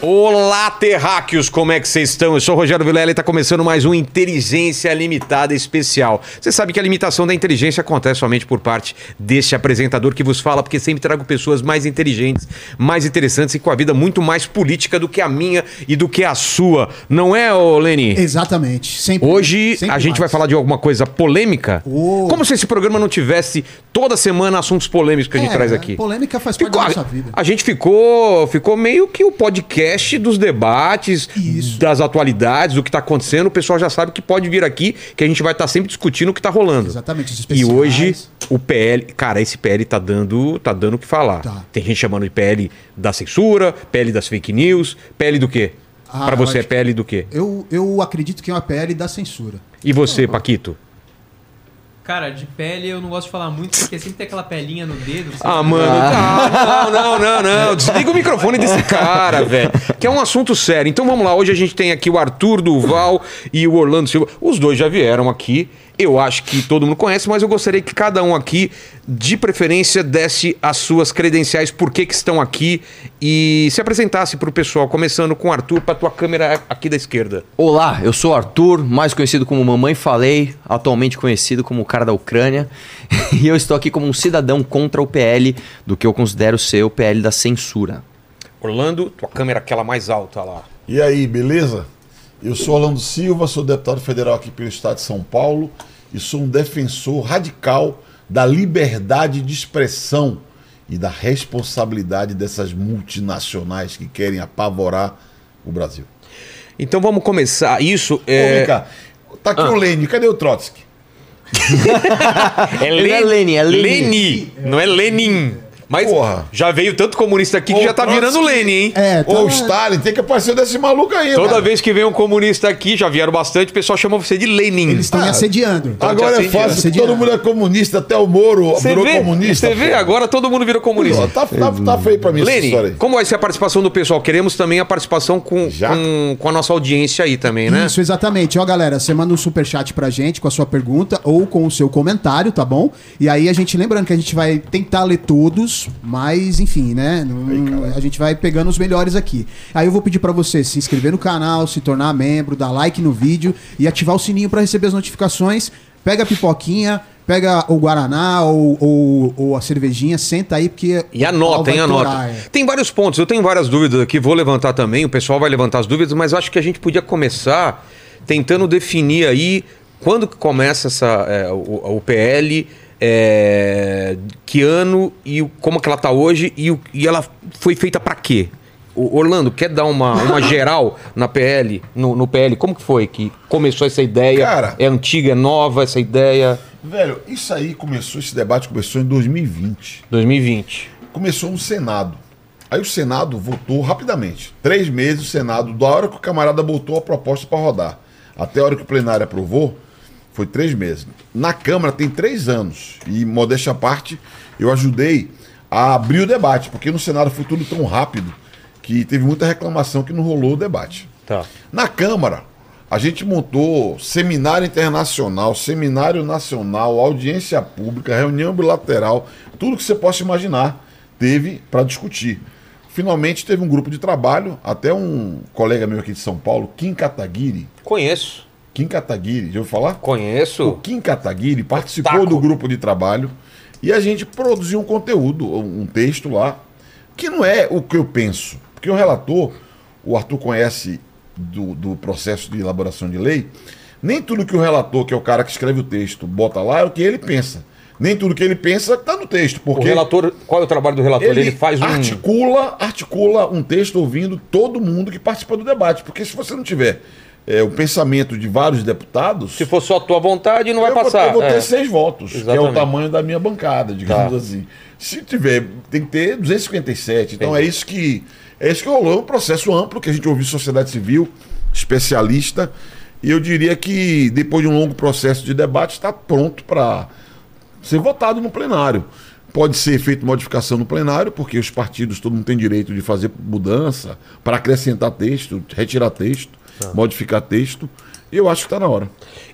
Olá, terráqueos, como é que vocês estão? Eu sou o Rogério Vilela e está começando mais um Inteligência Limitada Especial. Você sabe que a limitação da inteligência acontece somente por parte deste apresentador que vos fala, porque sempre trago pessoas mais inteligentes, mais interessantes e com a vida muito mais política do que a minha e do que a sua. Não é, ô Leni? Exatamente. Sempre, hoje sempre a gente vai falar de alguma coisa polêmica? Como se esse programa não tivesse toda semana assuntos polêmicos que a gente traz aqui. Polêmica faz parte da nossa vida. A gente ficou meio que o podcast dos debates, das atualidades, do que está acontecendo. O pessoal já sabe que pode vir aqui, que a gente vai estar sempre discutindo o que está rolando. Exatamente, os especiais. E hoje o PL, cara, esse PL tá dando o que falar. Tá. Tem gente chamando de PL da censura, PL das fake news, PL do quê? Para você é PL do quê? Eu acredito que é uma PL da censura. E você, Paquito? Cara, de pele eu não gosto de falar muito, porque sempre tem aquela pelinha no dedo. Mano, não. Desliga o microfone desse cara, velho. Que é um assunto sério. Então vamos lá, hoje a gente tem aqui o Arthur do Val e o Orlando Silva. Os dois já vieram aqui. Eu acho que todo mundo conhece, mas eu gostaria que cada um aqui, de preferência, desse as suas credenciais, por que estão aqui, e se apresentasse para o pessoal, começando com o Arthur, para a tua câmera aqui da esquerda. Olá, eu sou o Arthur, mais conhecido como Mamãe Falei, atualmente conhecido como o cara da Ucrânia, e eu estou aqui como um cidadão contra o PL, do que eu considero ser o PL da censura. Orlando, tua câmera aquela mais alta lá. E aí, beleza? Eu sou Orlando Silva, sou deputado federal aqui pelo estado de São Paulo e sou um defensor radical da liberdade de expressão e da responsabilidade dessas multinacionais que querem apavorar o Brasil. Então vamos começar isso. Vem cá. Tá aqui o Leni, cadê o Trotsky? É Leni. Não é Lenin. Mas já veio tanto comunista aqui que já tá virando Leni, hein? Ou o Stalin, tem que aparecer desse maluco aí. Toda vez que vem um comunista aqui, já vieram bastante, o pessoal chama você de Lenin. Eles estão me assediando. Agora é fácil, todo mundo é comunista, até o Moro virou comunista. Você vê, agora todo mundo virou comunista. Tá feio pra mim essa história aí. Como vai ser a participação do pessoal? Queremos também a participação com a nossa audiência aí também, né? Isso, exatamente. Ó, galera, você manda um superchat pra gente com a sua pergunta ou com o seu comentário, tá bom? E aí a gente, lembrando que a gente vai tentar ler todos, mas enfim, né? A gente vai pegando os melhores aqui. Aí eu vou pedir pra você se inscrever no canal, se tornar membro, dar like no vídeo e ativar o sininho pra receber as notificações. Pega a pipoquinha, pega o guaraná ou a cervejinha, senta aí porque... E anota, hein? Anota. Tem vários pontos, eu tenho várias dúvidas aqui, vou levantar também, o pessoal vai levantar as dúvidas, mas acho que a gente podia começar tentando definir aí quando que começa o PL... que ano e como que ela tá hoje e ela foi feita para quê? Orlando, quer dar uma geral na PL, no PL? Como que foi que começou essa ideia? Cara, é antiga, é nova essa ideia? Velho, isso aí começou, esse debate começou em 2020. 2020. Começou no Senado. Aí o Senado votou rapidamente. 3 meses o Senado, da hora que o camarada botou a proposta para rodar até a hora que o plenário aprovou, foi 3 meses. Na Câmara tem 3 anos. E, modéstia à parte, eu ajudei a abrir o debate, porque no Senado foi tudo tão rápido que teve muita reclamação que não rolou o debate. Tá. Na Câmara, a gente montou seminário internacional, seminário nacional, audiência pública, reunião bilateral, tudo que você possa imaginar teve para discutir. Finalmente teve um grupo de trabalho, até um colega meu aqui de São Paulo, Kim Kataguiri. Conheço. Kim Kataguiri, já ouviu falar? Conheço. O Kim Kataguiri participou do grupo de trabalho e a gente produziu um conteúdo, um texto lá, que não é o que eu penso. Porque o relator, o Arthur conhece do processo de elaboração de lei, nem tudo que o relator, que é o cara que escreve o texto, bota lá é o que ele pensa. Nem tudo que ele pensa está no texto. Porque o relator, qual é o trabalho do relator? Ele faz articula um texto ouvindo todo mundo que participa do debate. Porque se você não tiver... o pensamento de vários deputados... Se for só a tua vontade, não vai passar. Eu vou ter 6 votos, exatamente, que é o tamanho da minha bancada, digamos assim. Se tiver, tem que ter 257. Então é isso que rolou, um processo amplo, que a gente ouviu sociedade civil, especialista, e eu diria que depois de um longo processo de debate, está pronto para ser votado no plenário. Pode ser feita modificação no plenário, porque os partidos, todo mundo tem direito de fazer mudança, para acrescentar texto, retirar texto. modificar texto. E eu acho que está na hora.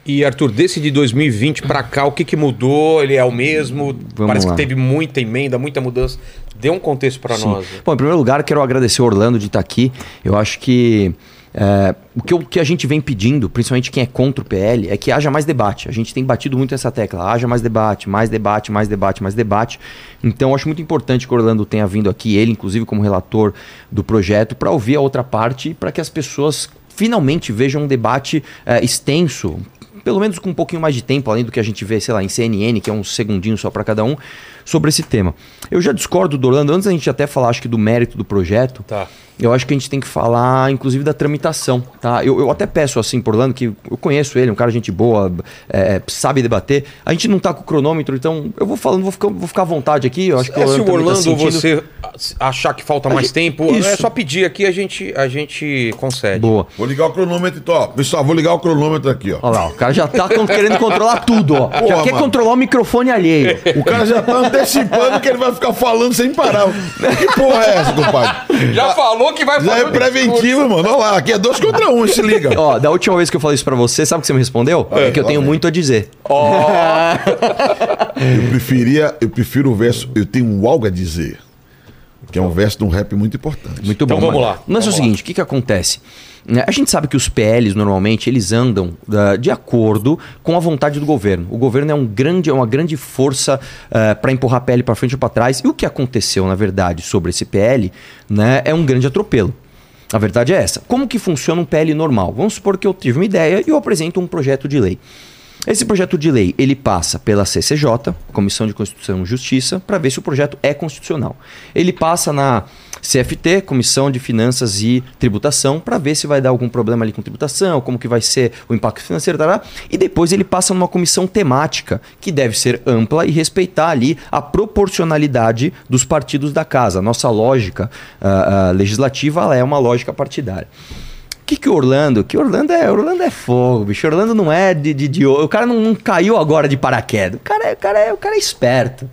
E Arthur, desse de 2020 para cá, o que, que mudou? Ele é o mesmo? Parece que teve muita emenda, muita mudança. Dê um contexto para nós. Bom, em primeiro lugar, quero agradecer o Orlando de estar aqui. Eu acho que... O que a gente vem pedindo, principalmente quem é contra o PL, é que haja mais debate. A gente tem batido muito essa tecla. Haja mais debate, mais debate, mais debate, mais debate. Então, eu acho muito importante que o Orlando tenha vindo aqui, ele, inclusive, como relator do projeto, para ouvir a outra parte, para que as pessoas finalmente vejam um debate extenso, pelo menos com um pouquinho mais de tempo, além do que a gente vê, sei lá, em CNN, que é uns segundinhos só para cada um, sobre esse tema. Eu já discordo do Orlando, antes da gente até falar, acho que do mérito do projeto, eu acho que a gente tem que falar, inclusive, da tramitação, tá? Eu até peço, assim, pro Orlando, que eu conheço ele, um cara de gente boa, sabe debater, a gente não tá com o cronômetro, então eu vou falando, vou ficar à vontade aqui, eu acho que se o Orlando tá sentindo... você achar que falta mais tempo, isso. É só pedir aqui, a gente concede. Boa. Vou ligar o cronômetro, ó, pessoal, vou ligar o cronômetro aqui, ó. Olha lá, o cara já tá querendo controlar tudo, ó. Porra, já quer controlar o microfone alheio. O cara já tá antecipando que ele vai ficar falando sem parar. Que porra é essa, compadre? Já falou que vai falar. Já é preventivo, mano. Olha lá, aqui é 2 contra 1, se liga. Ó, da última vez que eu falei isso pra você, sabe o que você me respondeu? É que eu tenho muito a dizer. Eu prefiro o verso "eu tenho algo a dizer", que é um verso de um rap muito importante. Muito bom. Então vamos lá. Mas é o seguinte, o que acontece? A gente sabe que os PLs, normalmente, eles andam de acordo com a vontade do governo. O governo é uma grande força para empurrar a PL para frente ou para trás. E o que aconteceu, na verdade, sobre esse PL, né, é um grande atropelo. A verdade é essa. Como que funciona um PL normal? Vamos supor que eu tive uma ideia e eu apresento um projeto de lei. Esse projeto de lei, ele passa pela CCJ, Comissão de Constituição e Justiça, para ver se o projeto é constitucional. Ele passa na CFT, Comissão de Finanças e Tributação, para ver se vai dar algum problema ali com tributação, como que vai ser o impacto financeiro, tará. E depois ele passa numa comissão temática, que deve ser ampla e respeitar ali a proporcionalidade dos partidos da casa. Nossa lógica legislativa, ela é uma lógica partidária. Orlando é fogo, bicho. Orlando não é de o cara não caiu agora de paraquedas. O cara é esperto.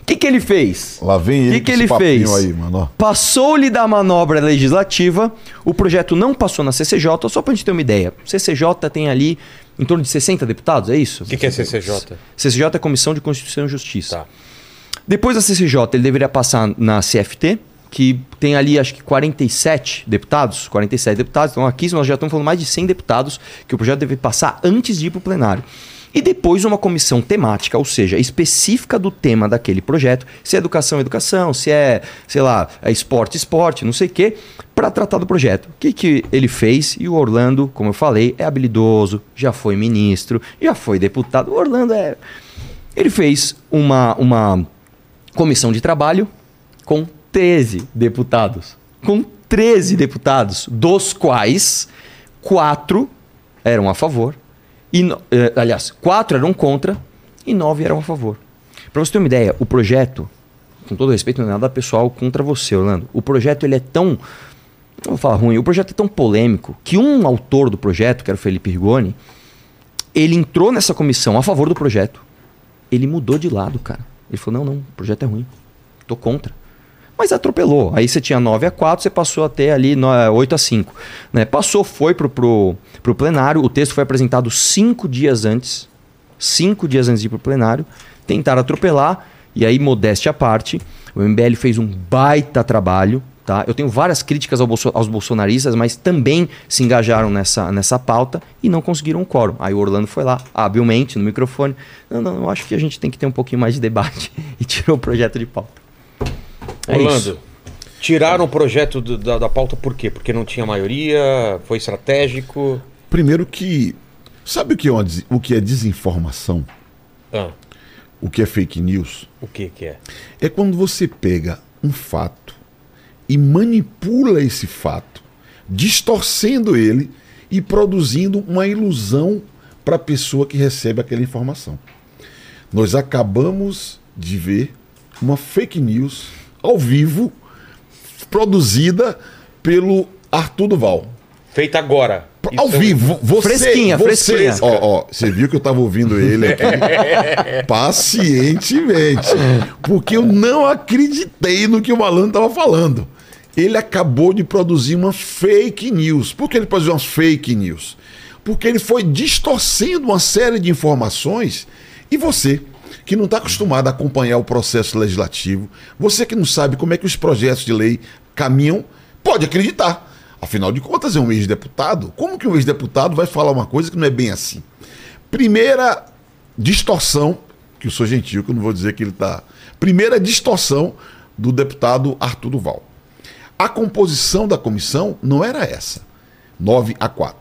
O que ele fez? Lá vem ele. O que ele fez? Aí, mano. Passou-lhe da manobra legislativa. O projeto não passou na CCJ, só pra gente ter uma ideia. CCJ tem ali em torno de 60 deputados, é isso? O que é CCJ? CCJ é Comissão de Constituição e Justiça. Tá. Depois da CCJ, ele deveria passar na CFT, que tem ali acho que 47 deputados, então aqui nós já estamos falando mais de 100 deputados que o projeto deve passar antes de ir para o plenário. E depois uma comissão temática, ou seja, específica do tema daquele projeto, se é educação, educação, se é, sei lá, é esporte, esporte, não sei o quê, para tratar do projeto. O que ele fez? E o Orlando, como eu falei, é habilidoso, já foi ministro, já foi deputado. O Orlando é... Ele fez uma comissão de trabalho com 13 deputados, com 13 deputados, dos quais 4 eram a favor, aliás, 4 eram contra e 9 eram a favor. Para você ter uma ideia, o projeto, com todo respeito, não é nada pessoal contra você, Orlando, o projeto ele é tão, não vou falar ruim, o projeto é tão polêmico que um autor do projeto, que era o Felipe Rigoni, ele entrou nessa comissão a favor do projeto, ele mudou de lado, cara. Ele falou, não, o projeto é ruim, tô contra. Mas atropelou. Aí você tinha 9-4, você passou até ali 8-5. Né? Passou, foi pro plenário, o texto foi apresentado 5 dias antes. 5 dias antes de ir pro plenário. Tentaram atropelar, e aí, modéstia à parte, o MBL fez um baita trabalho. Tá? Eu tenho várias críticas aos bolsonaristas, mas também se engajaram nessa pauta e não conseguiram um quórum. Aí o Orlando foi lá, habilmente, no microfone. Não, eu acho que a gente tem que ter um pouquinho mais de debate. E tirou o projeto de pauta. Orlando, tiraram o projeto da pauta por quê? Porque não tinha maioria, foi estratégico? Primeiro que... Sabe o que é desinformação? O que é fake news? O que é? É quando você pega um fato e manipula esse fato, distorcendo ele e produzindo uma ilusão para a pessoa que recebe aquela informação. Nós acabamos de ver uma fake news ao vivo, produzida pelo Arthur do Val. Feita agora. Ao vivo. Você, fresquinha. Ó, você viu que eu tava ouvindo ele aqui pacientemente. Porque eu não acreditei no que o Alan tava falando. ele acabou de produzir uma fake news. Por que ele produziu uma fake news? Porque ele foi distorcendo uma série de informações. E você, que não está acostumado a acompanhar o processo legislativo, você que não sabe como é que os projetos de lei caminham, pode acreditar. Afinal de contas, é um ex-deputado. Como que um ex-deputado vai falar uma coisa que não é bem assim? Primeira distorção, que eu sou gentil, que eu não vou dizer que ele está... Primeira distorção do deputado Arthur do Val. A composição da comissão não era essa, 9-4.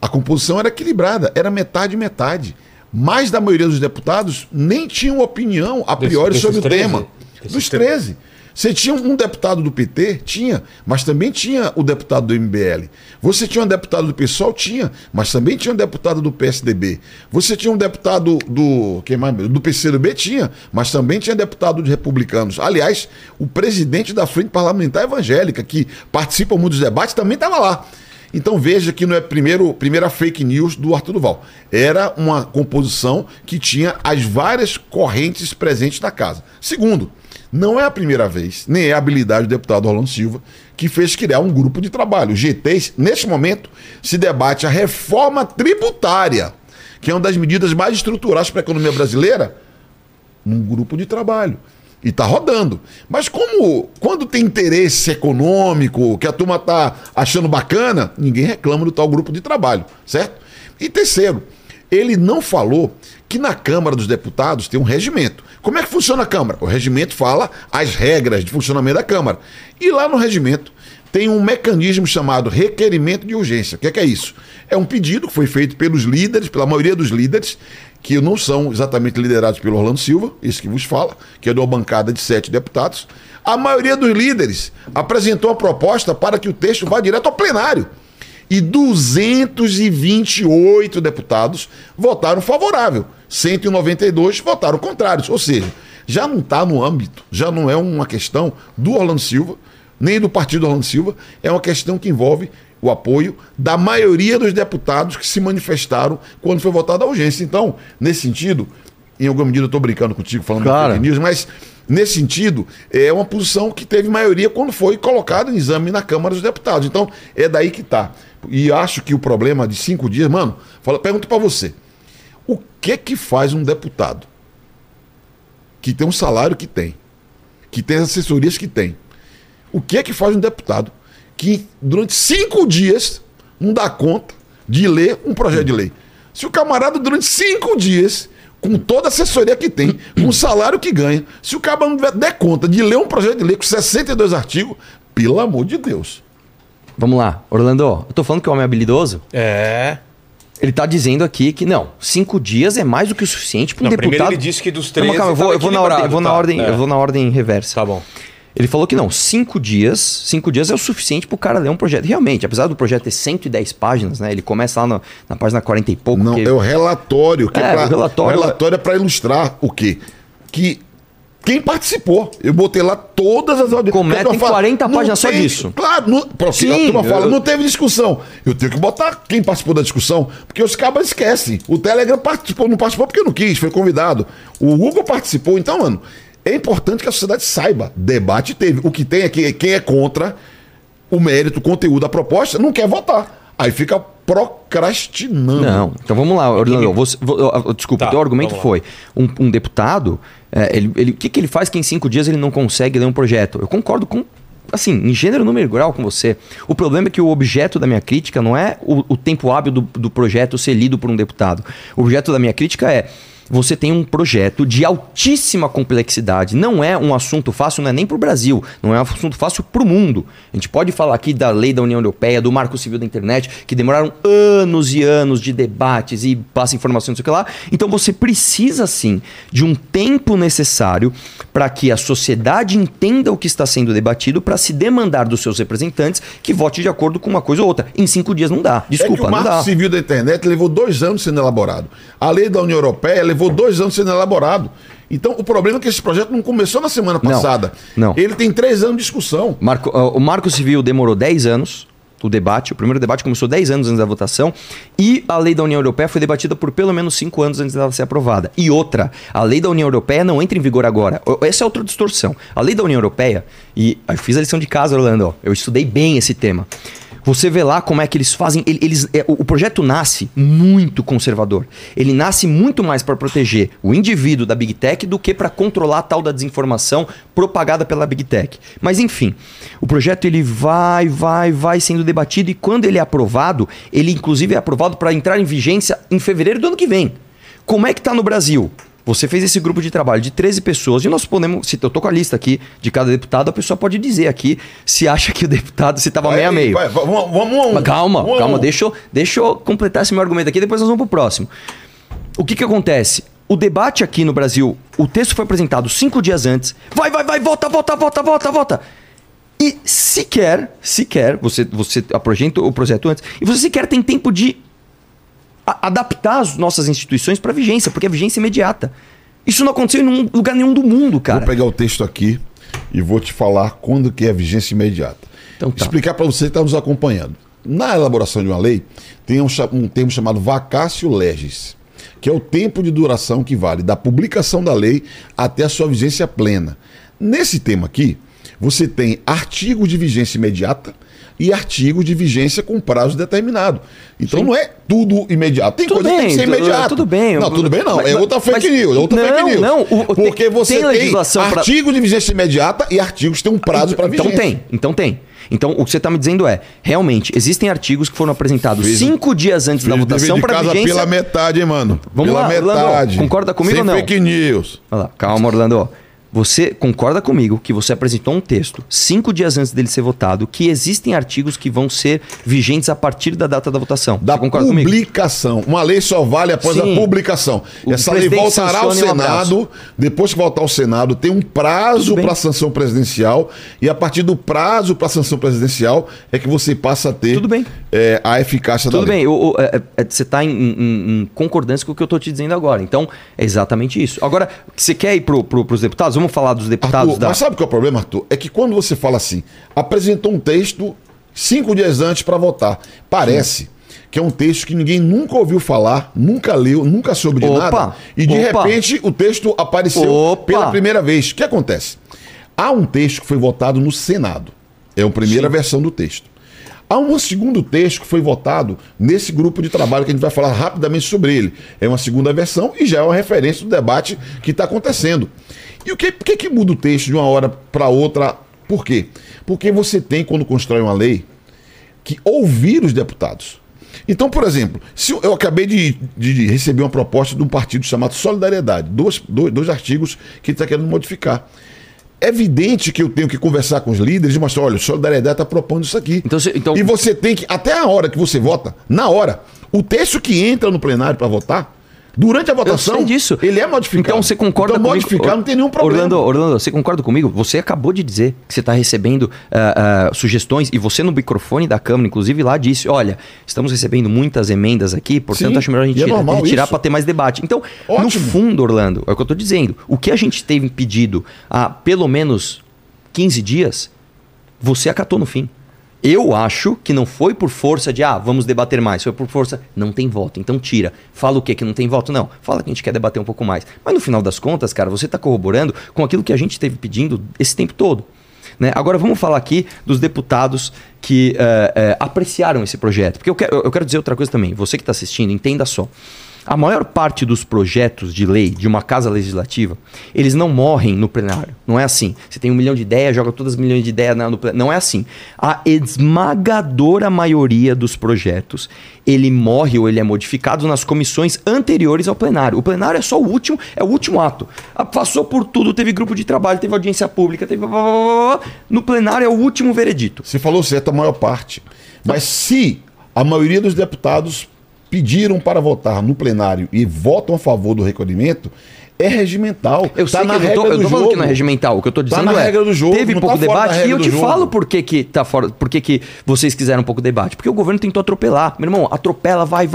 A composição era equilibrada, era metade-metade. Mais da maioria dos deputados nem tinham opinião a priori sobre o tema. Dos 13. Você tinha um deputado do PT? Tinha. Mas também tinha o deputado do MBL. Você tinha um deputado do PSOL? Tinha. Mas também tinha um deputado do PSDB. Você tinha um deputado do... Quem mais? Do PCdoB? Tinha. Mas também tinha deputado dos republicanos. Aliás, o presidente da Frente Parlamentar Evangélica, que participa muito dos debates, também estava lá. Então veja que não é primeira fake news do Arthur do Val. Era uma composição que tinha as várias correntes presentes na casa. Segundo, não é a primeira vez, nem é a habilidade do deputado Orlando Silva, que fez criar um grupo de trabalho. O GTs, neste momento, se debate a reforma tributária, que é uma das medidas mais estruturais para a economia brasileira, num grupo de trabalho. E está rodando. Mas como quando tem interesse econômico, que a turma está achando bacana, ninguém reclama do tal grupo de trabalho, certo? E terceiro, ele não falou que na Câmara dos Deputados tem um regimento. Como é que funciona a Câmara? O regimento fala as regras de funcionamento da Câmara. E lá no regimento tem um mecanismo chamado requerimento de urgência. O que é isso? É um pedido que foi feito pelos líderes, pela maioria dos líderes, que não são exatamente liderados pelo Orlando Silva, esse que vos fala, que é de uma bancada de 7 deputados. A maioria dos líderes apresentou a proposta para que o texto vá direto ao plenário. E 228 deputados votaram favorável, 192 votaram contrários. Ou seja, já não está no âmbito, já não é uma questão do Orlando Silva, nem do partido Orlando Silva, é uma questão que envolve o apoio da maioria dos deputados que se manifestaram quando foi votada a urgência. Então, nesse sentido, em alguma medida eu estou brincando contigo, falando de fake news, mas nesse sentido, é uma posição que teve maioria quando foi colocada em exame na Câmara dos Deputados. Então, é daí que está. E acho que o problema de 5 dias... Mano, pergunto para você, o que faz um deputado que tem um salário que tem as assessorias que tem? O que faz um deputado que durante 5 dias não dá conta de ler um projeto de lei? Se o camarada durante 5 dias, com toda a assessoria que tem, com o salário que ganha, se o cara não der conta de ler um projeto de lei com 62 artigos, pelo amor de Deus. Vamos lá, Orlando, eu tô falando que o homem é habilidoso? É... Ele tá dizendo aqui que não, 5 dias é mais do que o suficiente para um deputado... Primeiro ele disse que dos 13... Não, calma, eu vou na ordem reversa. Tá bom. Ele falou que não, 5 dias é o suficiente para o cara ler um projeto. Realmente, apesar do projeto ter 110 páginas, né? Ele começa lá na página 40 e pouco. Não, porque... é o relatório. Que é, o relatório é para ilustrar o quê? Que quem participou. Eu botei lá todas as audiências. Cometem 40 páginas só disso. Claro, a turma fala, não teve discussão. Eu tenho que botar quem participou da discussão, porque os cabas esquecem. O Telegram participou, não participou porque não quis, foi convidado. O Google participou, então, mano... É importante que a sociedade saiba. Debate teve. O que tem é que quem é contra o mérito, o conteúdo da proposta, não quer votar. Aí fica procrastinando. Não. Então vamos lá, Orlando. Desculpa, o teu argumento foi... Um deputado, o que ele faz que em 5 dias ele não consegue ler um projeto? Eu concordo com... Assim, em gênero, número e grau com você. O problema é que o objeto da minha crítica não é o tempo hábil do projeto ser lido por um deputado. O objeto da minha crítica é... Você tem um projeto de altíssima complexidade. Não é um assunto fácil, não é nem para o Brasil. Não é um assunto fácil para o mundo. A gente pode falar aqui da lei da União Europeia, do Marco Civil da Internet, que demoraram anos e anos de debates e passa informação, não sei o que lá. Então você precisa, sim, de um tempo necessário para que a sociedade entenda o que está sendo debatido, para se demandar dos seus representantes que vote de acordo com uma coisa ou outra. Em 5 dias não dá. Desculpa, não dá. O Marco Civil da Internet levou 2 anos sendo elaborado. A lei da União Europeia levou 2 anos sendo elaborado. Então, o problema é que esse projeto não começou na semana passada. Não. Ele tem 3 anos de discussão. O Marco Civil demorou 10 anos. o debate. O primeiro debate começou 10 anos antes da votação e a lei da União Europeia foi debatida por pelo menos 5 anos antes dela ser aprovada. E outra, a lei da União Europeia não entra em vigor agora. Essa é outra distorção. A lei da União Europeia, e eu fiz a lição de casa, Orlando, ó, eu estudei bem esse tema. Você vê lá como é que eles fazem... O projeto nasce muito conservador. Ele nasce muito mais para proteger o indivíduo da Big Tech do que para controlar a tal da desinformação propagada pela Big Tech. Mas enfim, o projeto ele vai sendo debatido e quando ele é aprovado, ele inclusive é aprovado para entrar em vigência em fevereiro do ano que vem. Como é que está no Brasil? Você fez esse grupo de trabalho de 13 pessoas e nós podemos, se eu tô com a lista aqui de cada deputado, a pessoa pode dizer aqui se acha que o deputado se tava meio a meio. Vamos Calma, deixa eu completar esse meu argumento aqui, depois nós vamos pro próximo. O que que acontece? O debate aqui no Brasil, o texto foi apresentado 5 dias antes. Volta. E sequer, você apresenta o projeto antes e você sequer tem tempo de adaptar as nossas instituições para vigência, porque a vigência é imediata. Isso não aconteceu em lugar nenhum do mundo, cara. Vou pegar o texto aqui e vou te falar quando que é a vigência imediata. Então, tá. Explicar para você que está nos acompanhando. Na elaboração de uma lei, tem um termo chamado vacatio legis, que é o tempo de duração que vale da publicação da lei até a sua vigência plena. Nesse tema aqui, você tem artigos de vigência imediata e artigos de vigência com prazo determinado. Então Sim. Não é tudo imediato. Tem tudo coisa bem, que tem que ser imediato. Tudo bem. Não, tudo bem não. Mas, é outra fake news. Porque você tem artigos de vigência imediata e artigos que têm um prazo para vigência. Então tem. Então, o que você está me dizendo é, realmente, existem artigos que foram apresentados 5 dias antes da votação para vigência... pela metade, hein, mano? Vamos lá, Orlando, concorda comigo ou não? Sem fake news. Olha lá, calma, Orlando. Você concorda comigo que você apresentou um texto 5 dias antes dele ser votado, que existem artigos que vão ser vigentes a partir da data da votação? Da publicação. Comigo? Uma lei só vale após a publicação. Essa lei voltará ao Senado. Depois que voltar ao Senado, tem um prazo para sanção presidencial. E a partir do prazo para sanção presidencial é que você passa a ter a eficácia da lei. Tudo bem. Você está em concordância com o que eu estou te dizendo agora. Então, é exatamente isso. Agora, você quer ir para os deputados? Vamos falar dos deputados, Arthur, mas sabe qual é o problema, Arthur? É que quando você fala assim, apresentou um texto 5 dias antes para votar, parece que é um texto que ninguém nunca ouviu falar, nunca leu, nunca soube de nada, e de repente o texto apareceu pela primeira vez. O que acontece? Há um texto que foi votado no Senado, é a primeira versão do texto. Há um segundo texto que foi votado nesse grupo de trabalho que a gente vai falar rapidamente sobre ele. É uma segunda versão e já é uma referência do debate que está acontecendo. E o que muda o texto de uma hora para outra? Por quê? Porque você tem, quando constrói uma lei, que ouvir os deputados. Então, por exemplo, se eu acabei de receber uma proposta de um partido chamado Solidariedade, dois artigos que está querendo modificar. É evidente que eu tenho que conversar com os líderes e mostrar, olha, o Solidariedade está propondo isso aqui. Então... E você tem que, até a hora que você vota, na hora, o texto que entra no plenário para votar, durante a votação, ele é modificado. Então você concorda comigo? Modificar não tem nenhum problema. Orlando, você concorda comigo? Você acabou de dizer que você está recebendo sugestões e você no microfone da Câmara, inclusive, lá disse, olha, estamos recebendo muitas emendas aqui, portanto acho melhor a gente retirar para ter mais debate. Então, no fundo, Orlando, é o que eu estou dizendo. O que a gente teve pedido há pelo menos 15 dias, você acatou no fim. Eu acho que não foi por força de, vamos debater mais. Foi por força, não tem voto, então tira. Fala o quê? Que não tem voto? Não. Fala que a gente quer debater um pouco mais. Mas no final das contas, cara, você está corroborando com aquilo que a gente esteve pedindo esse tempo todo. Né? Agora vamos falar aqui dos deputados que apreciaram esse projeto. Porque eu quero dizer outra coisa também. Você que está assistindo, entenda só. A maior parte dos projetos de lei de uma casa legislativa, eles não morrem no plenário. Não é assim. Você tem 1 milhão de ideias, joga todas as 1 milhão de ideias no plenário. Não é assim. A esmagadora maioria dos projetos, ele morre ou ele é modificado nas comissões anteriores ao plenário. O plenário é só o último, é o último ato. Passou por tudo, teve grupo de trabalho, teve audiência pública, teve... No plenário é o último veredito. Você falou certo, a maior parte. Mas se a maioria dos deputados pediram para votar no plenário e votam a favor do recolhimento, É regimental. Eu sei que eu tô falando que não é regimental. O que eu tô dizendo é... Tá na regra do jogo. Teve pouco debate e eu te falo por que tá fora, por que vocês quiseram pouco debate. Porque o governo tentou atropelar. Meu irmão, atropela, vai.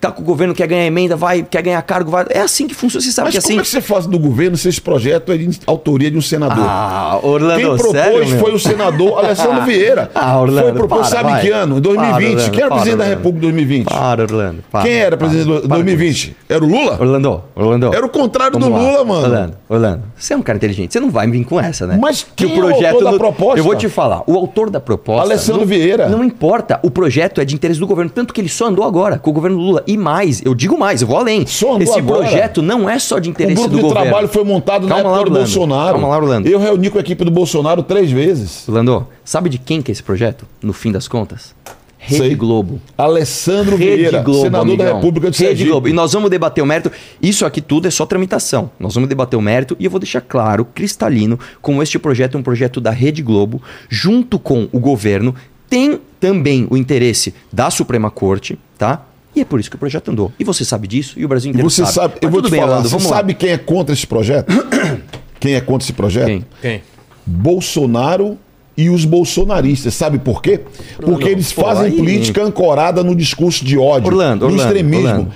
Tá com o governo, quer ganhar emenda, vai. Quer ganhar cargo, vai. É assim que funciona. Você sabe que é assim... Mas como é que você faz do governo se esse projeto é de autoria de um senador? Ah, Orlando, quem propôs foi o senador Alexandre Vieira. Ah, Orlando, foi propôs, sabe que ano? Em 2020. Quem era presidente da República em 2020? Para, Orlando. Quem era presidente em 2020? Era o Lula? Orlando. Era o contrário do Lula, mano. Orlando, você é um cara inteligente. Você não vai me vir com essa, né? Mas que o projeto da proposta? Eu vou te falar. O autor da proposta... Alessandro Vieira. Não importa. O projeto é de interesse do governo. Tanto que ele só andou agora com o governo Lula. E mais. Eu digo mais. Eu vou além. Só andou agora. Esse projeto não é só de interesse do governo. O grupo de trabalho foi montado na época do Bolsonaro. Calma lá, Orlando. Eu reuni com a equipe do Bolsonaro 3 vezes. Orlando, sabe de quem que é esse projeto? No fim das contas? Rede Globo. Alessandro Vieira, senador da República de Sergipe. Rede Globo. E nós vamos debater o mérito. Isso aqui tudo é só tramitação. Nós vamos debater o mérito e eu vou deixar claro, cristalino, como este projeto é um projeto da Rede Globo, junto com o governo, tem também o interesse da Suprema Corte, tá? E é por isso que o projeto andou. E você sabe disso e o Brasil inteiro sabe. Mas eu vou te falar, Orlando, você sabe quem é contra esse projeto? Quem é contra esse projeto? Quem? Bolsonaro... E os bolsonaristas, sabe por quê? Porque eles fazem política ancorada no discurso de ódio, no extremismo.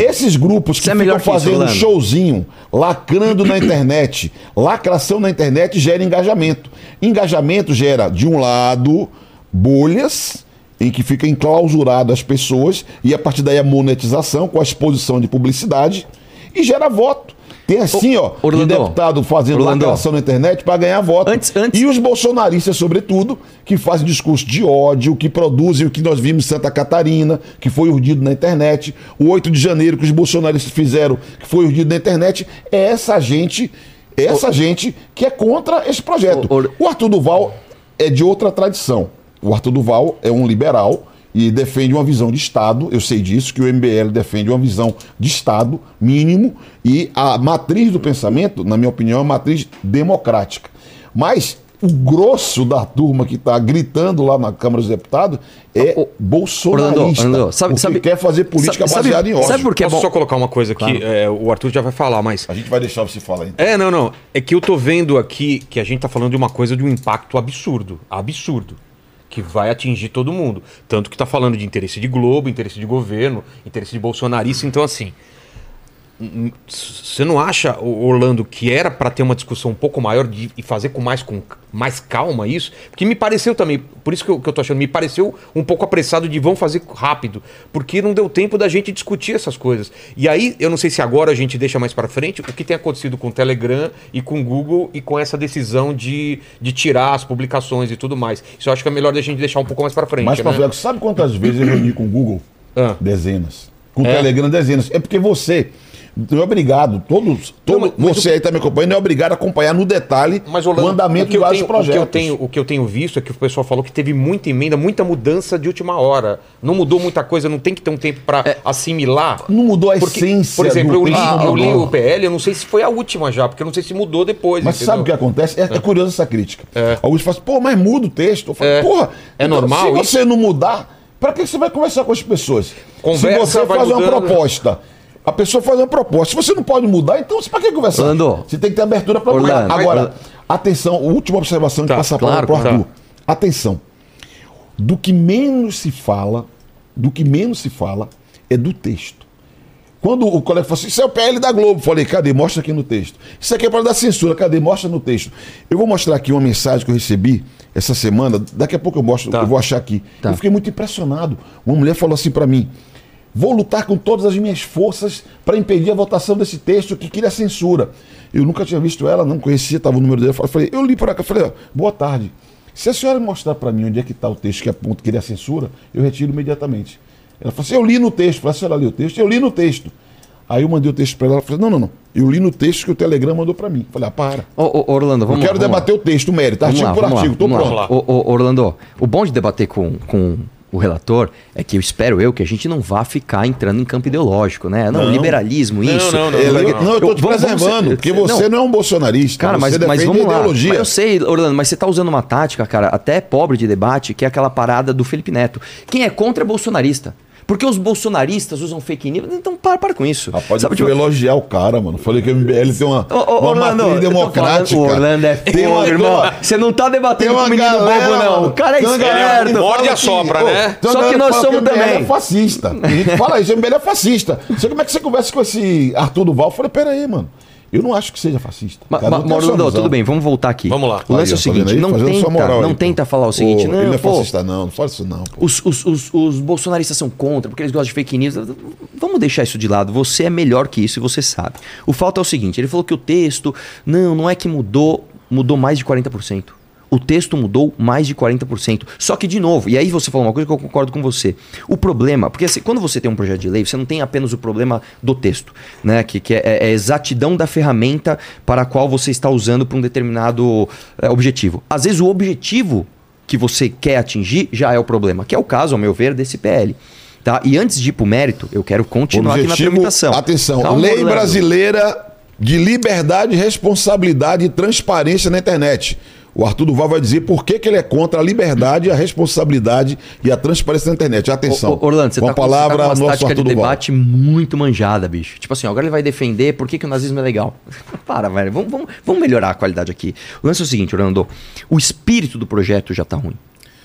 Esses grupos que ficam fazendo showzinho, lacrando na internet, lacração na internet gera engajamento. Engajamento gera, de um lado, bolhas em que fica enclausurado as pessoas e a partir daí a monetização com a exposição de publicidade e gera voto. Tem assim, um deputado fazendo lacração na internet para ganhar voto. E os bolsonaristas, sobretudo, que fazem discurso de ódio, que produzem o que nós vimos em Santa Catarina, que foi urdido na internet, o 8 de janeiro que os bolsonaristas fizeram, que foi urdido na internet, é essa gente, que é contra esse projeto. O Arthur do Val é de outra tradição. O Arthur do Val é um liberal e defende uma visão de Estado, eu sei disso, que o MBL defende uma visão de Estado mínimo e a matriz do pensamento, na minha opinião, é uma matriz democrática. Mas o grosso da turma que está gritando lá na Câmara dos Deputados é bolsonarista, Orlando, sabe, quer fazer política baseada em ódio. Sabe por que é bom? Posso só colocar uma coisa aqui? Claro. O Arthur já vai falar, mas... A gente vai deixar você falar. Então. Não. É que eu tô vendo aqui que a gente tá falando de uma coisa de um impacto absurdo. Absurdo. Que vai atingir todo mundo. Tanto que está falando de interesse de Globo, interesse de governo, interesse de bolsonarista. Então, assim, você não acha, Orlando, que era para ter uma discussão um pouco maior e fazer com mais calma isso? Porque me pareceu também, por isso que eu estou achando, me pareceu um pouco apressado de vamos fazer rápido, porque não deu tempo da gente discutir essas coisas. E aí, eu não sei se agora a gente deixa mais para frente, o que tem acontecido com o Telegram e com o Google e com essa decisão de tirar as publicações e tudo mais. Isso eu acho que é melhor a gente deixar um pouco mais para frente. Mais para frente, sabe quantas vezes eu reuni com o Google? Dezenas. Com o Telegram, dezenas. É porque você... Não é obrigado, você aí está me acompanhando, é obrigado a acompanhar no detalhe, mas, Orlando, o andamento de vários projetos. O que eu tenho visto é que o pessoal falou que teve muita emenda, muita mudança de última hora. Não mudou muita coisa, não tem que ter um tempo para assimilar. Não mudou a essência. Por exemplo, eu li o PL, eu não sei se foi a última já, porque eu não sei se mudou depois. Mas entendeu? Sabe o que acontece? É curiosa essa crítica. Alguns falam, mas muda o texto. Eu falo, porra, é normal, se você não mudar, para que você vai conversar com as pessoas? Conversa, se você faz mudando, uma proposta... A pessoa faz uma proposta. Se você não pode mudar, então para que conversar? Orlando, você tem que ter abertura para mudar. Agora, atenção, última observação de passar para o Arthur. Atenção. Do que menos se fala é do texto. Quando o colega falou assim, isso é o PL da Globo. Falei, cadê? Mostra aqui no texto. Isso aqui é para dar censura. Cadê? Mostra no texto. Eu vou mostrar aqui uma mensagem que eu recebi essa semana. Daqui a pouco eu mostro, eu vou achar aqui. Eu fiquei muito impressionado. Uma mulher falou assim para mim, vou lutar com todas as minhas forças para impedir a votação desse texto que queria censura. Eu nunca tinha visto ela, não conhecia, estava o número dela. Eu li para cá, ó, boa tarde. Se a senhora mostrar para mim onde é que está o texto que aponta que queria censura, eu retiro imediatamente. Ela falou assim, eu li no texto. Eu falei, a senhora leu o texto? Eu li no texto. Aí eu mandei o texto para ela, ela falou, não. Eu li no texto que o Telegram mandou para mim. Falei, para. Orlando, vamos lá. Eu quero debater o texto, o mérito, artigo por artigo, estou pronto. Orlando, o bom de debater com o relator é que eu espero que a gente não vá ficar entrando em campo ideológico, né? Não, liberalismo, isso. Não, eu tô te preservando, porque você não é um bolsonarista. Cara, você mas vamos lá. Mas eu sei, Orlando, mas você tá usando uma tática, cara, até pobre de debate, que é aquela parada do Felipe Neto. Quem é contra é bolsonarista. Porque os bolsonaristas usam fake news. Então para com isso. Rapaz, sabe, tipo, elogiar o cara, mano. Falei que o MBL tem uma matriz democrática. O Orlando é fogo, irmão. Você não tá debatendo com o menino bobo, não. O cara é esperto. Morde e assopra, né? Só que nós somos também. O MBL é fascista. A gente fala isso, o MBL é fascista. Não sei como é que você conversa com esse Arthur do Val. Eu falei, peraí, mano. Eu não acho que seja fascista. Morando, tudo bem, vamos voltar aqui. Vamos lá. O lance é o seguinte, não tenta falar o seguinte, não, ele não é fascista, não, não faz isso não. Os bolsonaristas são contra, porque eles gostam de fake news. Vamos deixar isso de lado, você é melhor que isso e você sabe. O fato é o seguinte, ele falou que o texto, não é que mudou mais de 40%. O texto mudou mais de 40%. Só que, de novo, e aí você falou uma coisa que eu concordo com você. O problema, porque assim, quando você tem um projeto de lei, você não tem apenas o problema do texto, né? Que é a exatidão da ferramenta para a qual você está usando para um determinado objetivo. Às vezes o objetivo que você quer atingir já é o problema, que é o caso, ao meu ver, desse PL. Tá? E antes de ir para o mérito, eu quero continuar objetivo, aqui na tramitação. Atenção, tá, lei brasileira de liberdade, responsabilidade e transparência na internet. O Arthur do Val vai dizer por que ele é contra a liberdade, a responsabilidade e a transparência na internet. Atenção. Orlando, você tá com uma tática de debate muito manjada, bicho. Tipo assim, agora ele vai defender por que o nazismo é legal. Para, velho. Vamos melhorar a qualidade aqui. O lance é o seguinte, Orlando. O espírito do projeto já tá ruim.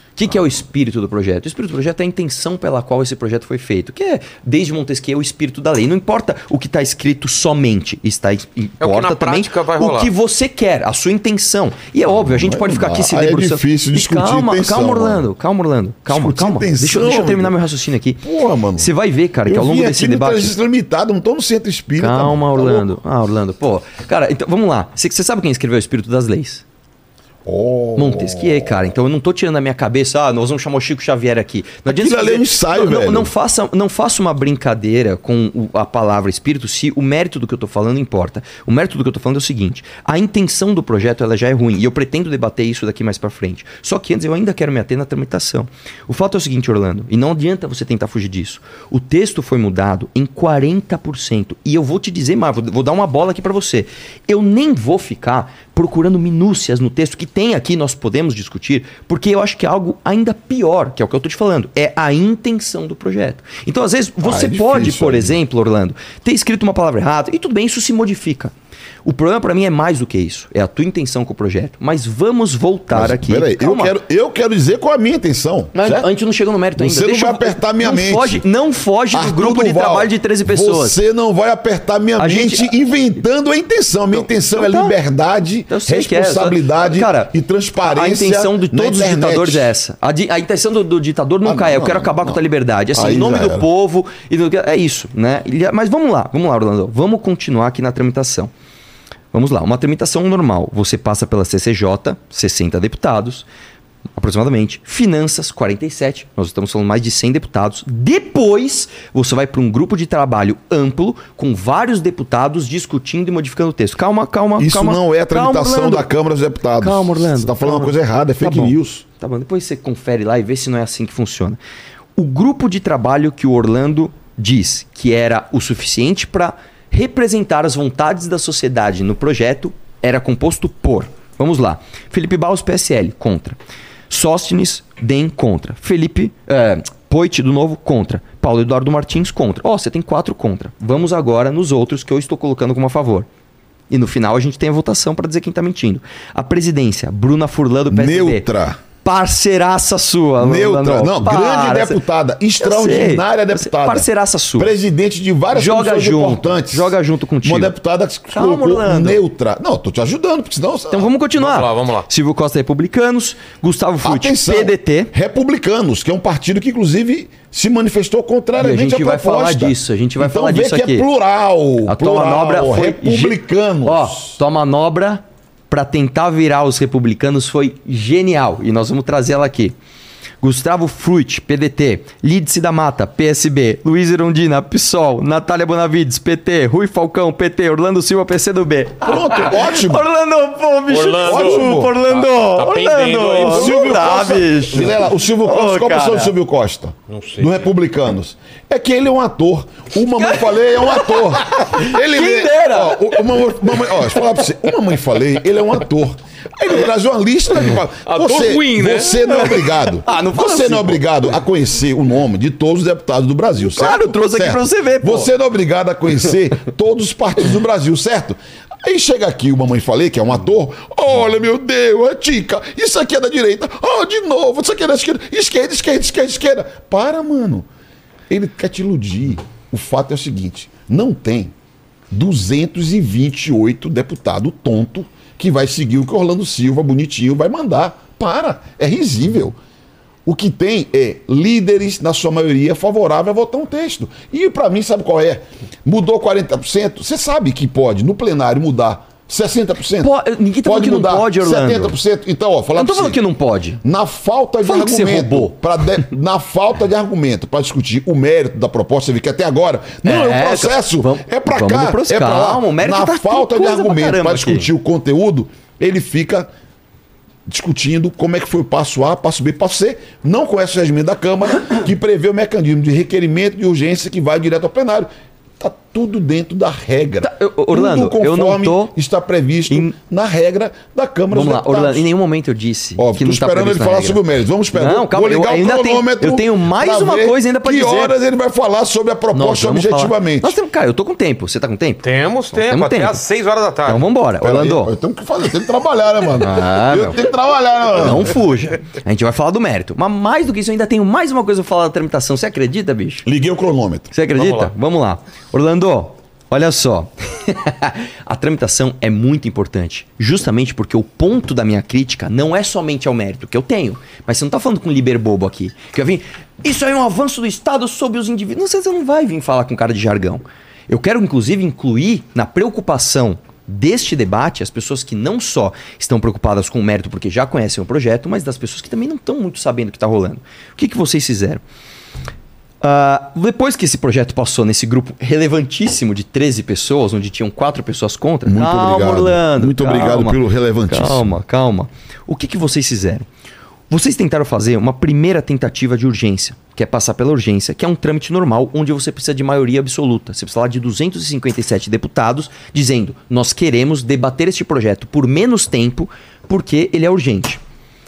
O que é o espírito do projeto? O espírito do projeto é a intenção pela qual esse projeto foi feito, que é, desde Montesquieu, o espírito da lei. Não importa o que está escrito somente, importa também o que você quer, a sua intenção. E é óbvio, a gente pode ficar aqui se debruçando. É difícil discutir intenção. Calma, Orlando. Deixa eu terminar meu raciocínio aqui. Porra, mano. Você vai ver, cara, que ao longo desse debate... Eu vim aqui no limitado, não estou no centro espírita. Calma, Orlando. Pô, cara, então vamos lá. Você sabe quem escreveu o espírito das leis? Montesquieu, cara. Então eu não tô tirando da minha cabeça, nós vamos chamar o Chico Xavier aqui. Não adianta ler um ensaio, velho. Não faça uma brincadeira com a palavra espírito se o mérito do que eu tô falando importa. O mérito do que eu tô falando é o seguinte: a intenção do projeto ela já é ruim e eu pretendo debater isso daqui mais pra frente. Só que antes eu ainda quero me ater na tramitação. O fato é o seguinte, Orlando, e não adianta você tentar fugir disso. O texto foi mudado em 40% e eu vou te dizer mais, vou dar uma bola aqui pra você. Eu nem vou ficar procurando minúcias no texto que tem aqui, nós podemos discutir, porque eu acho que é algo ainda pior, que é o que eu estou te falando, é a intenção do projeto. Então, às vezes, você pode, por exemplo, Orlando, ter escrito uma palavra errada, e tudo bem, isso se modifica. O problema para mim é mais do que isso, é a tua intenção com o projeto. Mas vamos voltar aqui. Peraí, eu quero dizer qual é a minha intenção. A gente não chegou no mérito ainda. Você não vai apertar minha mente. Não foge do grupo de trabalho de 13 pessoas. Você não vai apertar minha mente inventando a intenção. A minha intenção é liberdade, responsabilidade e transparência. A intenção de todos os ditadores é essa. A intenção do ditador nunca é: eu quero acabar com a tua liberdade. Assim, em nome do povo. É isso, né? Mas vamos lá, Orlando. Vamos continuar aqui na tramitação. Vamos lá, uma tramitação normal. Você passa pela CCJ, 60 deputados, aproximadamente. Finanças, 47. Nós estamos falando mais de 100 deputados. Depois, você vai para um grupo de trabalho amplo, com vários deputados discutindo e modificando o texto. Calma. Isso não é tramitação da Câmara dos Deputados. Calma, Orlando. Você está falando uma coisa errada, é fake news. Tá bom, depois você confere lá e vê se não é assim que funciona. O grupo de trabalho que o Orlando diz que era o suficiente para... representar as vontades da sociedade no projeto era composto por... Vamos lá. Felipe Baus, PSL, contra. Sóstenes, DEM, contra. Felipe Poit, do Novo, contra. Paulo Eduardo Martins, contra. Ó, você tem 4 contra. Vamos agora nos outros que eu estou colocando como a favor. E no final a gente tem a votação para dizer quem está mentindo. A presidência, Bruna Furlan, do PSD. Neutra. Parceiraça sua. Neutra. Não, grande deputada. Extraordinária deputada. Parceiraça sua. Presidente de várias funções importantes. Joga junto contigo. Uma deputada que se colocou neutra. Não, tô te ajudando, porque senão... Então vamos continuar. Vamos lá. Silvio Costa, Republicanos. Gustavo Frutti, PDT. Republicanos, que é um partido que, inclusive... se manifestou contrariamente à proposta. A gente vai falar disso aqui. É plural. A tua manobra foi... Republicanos. Ó, tua manobra... para tentar virar os republicanos foi genial. E nós vamos trazer ela aqui. Gustavo Frutti, PDT. Lídice da Mata, PSB. Luiz Irondina, PSOL. Natália Bonavides, PT. Rui Falcão, PT. Orlando Silva, PCdoB. Pronto, ótimo. Orlando, pô, bicho. Orlando. Tá Orlando. O Silvio Costa. Qual a pessoa do Silvio Costa? Não sei. Do Republicanos. É que ele é um ator. O Mamãe Falei é um ator. Deixa eu falar pra você. O Mamãe Falei, ele é um ator. Aí ele traz uma lista. Ator ruim, né? Você não é obrigado. Você não é obrigado a conhecer o nome de todos os deputados do Brasil, certo? Claro, eu trouxe aqui pra você ver, pô. Você não é obrigado a conhecer todos os partidos do Brasil, certo? Aí chega aqui o Mamãe Falei, que é um ator. Olha, meu Deus, a Tica. Isso aqui é da direita. Oh, de novo. Isso aqui é da esquerda. Esquerda, esquerda, esquerda, esquerda. Para, mano. Ele quer te iludir. O fato é o seguinte. Não tem 228 deputado tonto que vai seguir o que Orlando Silva, bonitinho, vai mandar. Para. É risível. O que tem é líderes, na sua maioria, favorável a votar um texto. E para mim, sabe qual é? Mudou 40%, você sabe que pode, no plenário, mudar 60%. Ninguém tá falando que não pode, Orlando. 70%. Então, ó, falar pra você. Eu não tô falando que não pode. Na falta de argumento, na falta de argumento para discutir o mérito da proposta, você vê que até agora, não, é um processo, é pra cá, é pra lá. Na falta de argumento para discutir o conteúdo, ele fica discutindo como é que foi o passo A, passo B, passo C. Não conhece o regimento da Câmara, que prevê o mecanismo de requerimento de urgência que vai direto ao plenário. Está tudo dentro da regra. Tá, Orlando, tudo eu não tô está previsto na regra da Câmara dos Deputados. Vamos lá, Orlando, em nenhum momento eu disse que não está previsto. Estou esperando ele falar sobre o mérito. Vamos esperar. Não, calma, eu ainda tenho mais uma coisa ainda para dizer. Que horas ele vai falar sobre a proposta objetivamente? Nós temos, cara, eu tô com tempo. Você tá com tempo? Temos tempo, até às 6 horas da tarde. Então vamos embora, Orlando. Eu tenho que fazer, eu tenho que trabalhar, né, mano? Eu tenho que trabalhar, né, mano? Não fuja. A gente vai falar do mérito. Mas mais do que isso, eu ainda tenho mais uma coisa para falar da tramitação. Você acredita, bicho? Liguei o cronômetro. Você acredita? Vamos lá. Orlando, olha só, a tramitação é muito importante, justamente porque o ponto da minha crítica não é somente ao mérito que eu tenho, mas você não tá falando com um liberbobo aqui, que eu vim, isso aí é um avanço do Estado sobre os indivíduos, não, você não vai vir falar com cara de jargão. Eu quero inclusive incluir na preocupação deste debate as pessoas que não só estão preocupadas com o mérito porque já conhecem o projeto, mas das pessoas que também não estão muito sabendo o que está rolando. O que vocês fizeram? Depois que esse projeto passou nesse grupo relevantíssimo de 13 pessoas, onde tinham 4 pessoas contra... Muito obrigado, Orlando. Muito obrigado pelo relevantíssimo. Calma, calma. O que vocês fizeram? Vocês tentaram fazer uma primeira tentativa de urgência, que é passar pela urgência, que é um trâmite normal, onde você precisa de maioria absoluta. Você precisa lá de 257 deputados dizendo, nós queremos debater este projeto por menos tempo, porque ele é urgente.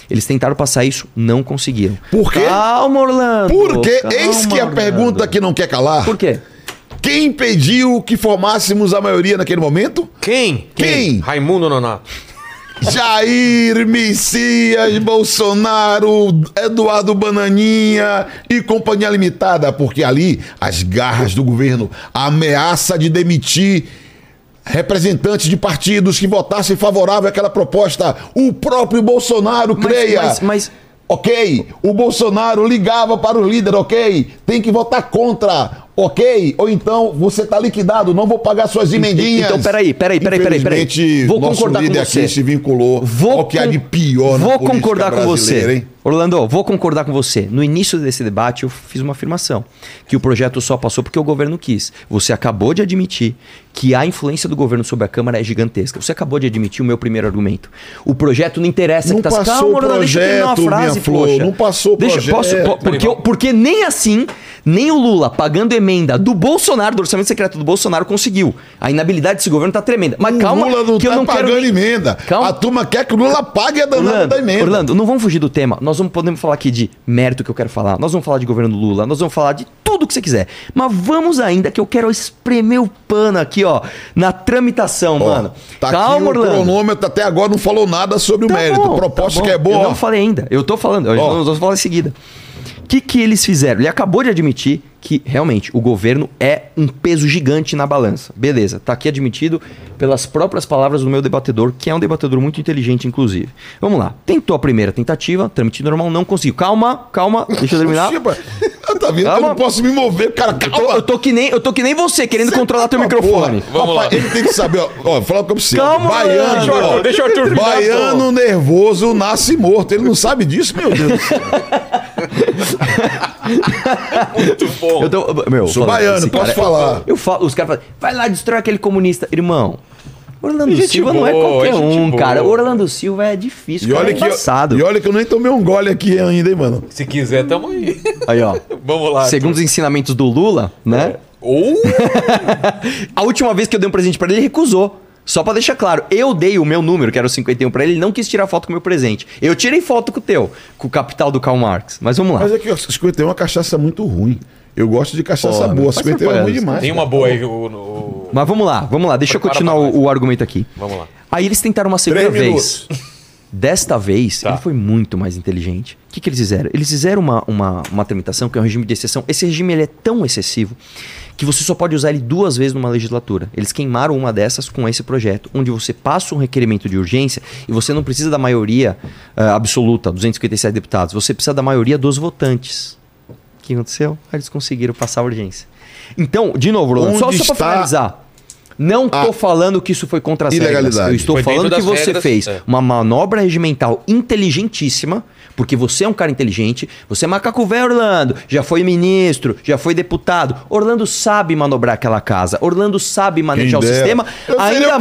Eles tentaram passar isso, não conseguiram. Por quê? Calma, Orlando. Por quê? Eis que a pergunta que não quer calar. Por quê? Quem pediu que formássemos a maioria naquele momento? Quem? Quem? Raimundo Nonato. Jair, Messias, Bolsonaro, Eduardo Bananinha e Companhia Limitada. Porque ali, as garras do governo, a ameaça de demitir representantes de partidos que votassem favorável àquela proposta. O próprio Bolsonaro, creia. Ok, o Bolsonaro ligava para o líder, ok, tem que votar contra, ok, ou então você tá liquidado, não vou pagar suas emendinhas. Então, peraí. Vou concordar com você. Nosso líder aqui se vinculou ao que há de pior na política brasileira. Vou concordar com você, hein? Orlando, vou concordar com você. No início desse debate eu fiz uma afirmação, que o projeto só passou porque o governo quis. Você acabou de admitir que a influência do governo sobre a Câmara é gigantesca. Você acabou de admitir o meu primeiro argumento. O projeto não interessa. Não passou o projeto, deixa eu terminar uma frase, poxa. Não passou o projeto. Porque nem assim, nem o Lula pagando emenda do Bolsonaro, do orçamento secreto do Bolsonaro, conseguiu. A inabilidade desse governo tá tremenda. Mas calma, que eu não quero... O Lula não tá pagando emenda. Calma. A turma quer que o Lula pague a danada da emenda. Orlando, não vamos fugir do tema. Nós não podemos falar aqui de mérito que eu quero falar. Nós vamos falar de governo do Lula. Nós vamos falar de tudo que você quiser. Mas vamos ainda, que eu quero espremer o pano aqui, ó, na tramitação, mano. Tá calma, aqui o cronômetro até agora não falou nada sobre o mérito. Bom, proposta que é boa. Eu não falei ainda. Eu tô falando. Eu vou falar em seguida. O que eles fizeram? Ele acabou de admitir que realmente o governo é um peso gigante na balança. Beleza, tá aqui admitido pelas próprias palavras do meu debatedor, que é um debatedor muito inteligente, inclusive. Vamos lá. Tentou a primeira tentativa, trâmite normal, não conseguiu. Calma, deixa eu terminar. Tá vendo? Eu não posso me mover, cara. Calma. Eu tô que nem você, querendo controlar teu microfone. Vamos lá. Ele tem que saber, ó, fala o que eu preciso. Calma, baiano, deixa o Arthur. Baiano nervoso nasce morto. Ele não sabe disso, meu Deus do céu. Muito bom. Sou baiano, posso falar. Eu falo, os caras falam, vai lá, destrói aquele comunista. Irmão, Orlando Silva não é qualquer um, cara. Orlando Silva é difícil, cara, é embaçado. E olha que eu nem tomei um gole aqui ainda, hein, mano. Se quiser, tamo aí. Aí, ó. Vamos lá. Segundo os ensinamentos do Lula, né? A última vez que eu dei um presente pra ele, ele recusou. Só pra deixar claro, eu dei o meu número, que era o 51, pra ele não quis tirar foto com o meu presente. Eu tirei foto com o teu, com o capital do Karl Marx. Mas vamos lá. Mas é que o 51 é uma cachaça muito ruim. Eu gosto de cachaça boa. 51 é ruim demais. Tem uma boa aí. Mas vamos lá. Deixa eu continuar o argumento aqui. Vamos lá. Aí eles tentaram uma segunda vez. Desta vez, ele foi muito mais inteligente. O que, que eles fizeram? Eles fizeram uma tramitação, que é um regime de exceção. Esse regime ele é tão excessivo que você só pode usar ele 2 vezes numa legislatura. Eles queimaram uma dessas com esse projeto, onde você passa um requerimento de urgência e você não precisa da maioria absoluta, 257 deputados. Você precisa da maioria dos votantes. O que aconteceu? Eles conseguiram passar a urgência. Então, de novo, Orlando, só para finalizar... Não estou falando que isso foi contra as regras. Eu estou falando que você fez uma manobra regimental inteligentíssima, porque você é um cara inteligente, você é macaco velho, Orlando, já foi ministro, já foi deputado. Orlando sabe manobrar aquela casa, Orlando sabe manejar o sistema, ainda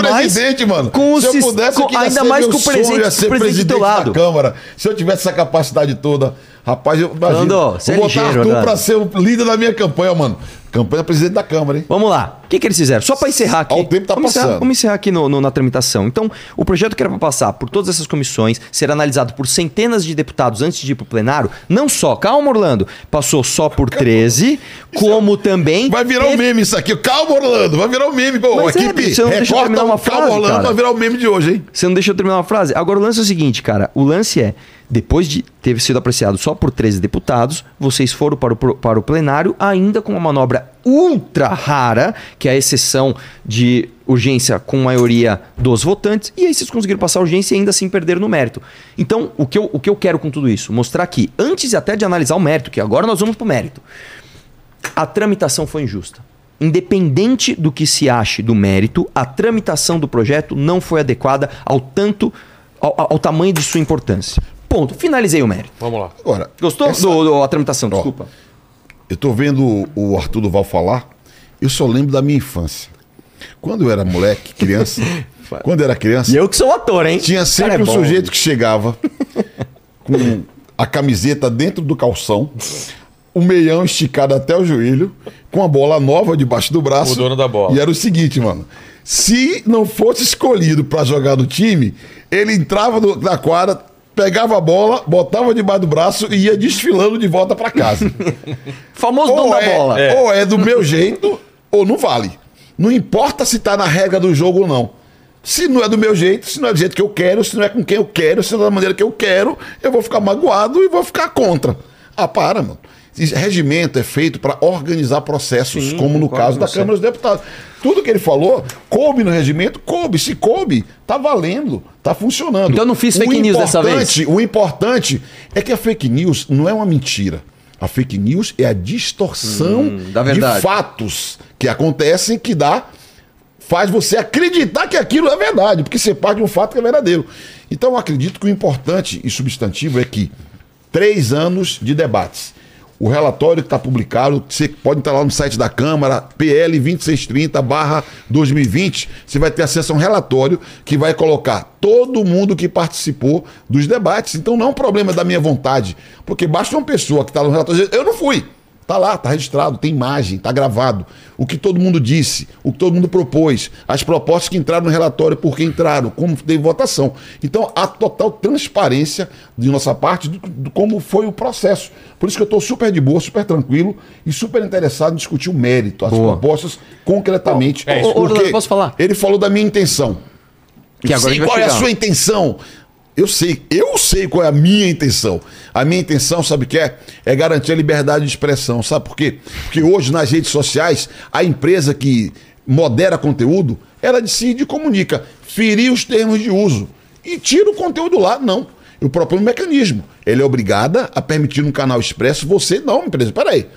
mais com o presidente do lado. Câmara, se eu tivesse essa capacidade toda... Rapaz, eu imagino, vou botar Arthur pra ser o líder da minha campanha, mano. Campanha da presidente da Câmara, hein? Vamos lá. O que, que eles fizeram? Só pra encerrar aqui. O tempo tá passando. Vamos encerrar aqui na tramitação. Então, o projeto que era pra passar por todas essas comissões, ser analisado por centenas de deputados antes de ir pro plenário, não só, calma, Orlando, passou só por 13, como também... Vai virar um meme isso aqui. Calma, Orlando, vai virar um meme. Pô, equipe, você não deixa eu terminar uma frase, calma, Orlando, cara. Vai virar um meme de hoje, hein? Você não deixa eu terminar uma frase? Agora, o lance é o seguinte, cara. O lance é... Depois de ter sido apreciado só por 13 deputados, vocês foram para o plenário, ainda com uma manobra ultra rara, que é a exceção de urgência com maioria dos votantes, e aí vocês conseguiram passar a urgência e ainda assim perderam no mérito. Então, o que eu quero com tudo isso? Mostrar que, antes até de analisar o mérito, que agora nós vamos para o mérito, a tramitação foi injusta. Independente do que se ache do mérito, a tramitação do projeto não foi adequada ao tamanho de sua importância. Ponto. Finalizei o mérito. Vamos lá. Agora, gostou da tramitação? Desculpa. Eu tô vendo o Arthur do Val falar, eu só lembro da minha infância. Quando eu era moleque, criança... E eu que sou ator, hein? Tinha sempre um sujeito que chegava com a camiseta dentro do calção, o meião esticado até o joelho, com a bola nova debaixo do braço. O dono da bola. E era o seguinte, mano. Se não fosse escolhido para jogar no time, ele entrava na quadra... Pegava a bola, botava debaixo do braço e ia desfilando de volta para casa. Famoso dono da bola. Ou é do meu jeito, ou não vale. Não importa se tá na regra do jogo ou não. Se não é do meu jeito, se não é do jeito que eu quero, se não é com quem eu quero, se não é da maneira que eu quero, eu vou ficar magoado e vou ficar contra. Ah, para, mano. Esse regimento é feito para organizar processos, como no caso da Câmara dos Deputados. Tudo que ele falou, coube no regimento, coube. Se coube, tá valendo, tá funcionando. Então eu não fiz fake news dessa vez. O importante é que a fake news não é uma mentira. A fake news é a distorção de fatos que acontecem que faz você acreditar que aquilo é verdade, porque você parte de um fato que é verdadeiro. Então eu acredito que o importante e substantivo é que 3 anos de debates. O relatório que está publicado, você pode entrar lá no site da Câmara, PL 2630/2020, você vai ter acesso a um relatório que vai colocar todo mundo que participou dos debates. Então não é um problema da minha vontade, porque basta uma pessoa que está no relatório dizer, eu não fui. Está lá, está registrado, tem imagem, está gravado. O que todo mundo disse, o que todo mundo propôs, as propostas que entraram no relatório, por que entraram, como teve votação. Então, há total transparência de nossa parte de como foi o processo. Por isso que eu estou super de boa, super tranquilo e super interessado em discutir o mérito, as propostas concretamente. Orlando, posso falar? Ele falou da minha intenção. Que agora qual é a sua intenção? Eu sei qual é a minha intenção. A minha intenção, sabe o que é? É garantir a liberdade de expressão. Sabe por quê? Porque hoje nas redes sociais, a empresa que modera conteúdo, ela decide e comunica. Ferir os termos de uso. E tira o conteúdo lá. Não. Eu proponho um mecanismo. Ela é obrigada a permitir um canal expresso. Você não, empresa. Peraí.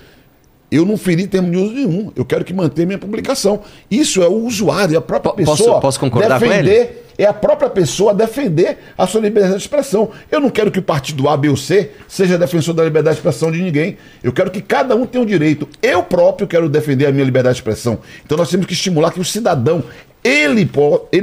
Eu não feri termo de uso nenhum. Eu quero que mantenha minha publicação. Isso é o usuário, é a própria pessoa. Posso concordar com ele? É a própria pessoa defender a sua liberdade de expressão. Eu não quero que o partido A, B ou C seja defensor da liberdade de expressão de ninguém. Eu quero que cada um tenha um direito. Eu próprio quero defender a minha liberdade de expressão. Então nós temos que estimular que o cidadão ele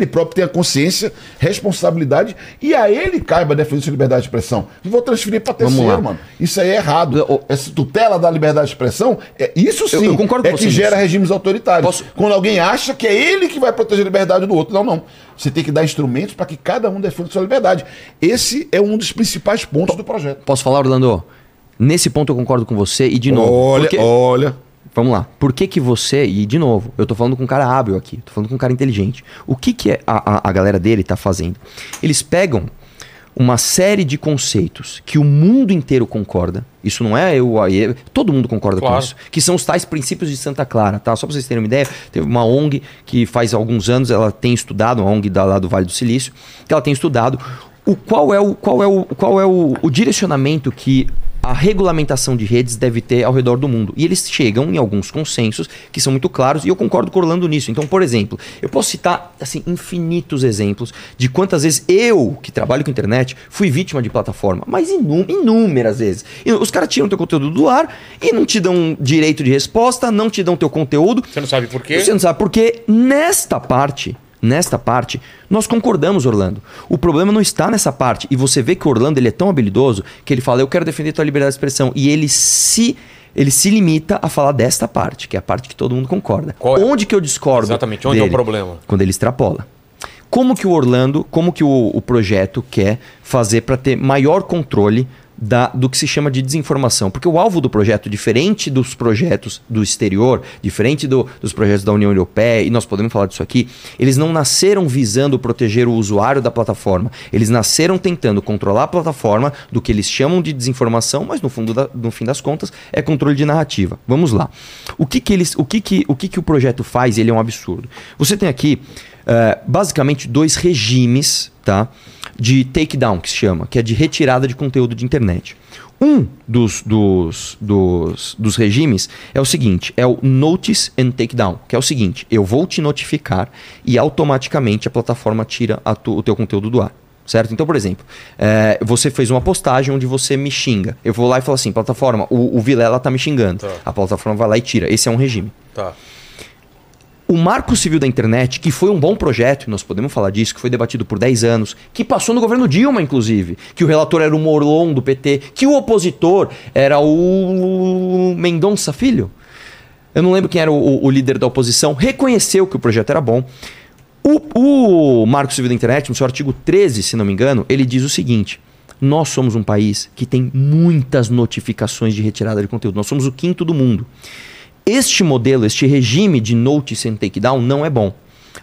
próprio tenha consciência, responsabilidade, e a ele caiba defender sua liberdade de expressão. Não vou transferir para terceiro, mano. Isso aí é errado. Essa tutela da liberdade de expressão, isso sim, eu concordo com você, que gera regimes autoritários. Quando alguém acha que é ele que vai proteger a liberdade do outro. Não, não. Você tem que dar instrumentos para que cada um defenda sua liberdade. Esse é um dos principais pontos do projeto. Posso falar, Orlando? Nesse ponto eu concordo com você e de novo... Vamos lá. Por que que você... E de novo, eu tô falando com um cara hábil aqui. Tô falando com um cara inteligente. O que que a galera dele tá fazendo? Eles pegam uma série de conceitos que o mundo inteiro concorda. Isso não é eu... Todo mundo concorda com isso. Que são os tais princípios de Santa Clara, tá? Só pra vocês terem uma ideia, teve uma ONG que faz alguns anos, ela tem estudado, uma ONG lá do Vale do Silício, que ela tem estudado qual é o direcionamento que... a regulamentação de redes deve ter ao redor do mundo. E eles chegam em alguns consensos que são muito claros, e eu concordo com o Orlando nisso. Então, por exemplo, eu posso citar assim, infinitos exemplos de quantas vezes eu, que trabalho com internet, fui vítima de plataforma, mas inúmeras vezes. Os caras tiram teu conteúdo do ar e não te dão direito de resposta, não te dão teu conteúdo. Você não sabe por quê? Você não sabe por quê. Nesta parte, nós concordamos, Orlando. O problema não está nessa parte. E você vê que o Orlando ele é tão habilidoso que ele fala, eu quero defender tua liberdade de expressão. E ele se limita a falar desta parte, que é a parte que todo mundo concorda. Qual é? Onde que eu discordo? Exatamente, onde dele? É o problema? Quando ele extrapola. Como que o Orlando, como que o projeto quer fazer para ter maior controle do que se chama de desinformação? Porque o alvo do projeto, diferente dos projetos do exterior, diferente dos projetos da União Europeia, e nós podemos falar disso aqui, eles não nasceram visando proteger o usuário da plataforma. Eles nasceram tentando controlar a plataforma do que eles chamam de desinformação, mas no fim das contas é controle de narrativa. Vamos lá. O que o projeto faz? Ele é um absurdo. Você tem aqui basicamente dois regimes, tá? De takedown, que se chama, que é de retirada de conteúdo de internet. Um dos regimes é o seguinte, é o notice and takedown, que é o seguinte, eu vou te notificar e automaticamente a plataforma tira o teu conteúdo do ar, certo? Então, por exemplo, você fez uma postagem onde você me xinga. Eu vou lá e falo assim, plataforma, o Vilela tá me xingando. Tá. A plataforma vai lá e tira. Esse é um regime. Tá. O Marco Civil da Internet, que foi um bom projeto, nós podemos falar disso, que foi debatido por 10 anos, que passou no governo Dilma, inclusive, que o relator era o Morlon do PT, que o opositor era o Mendonça Filho, eu não lembro quem era o líder da oposição, reconheceu que o projeto era bom. O Marco Civil da Internet, no seu artigo 13, se não me engano, ele diz o seguinte... Nós somos um país que tem muitas notificações de retirada de conteúdo, nós somos o 5º do mundo. Este modelo, este regime de notice and takedown não é bom.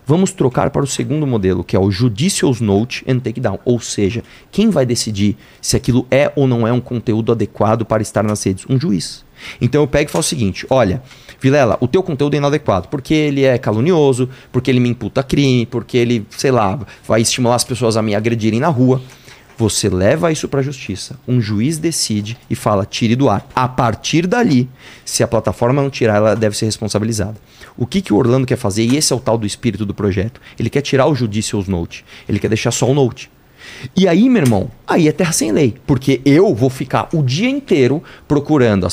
Vamos trocar para o segundo modelo, que é o judicial notice and takedown. Ou seja, quem vai decidir se aquilo é ou não é um conteúdo adequado para estar nas redes? Um juiz. Então eu pego e falo o seguinte, olha, Vilela, o teu conteúdo é inadequado, porque ele é calunioso, porque ele me imputa crime, porque ele, sei lá, vai estimular as pessoas a me agredirem na rua. Você leva isso para a justiça, um juiz decide e fala, tire do ar. A partir dali, se a plataforma não tirar, ela deve ser responsabilizada. O que o Orlando quer fazer, e esse é o tal do espírito do projeto, ele quer tirar o judicial note, ele quer deixar só o note. E aí, meu irmão, aí é terra sem lei, porque eu vou ficar o dia inteiro procurando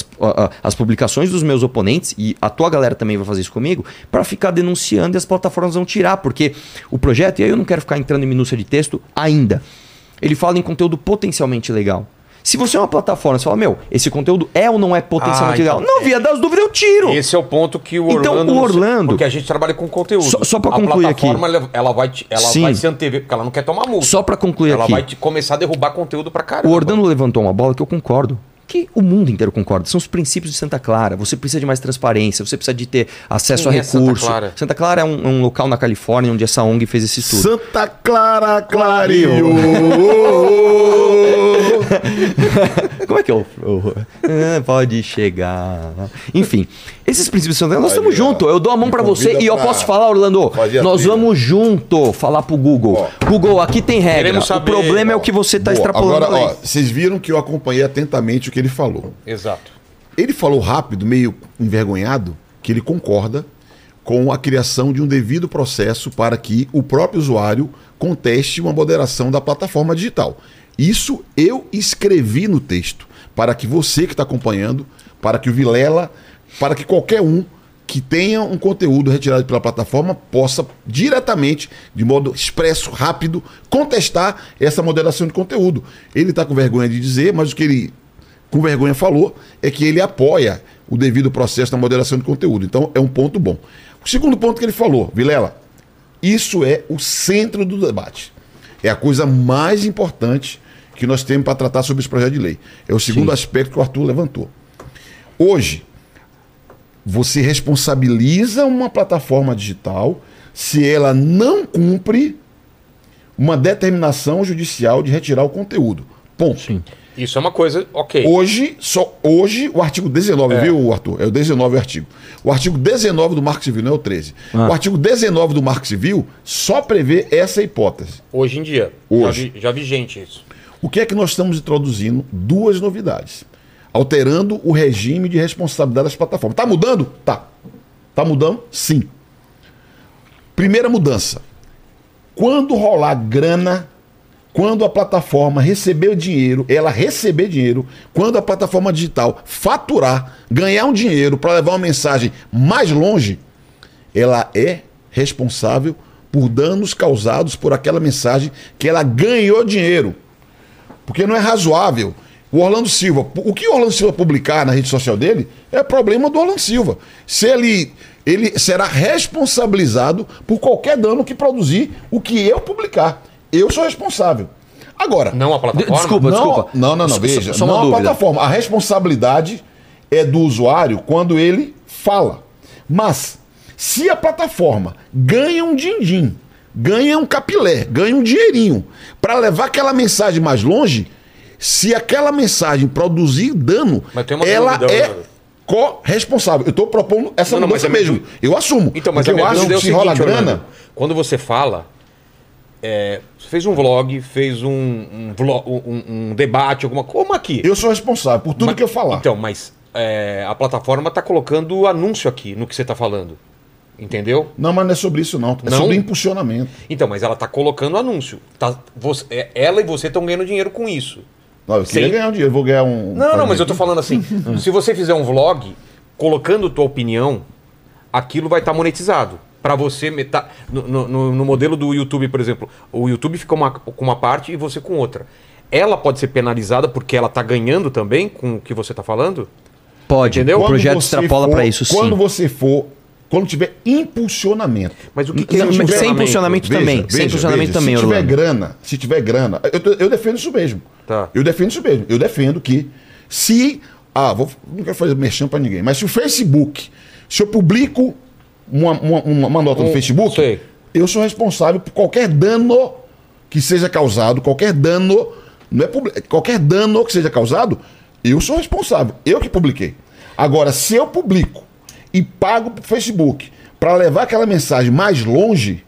as publicações dos meus oponentes, e a tua galera também vai fazer isso comigo, para ficar denunciando e as plataformas vão tirar, porque o projeto, e aí eu não quero ficar entrando em minúcia de texto ainda, ele fala em conteúdo potencialmente legal. Se você é uma plataforma, você fala, meu, esse conteúdo é ou não é potencialmente legal? Não, via das dúvidas, eu tiro. Esse é o ponto que o Orlando... Então, o Orlando... Porque a gente trabalha com conteúdo. Só para concluir aqui... A plataforma, ela vai se antever, porque ela não quer tomar multa. Só para concluir aqui... Ela vai começar a derrubar conteúdo pra caramba. O Orlando levantou uma bola que eu concordo. Que o mundo inteiro concorda. São os princípios de Santa Clara. Você precisa de mais transparência, você precisa de ter acesso a recursos. Santa Clara é um local na Califórnia onde essa ONG fez esse estudo. Santa Clara clareou. Como é que é o... Pode chegar. Enfim, esses princípios de Santa Clara, nós estamos juntos. Eu dou a mão pra você e eu posso falar, Orlando. Nós vamos junto falar pro Google. Ó, Google, aqui tem regra. O problema é o que você tá extrapolando. Agora, ó, vocês viram que eu acompanhei atentamente o que ele falou. Exato. Ele falou rápido, meio envergonhado, que ele concorda com a criação de um devido processo para que o próprio usuário conteste uma moderação da plataforma digital. Isso eu escrevi no texto, para que você que está acompanhando, para que o Vilela, para que qualquer um que tenha um conteúdo retirado pela plataforma possa diretamente, de modo expresso, rápido, contestar essa moderação de conteúdo. Ele está com vergonha de dizer, mas o que ele com vergonha falou é que ele apoia o devido processo da moderação de conteúdo. Então é um ponto bom. O segundo ponto que ele falou, Vilela, isso é o centro do debate. É a coisa mais importante que nós temos para tratar sobre esse projeto de lei. É o segundo aspecto que o Arthur levantou. Hoje, você responsabiliza uma plataforma digital se ela não cumpre uma determinação judicial de retirar o conteúdo. Ponto. Sim. Isso é uma coisa, ok. Hoje, só hoje, o artigo 19, viu, Arthur? É o 19 o artigo. O artigo 19 do Marco Civil, não é o 13. O artigo 19 do Marco Civil só prevê essa hipótese. Hoje em dia. Hoje. Já vigente isso. O que é que nós estamos introduzindo? Duas novidades. Alterando o regime de responsabilidade das plataformas. Está mudando? Tá. Está mudando? Sim. Primeira mudança. Quando rolar grana, quando a plataforma receber dinheiro, ela receber dinheiro, quando a plataforma digital faturar, ganhar um dinheiro para levar uma mensagem mais longe, ela é responsável por danos causados por aquela mensagem que ela ganhou dinheiro. Porque não é razoável. O Orlando Silva, o que o Orlando Silva publicar na rede social dele é problema do Orlando Silva. Se ele será responsabilizado por qualquer dano que produzir o que eu publicar. Eu sou responsável. Agora... Não a plataforma? Desculpa. Não. Veja, só não a plataforma. A responsabilidade é do usuário quando ele fala. Mas, se a plataforma ganha um din-din, ganha um capilé, ganha um dinheirinho para levar aquela mensagem mais longe... Se aquela mensagem produzir dano, ela é corresponsável. Eu estou propondo essa mudança mesmo. Eu assumo. Então, mas eu acho que se rola grana... Quando você fala, fez um vlog, fez um debate, alguma coisa... Como aqui? Eu sou responsável por tudo que eu falar. Então, mas a plataforma está colocando anúncio aqui no que você está falando. Entendeu? Não, mas não é sobre isso não. É sobre impulsionamento. Então, mas ela está colocando anúncio. Ela e você estão ganhando dinheiro com isso. Não, eu queria ganhar um dinheiro, eu vou ganhar um... Não, mas eu tô falando assim, se você fizer um vlog, colocando tua opinião, aquilo vai estar monetizado. Para você, no modelo do YouTube, por exemplo, o YouTube fica com uma parte e você com outra. Ela pode ser penalizada porque ela tá ganhando também com o que você tá falando? Pode, entendeu? O projeto extrapola para isso, sim. Quando tiver impulsionamento. Mas o que é impulsionamento? Sem impulsionamento também. Se tiver grana, eu defendo isso mesmo. Tá. Eu defendo isso mesmo. Eu defendo que se... não quero fazer merchan para ninguém, mas se o Facebook... Se eu publico uma nota no Facebook, sei. Eu sou responsável por qualquer dano que seja causado, qualquer dano que seja causado, eu sou responsável. Eu que publiquei. Agora, se eu publico e pago para o Facebook para levar aquela mensagem mais longe,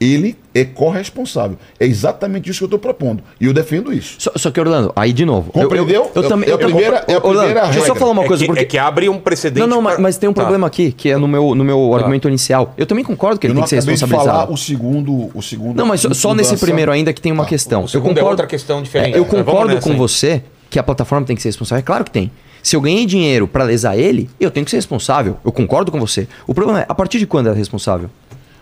ele é corresponsável. É exatamente isso que eu estou propondo. E eu defendo isso. Só que, Orlando, aí de novo... Compreendeu? É a primeira regra. Deixa eu só falar uma coisa. É que abre um precedente... Mas tem um problema aqui, que é no meu argumento inicial. Eu também concordo que ele tem que ser responsabilizado. Eu não acabei de falar o segundo... Não, mas só nesse primeiro ainda que tem uma questão. O segundo é outra questão diferente. Eu concordo com você que a plataforma tem que ser responsável. É claro que tem. Se eu ganhei dinheiro para lesar ele, eu tenho que ser responsável. Eu concordo com você. O problema é, a partir de quando ela é responsável?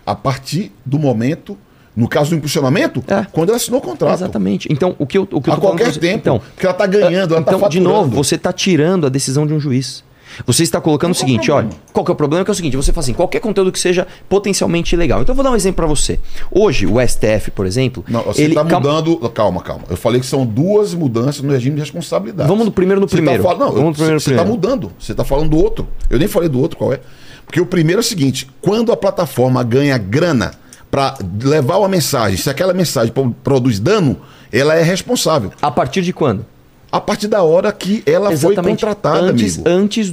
A partir do momento, no caso do impulsionamento, quando ela assinou o contrato. Exatamente. Então, o que eu tô falando... A qualquer tempo, que ela está ganhando, ela está faturando. De novo, você está tirando a decisão de um juiz. Você está colocando o seguinte, olha, qual que é o problema? Que é o seguinte, você faz assim, qualquer conteúdo que seja potencialmente ilegal. Então eu vou dar um exemplo para você. Hoje, o STF, por exemplo... Não, você está mudando... Calma. Eu falei que são duas mudanças no regime de responsabilidade. Vamos no primeiro Você está mudando. Você está falando do outro. Eu nem falei do outro, qual é? Porque o primeiro é o seguinte, quando a plataforma ganha grana para levar uma mensagem, se aquela mensagem produz dano, ela é responsável. A partir de quando? A partir da hora que ela foi contratada, antes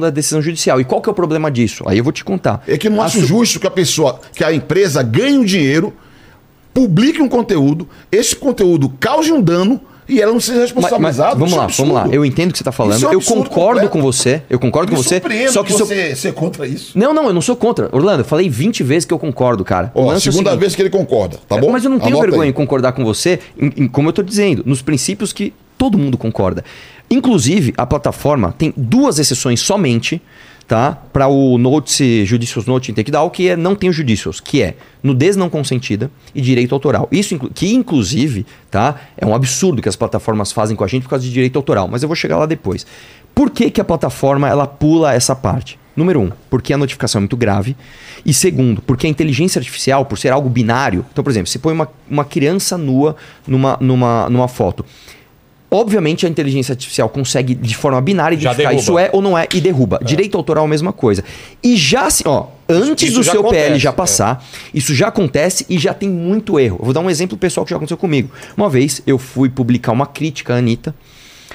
da decisão judicial. E qual que é o problema disso? Aí eu vou te contar. É que eu não acho justo que a empresa ganhe um dinheiro, publique um conteúdo, esse conteúdo cause um dano e ela não seja responsabilizada. Vamos lá. Eu entendo o que você está falando. É um eu concordo com você. Só que você é contra isso. Não, eu não sou contra. Orlando, eu falei 20 vezes que eu concordo, cara. Ó, a segunda vez que ele concorda, tá bom? Mas eu não tenho vergonha em concordar com você, como eu estou dizendo, nos princípios que todo mundo concorda. Inclusive, a plataforma tem duas exceções somente tá? Para o notice, judicious notice interdital, que é, não tem os judicious, que é nudez não consentida e direito autoral. Isso que, inclusive, tá? É um absurdo que as plataformas fazem com a gente por causa de direito autoral, mas eu vou chegar lá depois. Por que que a plataforma ela pula essa parte? Número um, porque a notificação é muito grave. E segundo, porque a inteligência artificial, por ser algo binário... Então, por exemplo, você põe uma criança nua numa foto. Obviamente, a inteligência artificial consegue, de forma binária, identificar isso é ou não é e derruba. É. Direito autoral, a mesma coisa. E já assim, ó, antes do seu PL já passar, isso já acontece e já tem muito erro. Eu vou dar um exemplo pessoal que já aconteceu comigo. Uma vez, eu fui publicar uma crítica à Anitta.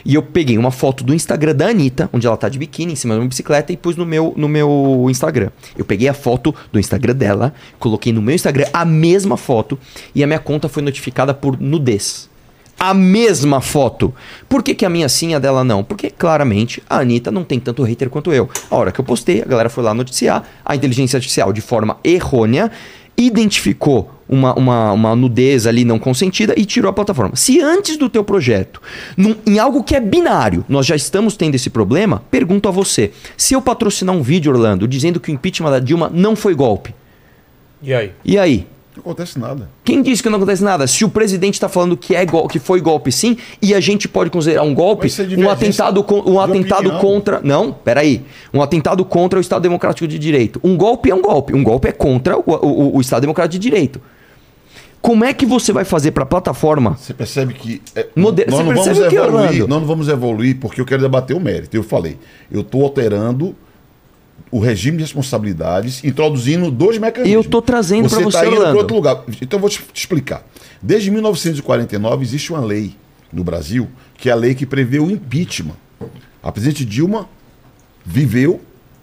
E eu peguei uma foto do Instagram da Anitta, onde ela tá de biquíni, em cima de uma bicicleta, e pus no meu Instagram. Eu peguei a foto do Instagram dela, coloquei no meu Instagram a mesma foto, e a minha conta foi notificada por nudez. A mesma foto. Por que que a minha sim, a dela não? Porque, claramente, a Anitta não tem tanto hater quanto eu. A hora que eu postei, a galera foi lá noticiar, a inteligência artificial, de forma errônea, identificou uma nudez ali não consentida e tirou a plataforma. Se antes do teu projeto, em algo que é binário, nós já estamos tendo esse problema, pergunto a você, se eu patrocinar um vídeo, Orlando, dizendo que o impeachment da Dilma não foi golpe. E aí? E aí? Não acontece nada. Quem disse que não acontece nada? Se o presidente está falando que foi golpe sim, e a gente pode considerar um golpe, um atentado contra... Não, peraí. Um atentado contra o Estado Democrático de Direito. Um golpe é um golpe. Um golpe é contra o Estado Democrático de Direito. Como é que você vai fazer para a plataforma? Você percebe que... Nós não vamos evoluir porque eu quero debater o mérito. Eu falei, eu estou alterando o regime de responsabilidades, introduzindo dois mecanismos. Eu estou trazendo para você, tá, Orlando, indo para outro lugar. Então eu vou te explicar. Desde 1949 existe uma lei no Brasil, que é a lei que prevê o impeachment. A presidente Dilma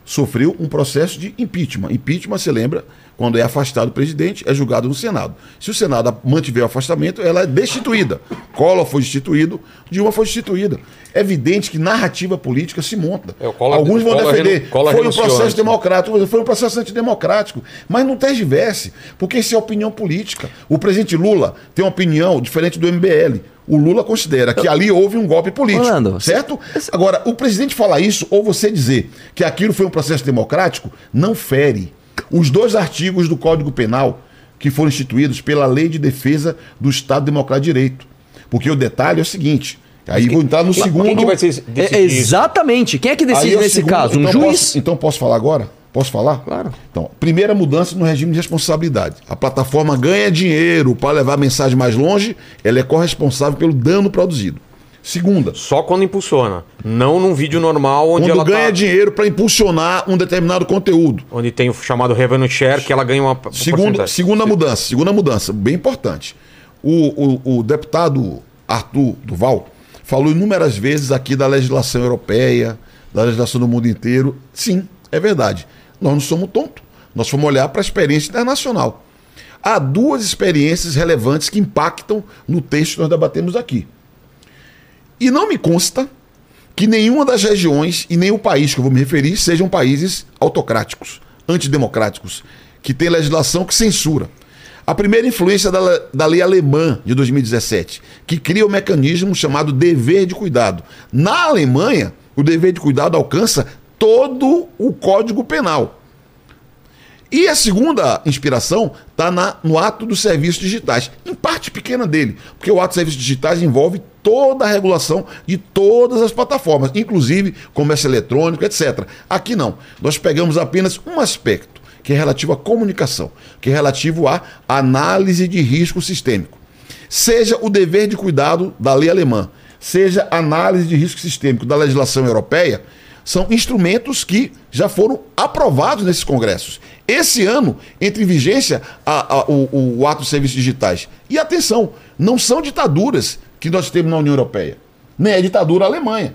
sofreu um processo de impeachment. Impeachment, você lembra, quando é afastado o presidente, é julgado no Senado. Se o Senado mantiver o afastamento, ela é destituída. Collor foi destituído, Dilma foi destituída. É evidente que narrativa política se monta. Alguns vão defender. Foi um processo democrático, foi um processo antidemocrático. Mas não tergiverse, porque isso é opinião política. O presidente Lula tem uma opinião diferente do MBL. O Lula considera que ali houve um golpe político, certo? Agora, o presidente falar isso, ou você dizer que aquilo foi um processo democrático, não fere os dois artigos do Código Penal que foram instituídos pela Lei de Defesa do Estado Democrático de Direito. Porque o detalhe é o seguinte... Aí vou entrar no segundo... Quem que vai ser exatamente. Quem é que decide nesse caso? Um juiz? Então posso falar agora? Posso falar? Claro. Então, primeira mudança no regime de responsabilidade. A plataforma ganha dinheiro para levar a mensagem mais longe, ela é corresponsável pelo dano produzido. Segunda. Só quando impulsiona. Não num vídeo normal onde ela ganha dinheiro para impulsionar um determinado conteúdo. Onde tem o chamado revenue share, que ela ganha uma porcentagem. Segunda mudança, bem importante. O deputado Arthur do Val falou inúmeras vezes aqui da legislação europeia, da legislação do mundo inteiro. Sim, é verdade. Nós não somos tontos. Nós fomos olhar para a experiência internacional. Há duas experiências relevantes que impactam no texto que nós debatemos aqui. E não me consta que nenhuma das regiões e nem o país que eu vou me referir sejam países autocráticos, antidemocráticos, que tem legislação que censura. A primeira influência da lei alemã de 2017, que cria um mecanismo chamado dever de cuidado. Na Alemanha, o dever de cuidado alcança todo o Código Penal. E a segunda inspiração está no ato dos serviços digitais, em parte pequena dele, porque o ato dos serviços digitais envolve toda a regulação de todas as plataformas, inclusive comércio eletrônico, etc. Aqui não, nós pegamos apenas um aspecto, que é relativo à comunicação, que é relativo à análise de risco sistêmico. Seja o dever de cuidado da lei alemã, seja a análise de risco sistêmico da legislação europeia, são instrumentos que já foram aprovados nesses congressos. Esse ano, entra em vigência o ato de serviços digitais. E atenção, não são ditaduras que nós temos na União Europeia, nem é ditadura alemã.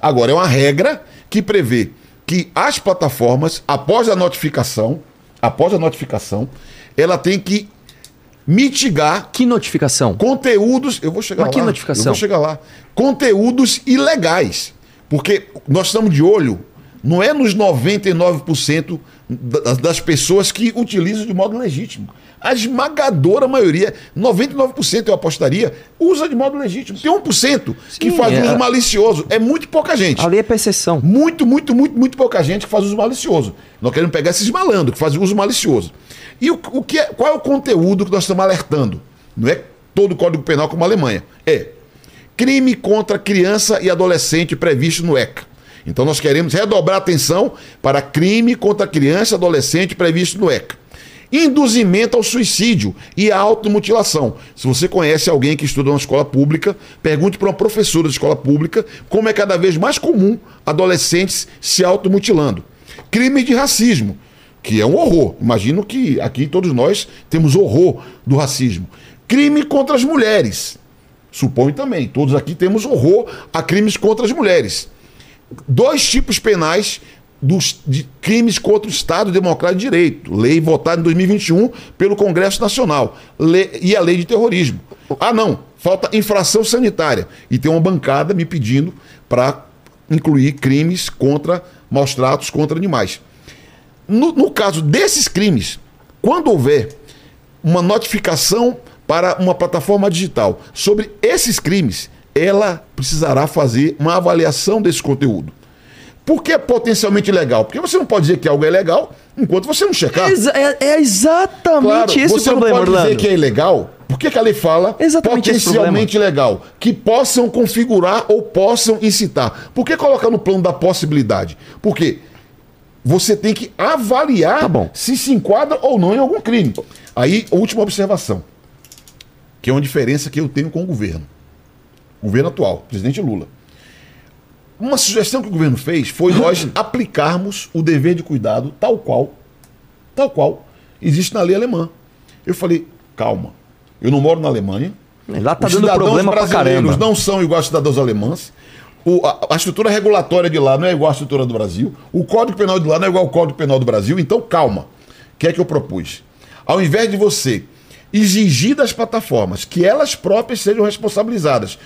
Agora, é uma regra que prevê que as plataformas, após a notificação, ela tem que mitigar... Que notificação? Conteúdos... Eu vou chegar lá. Conteúdos ilegais. Porque nós estamos de olho, não é nos 99% das pessoas que utilizam de modo legítimo. A esmagadora maioria, 99% eu apostaria, usa de modo legítimo. Tem 1% que faz uso malicioso. É muito pouca gente. Ali é percepção. Muito pouca gente que faz uso malicioso. Nós queremos pegar esses malandros que fazem uso malicioso. E o que é, qual é o conteúdo que nós estamos alertando? Não é todo o Código Penal como a Alemanha. É crime contra criança e adolescente previsto no ECA. Então nós queremos redobrar a atenção para crime contra criança e adolescente previsto no ECA. Induzimento ao suicídio e à automutilação. Se você conhece alguém que estuda na escola pública, pergunte para uma professora de escola pública como é cada vez mais comum adolescentes se automutilando. Crime de racismo, que é um horror. Imagino que aqui todos nós temos horror do racismo. Crime contra as mulheres. Suponho também, todos aqui temos horror a crimes contra as mulheres. Dois tipos penais de crimes contra o Estado Democrático de Direito. Lei votada em 2021 pelo Congresso Nacional. E a lei de terrorismo. Ah, não. Falta infração sanitária. E tem uma bancada me pedindo para incluir crimes contra maus-tratos, contra animais. No caso desses crimes, quando houver uma notificação para uma plataforma digital sobre esses crimes, ela precisará fazer uma avaliação desse conteúdo. Por que é potencialmente ilegal? Porque você não pode dizer que algo é legal enquanto você não checar. É exatamente, claro, esse o problema, Orlando. Você não pode dizer que é ilegal. Por que a lei fala exatamente potencialmente ilegal? Que possam configurar ou possam incitar. Por que colocar no plano da possibilidade? Porque você tem que avaliar se se enquadra ou não em algum crime. Aí, última observação, que é uma diferença que eu tenho com o governo. Governo atual, presidente Lula. Uma sugestão que o governo fez foi nós aplicarmos o dever de cuidado tal qual existe na lei alemã. Eu falei, calma, eu não moro na Alemanha. Lá tá dando problema pra caramba. Os cidadãos brasileiros não são iguais aos cidadãos alemães. A estrutura regulatória de lá não é igual à estrutura do Brasil. O Código Penal de lá não é igual ao Código Penal do Brasil. Então, calma. O que é que eu propus? Ao invés de você exigir das plataformas que elas próprias sejam responsabilizadas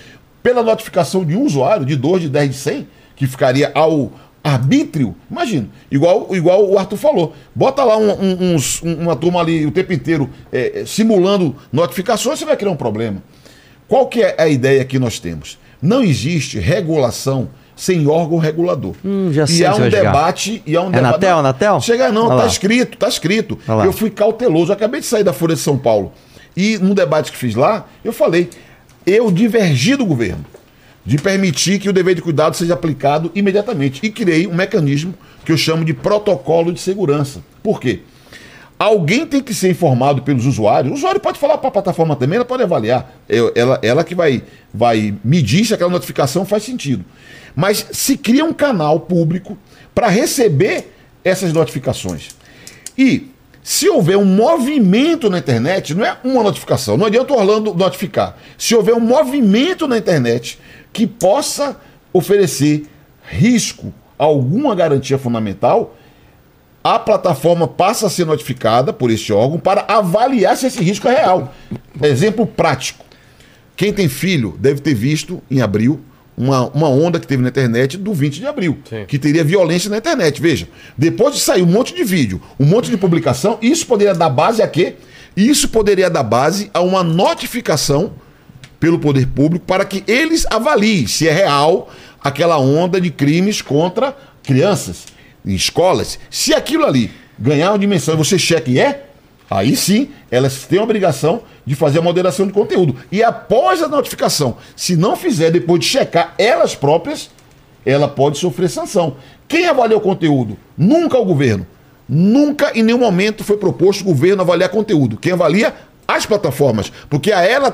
pela notificação de um usuário, de 2, de 10, de 100, que ficaria ao arbítrio, imagina, igual o Arthur falou, bota lá uma turma ali o tempo inteiro simulando notificações, você vai criar um problema. Qual que é a ideia que nós temos? Não existe regulação sem órgão regulador. E há um debate. Anatel? Chega não, tá escrito. Eu fui cauteloso, eu acabei de sair da Folha de São Paulo e no debate que fiz lá, eu falei... Eu divergi do governo de permitir que o dever de cuidado seja aplicado imediatamente e criei um mecanismo que eu chamo de protocolo de segurança. Por quê? Alguém tem que ser informado pelos usuários. O usuário pode falar para a plataforma também, ela pode avaliar. Ela que vai medir se aquela notificação faz sentido. Mas se cria um canal público para receber essas notificações. E se houver um movimento na internet, não é uma notificação, não adianta o Orlando notificar. Se houver um movimento na internet que possa oferecer risco a alguma garantia fundamental, a plataforma passa a ser notificada por este órgão para avaliar se esse risco é real. Exemplo prático. Quem tem filho deve ter visto em abril uma onda que teve na internet do 20 de abril, sim, que teria violência na internet. Veja, depois de sair um monte de vídeo, um monte de publicação, isso poderia dar base a quê? Isso poderia dar base a uma notificação pelo poder público para que eles avaliem se é real aquela onda de crimes contra crianças em escolas. Se aquilo ali ganhar uma dimensão e você checa e aí sim, elas têm a obrigação de fazer a moderação de conteúdo. E após a notificação, se não fizer depois de checar elas próprias, ela pode sofrer sanção. Quem avalia o conteúdo? Nunca o governo. Nunca em nenhum momento foi proposto o governo avaliar conteúdo. Quem avalia? As plataformas. Porque a ela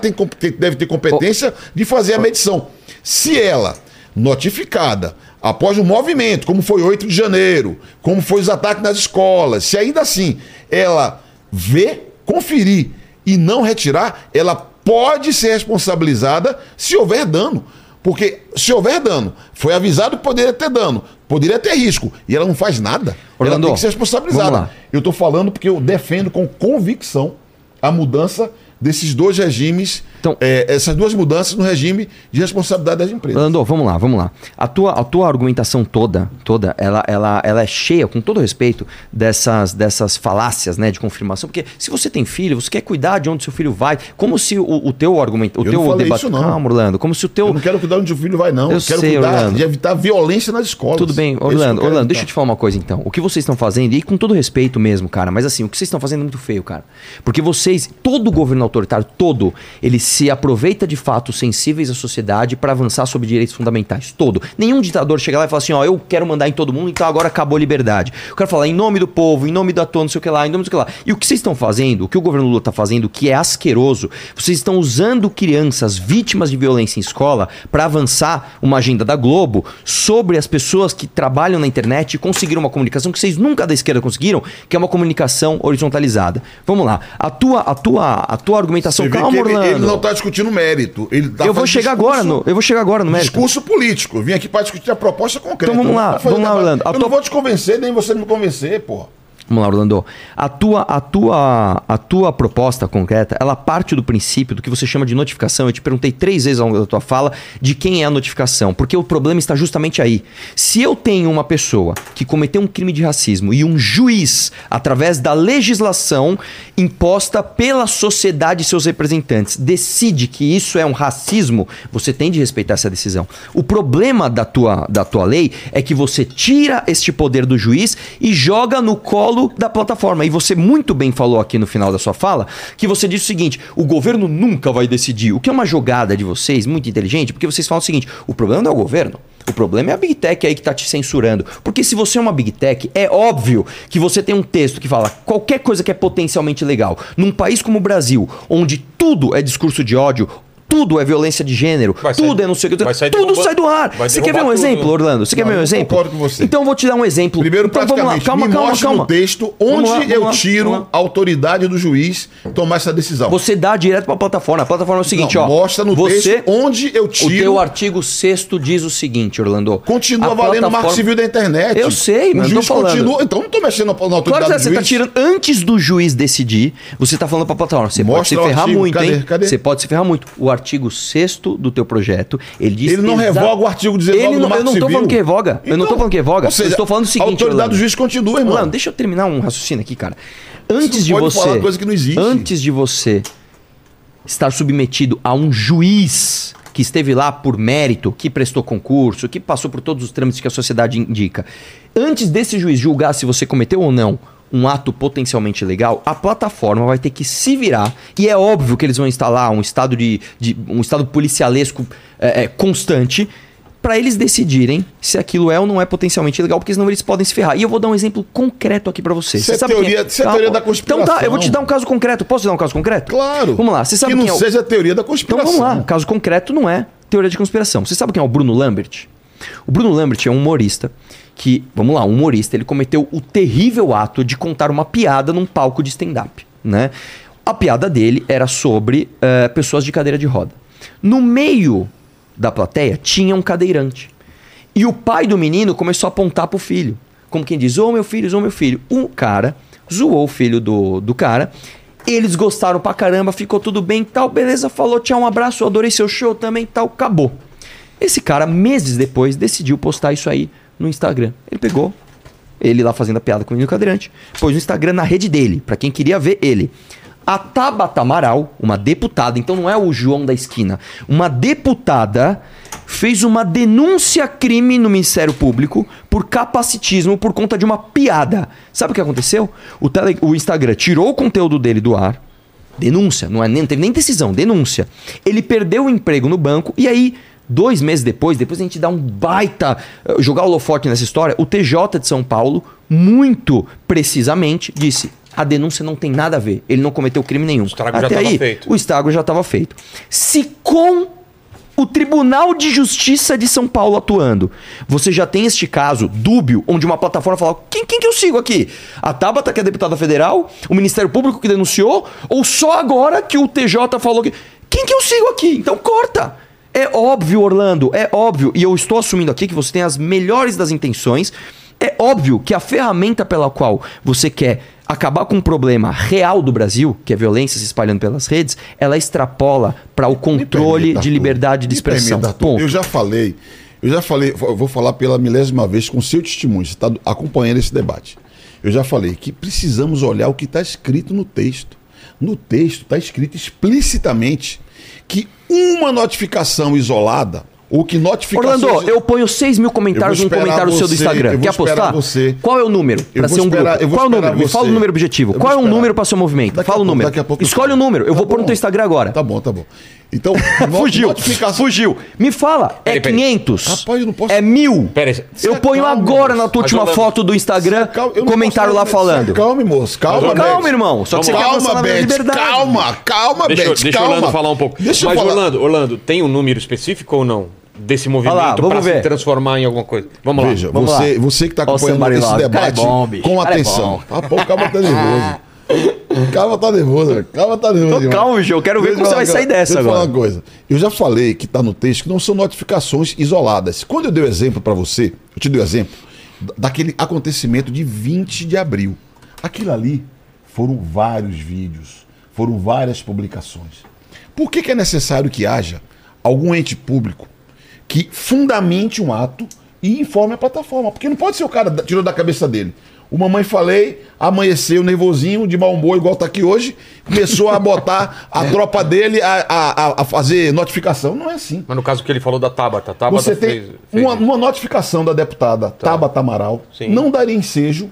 deve ter competência de fazer a medição. Se ela, notificada, após um movimento, como foi 8 de janeiro, como foi os ataques nas escolas, se ainda assim ela ver, conferir e não retirar, ela pode ser responsabilizada se houver dano. Porque se houver dano, foi avisado que poderia ter dano, poderia ter risco, e ela não faz nada, Orlando, ela tem que ser responsabilizada. Eu estou falando porque eu defendo com convicção a mudança desses dois regimes, então, essas duas mudanças no regime de responsabilidade das empresas. Orlando, vamos lá. A tua argumentação toda, ela é cheia, com todo respeito, dessas falácias, né, de confirmação, porque se você tem filho, você quer cuidar de onde seu filho vai, como se o teu argumento... Eu não falei isso, não. Calma, Orlando, como se o teu... Eu não quero cuidar onde o filho vai, não. Eu quero cuidar, Orlando, de evitar violência nas escolas. Tudo bem, Orlando, deixa eu te falar uma coisa, então. O que vocês estão fazendo, e com todo respeito mesmo, cara, mas assim, o que vocês estão fazendo é muito feio, cara. Porque vocês, todo governo autoritário, ele se aproveita de fatos sensíveis à sociedade para avançar sobre direitos fundamentais. Nenhum ditador chega lá e fala assim, ó, eu quero mandar em todo mundo, então agora acabou a liberdade. Eu quero falar em nome do povo, em nome da toa, não sei o que lá, em nome do que lá. E o que vocês estão fazendo, o que o governo Lula está fazendo, que é asqueroso, vocês estão usando crianças vítimas de violência em escola para avançar uma agenda da Globo sobre as pessoas que trabalham na internet e conseguiram uma comunicação que vocês nunca da esquerda conseguiram, que é uma comunicação horizontalizada. Vamos lá, a tua argumentação, calma, Orlando. Ele não está discutindo mérito. Ele tá eu vou chegar agora no mérito. Discurso político. Eu vim aqui para discutir a proposta concreta. Então vamos lá, Orlando. Eu não vou te convencer, nem você me convencer, porra. Vamos lá, Orlando. A tua proposta concreta, ela parte do princípio do que você chama de notificação. Eu te perguntei 3 vezes ao longo da tua fala de quem é a notificação, porque o problema está justamente aí. Se eu tenho uma pessoa que cometeu um crime de racismo e um juiz, através da legislação imposta pela sociedade e seus representantes, decide que isso é um racismo, você tem de respeitar essa decisão. O problema da tua lei é que você tira este poder do juiz e joga no colo da plataforma. E você muito bem falou aqui no final da sua fala, que você disse o seguinte, o governo nunca vai decidir, o que é uma jogada de vocês, muito inteligente, porque vocês falam o seguinte, o problema não é o governo, o problema é a Big Tech aí que tá te censurando. Porque se você é uma Big Tech, é óbvio que você tem um texto que fala qualquer coisa que é potencialmente legal. Num país como o Brasil, onde tudo é discurso de ódio, tudo é violência de gênero, tudo é não sei o que, tudo sai do ar. Você quer ver um exemplo, Orlando? Você quer ver um exemplo? Concordo com você. Então eu vou te dar um exemplo. Primeiro, praticamente, me mostre no texto onde eu tiro a autoridade do juiz tomar essa decisão. Você dá direto para a plataforma. A plataforma é o seguinte, ó. Mostra no texto onde eu tiro. O teu artigo 6º diz o seguinte, Orlando. Continua valendo o Marco Civil da Internet. Eu sei, mas não falando. Então eu não tô mexendo na autoridade do juiz. Claro que você tá tirando antes do juiz decidir. Você tá falando para a plataforma, você pode se ferrar muito, hein? Você pode se ferrar muito. O artigo 6º do teu projeto, ele diz... Ele não revoga o artigo 19 do Marco Civil. Eu não estou falando que revoga. Então, eu não estou falando que revoga. Seja, eu estou falando o seguinte, a autoridade do juiz continua, irmão. Orlando, deixa eu terminar um raciocínio aqui, cara. Antes de você estar submetido a um juiz que esteve lá por mérito, que prestou concurso, que passou por todos os trâmites que a sociedade indica, antes desse juiz julgar se você cometeu ou não um ato potencialmente legal, a plataforma vai ter que se virar, e é óbvio que eles vão instalar um estado de um estado policialesco constante para eles decidirem se aquilo é ou não é potencialmente legal, porque senão eles podem se ferrar. E eu vou dar um exemplo concreto aqui para vocês. Isso é teoria da conspiração. Então tá, eu vou te dar um caso concreto. Posso te dar um caso concreto? Claro. Vamos lá. Você sabe que não seja a teoria da conspiração. Então vamos lá. Caso concreto não é teoria de conspiração. Você sabe quem é o Bruno Lambert? O Bruno Lambert é um humorista que, vamos lá, um humorista, ele cometeu o terrível ato de contar uma piada num palco de stand-up, né? A piada dele era sobre pessoas de cadeira de roda. No meio da plateia tinha um cadeirante. E o pai do menino começou a apontar pro filho. Como quem diz, ô meu filho. Um cara zoou o filho do cara. Eles gostaram pra caramba, ficou tudo bem, tal, beleza, falou, tchau, um abraço, adorei seu show também, tal, acabou. Esse cara, meses depois, decidiu postar isso aí no Instagram. Ele pegou, ele lá fazendo a piada com o menino cadeirante, pôs no Instagram na rede dele, pra quem queria ver ele. A Tabata Amaral, uma deputada, então não é o João da esquina, uma deputada fez uma denúncia-crime no Ministério Público por capacitismo por conta de uma piada. Sabe o que aconteceu? O Instagram tirou o conteúdo dele do ar, denúncia, não teve nem decisão, denúncia. Ele perdeu o emprego no banco e aí... 2 meses depois a gente dá um baita... Jogar o holofote nessa história, o TJ de São Paulo, muito precisamente, disse... A denúncia não tem nada a ver. Ele não cometeu crime nenhum. O estrago já estava feito. O estrago já estava feito. Se com o Tribunal de Justiça de São Paulo atuando, você já tem este caso dúbio, onde uma plataforma fala... Quem que eu sigo aqui? A Tabata, que é deputada federal? O Ministério Público que denunciou? Ou só agora que o TJ falou que... Quem que eu sigo aqui? Então corta! É óbvio, Orlando, é óbvio, e eu estou assumindo aqui que você tem as melhores das intenções, é óbvio que a ferramenta pela qual você quer acabar com um problema real do Brasil, que é violência se espalhando pelas redes, ela extrapola para o controle de liberdade de expressão. Ponto. Eu já falei, vou falar pela milésima vez com seu testemunho, você está acompanhando esse debate. Eu já falei que precisamos olhar o que está escrito no texto. No texto está escrito explicitamente que uma notificação isolada... O que notificações... Orlando, eu ponho 6 mil comentários num comentário seu do Instagram. Quer apostar? Você. Qual é o número para ser um grupo? Qual é o número? Me fala o número objetivo. Qual é o número para seu movimento? Fala o número. Escolhe o número. Eu vou pôr no teu Instagram agora. Tá bom, tá bom. Então, fugiu. Me fala, é 500? Rapaz, eu não posso... É 1000? Eu ponho agora na tua última foto do Instagram comentário lá falando. Calma, moço. Calma, irmão. Só que você quer avançar na liberdade. Calma, Beth. Deixa o Orlando falar um pouco. Mas, Orlando, tem um número específico ou não? Desse movimento para se transformar em alguma coisa. Vamos lá. Veja, você que está acompanhando esse debate com atenção. Ah, pô, o cara tá nervoso. Tô calmo, Gil. Eu quero ver como você vai sair dessa agora. Falar uma coisa. Eu já falei que está no texto que não são notificações isoladas. Quando eu dei o exemplo para você, eu te dei o exemplo daquele acontecimento de 20 de abril. Aquilo ali foram vários vídeos, foram várias publicações. Por que é necessário que haja algum ente público que fundamente um ato e informe a plataforma? Porque não pode ser o cara tirou da cabeça dele. O mamãe falei, amanheceu nervosinho, de mau humor, igual tá aqui hoje, começou a botar a tropa dele a fazer notificação. Não é assim. Mas no caso que ele falou da Tabata, você tem uma notificação da deputada Tabata Amaral. Sim. Não daria ensejo,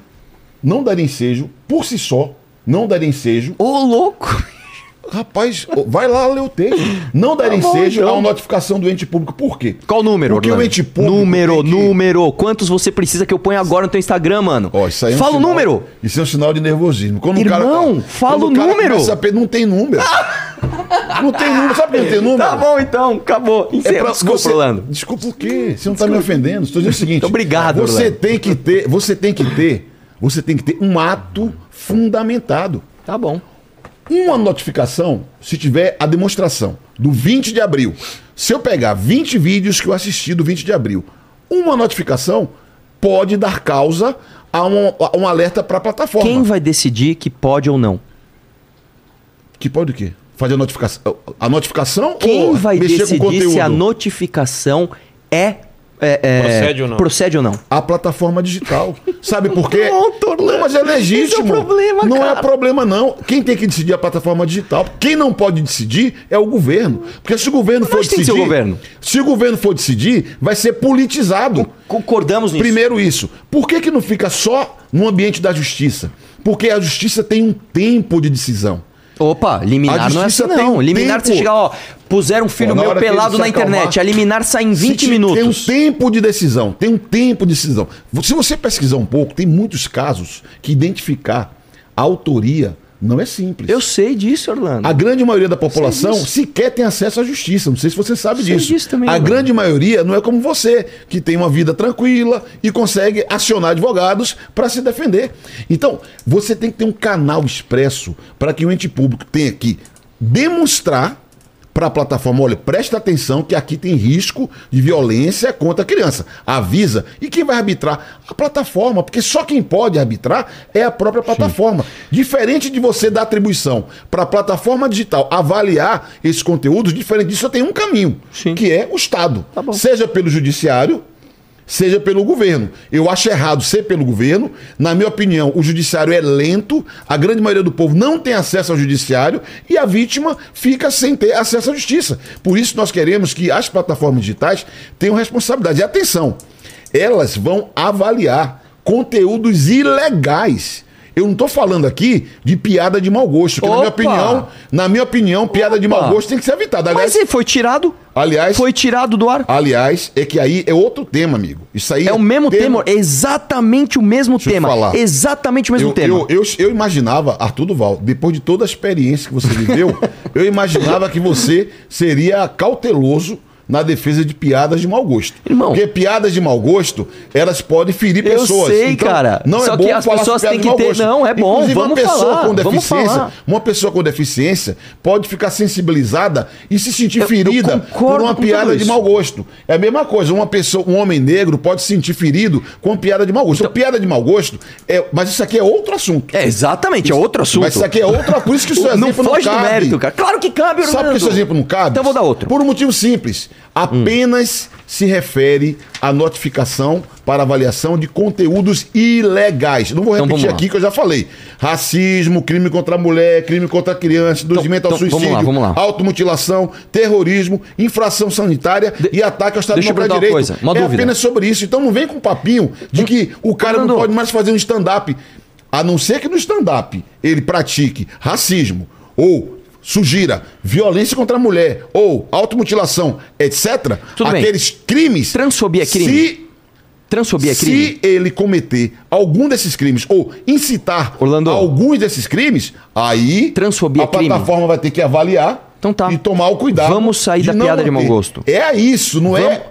por si só, não daria ensejo. Ô, louco! Rapaz, vai lá ler o texto. Não darem ensejo a uma notificação do ente público. Por quê? Qual o número? Porque o ente público... Número. Quantos você precisa que eu ponha agora no teu Instagram, mano? Ó, isso aí é fala o número. Isso é um sinal de nervosismo. Quando irmão, fala o número. Não tem número. Não tem número. Sabe que não tem número? Tá bom, então. Acabou. Desculpa, Orlando. Desculpa o quê? Você não tá me ofendendo. Estou dizendo o seguinte. Obrigado, Orlando. Você tem que ter um ato fundamentado. Tá bom. Uma notificação, se tiver a demonstração do 20 de abril, se eu pegar 20 vídeos que eu assisti do 20 de abril, uma notificação pode dar causa a um alerta para a plataforma. Quem vai decidir que pode ou não? Que pode o quê? Fazer a notificação? A notificação quem ou vai mexer decidir com o conteúdo? Se a notificação procede ou não? A plataforma digital. Sabe por quê? Não, mas é legítimo. Isso é um problema, não cara. É problema, não. Quem tem que decidir é a plataforma digital. Quem não pode decidir é o governo. Porque se o governo for decidir... Se o governo for decidir, vai ser politizado. Concordamos nisso. Primeiro isso. Por que não fica só no ambiente da justiça? Porque a justiça tem um tempo de decisão. Opa, liminar não é assim não. Liminar você chegar, ó, puseram um filho meu pelado na internet, a liminar sai em 20 minutos. Tem um tempo de decisão. Se você pesquisar um pouco, tem muitos casos que identificar a autoria não é simples. Eu sei disso, Orlando. A grande maioria da população sequer tem acesso à justiça. Não sei se você sabe disso. Sei disso também, a grande maioria não é como você, que tem uma vida tranquila e consegue acionar advogados para se defender. Então, você tem que ter um canal expresso para que o ente público tenha que demonstrar para a plataforma, olha, presta atenção que aqui tem risco de violência contra a criança. Avisa. E quem vai arbitrar? A plataforma, porque só quem pode arbitrar é a própria plataforma. Sim. Diferente de você dar atribuição para a plataforma digital avaliar esses conteúdos, diferente disso só tem um caminho, sim, que é o Estado. Tá bom. Seja pelo judiciário, seja pelo governo. Eu acho errado ser pelo governo. Na minha opinião, o judiciário é lento, a grande maioria do povo não tem acesso ao judiciário e a vítima fica sem ter acesso à justiça. Por isso nós queremos que as plataformas digitais tenham responsabilidade. E atenção, elas vão avaliar conteúdos ilegais. Eu não estou falando aqui de piada de mau gosto, que na minha opinião, piada de mau gosto tem que ser evitada. Aliás, mas foi tirado do ar? Aliás, é que aí é outro tema, amigo. Isso aí é o mesmo tema, exatamente o mesmo tema. Exatamente o mesmo tema. Eu imaginava, Arthur do Val, depois de toda a experiência que você viveu, eu imaginava que você seria cauteloso na defesa de piadas de mau gosto. Irmão, porque piadas de mau gosto, elas podem ferir pessoas. Eu sei, então, cara. Não só é bom que as pessoas têm que ter... Não, é bom, inclusive, vamos falar. Uma pessoa com deficiência pode ficar sensibilizada e se sentir ferida por uma piada de mau gosto. É a mesma coisa, uma pessoa, um homem negro pode se sentir ferido com piada de mau gosto. Então, piada de mau gosto, mas isso aqui é outro assunto. É, exatamente, é outro assunto. Mas isso aqui é outro... Por isso que o seu exemplo não cabe. Não foge do mérito, cara. Claro que cabe, Orlando. Sabe por que o seu exemplo não cabe? Então vou dar outro. Por um motivo simples. Apenas se refere à notificação para avaliação de conteúdos ilegais. Não vou repetir aqui que eu já falei. Racismo, crime contra a mulher, crime contra a criança, induzimento ao suicídio, vamos lá. Automutilação, terrorismo, infração sanitária e ataque ao Estado Democrático de Direito. Uma dúvida. Apenas sobre isso. Então não vem com papinho de que o cara não pode mais fazer um stand-up. A não ser que no stand-up ele pratique racismo ou sugira violência contra a mulher ou automutilação, etc. Aqueles crimes... Transfobia é crime. Se ele cometer algum desses crimes ou incitar alguns desses crimes, aí transfobia a plataforma vai ter que avaliar. Então tá. E tomar o cuidado. Vamos sair da piada de mau gosto. É isso, não é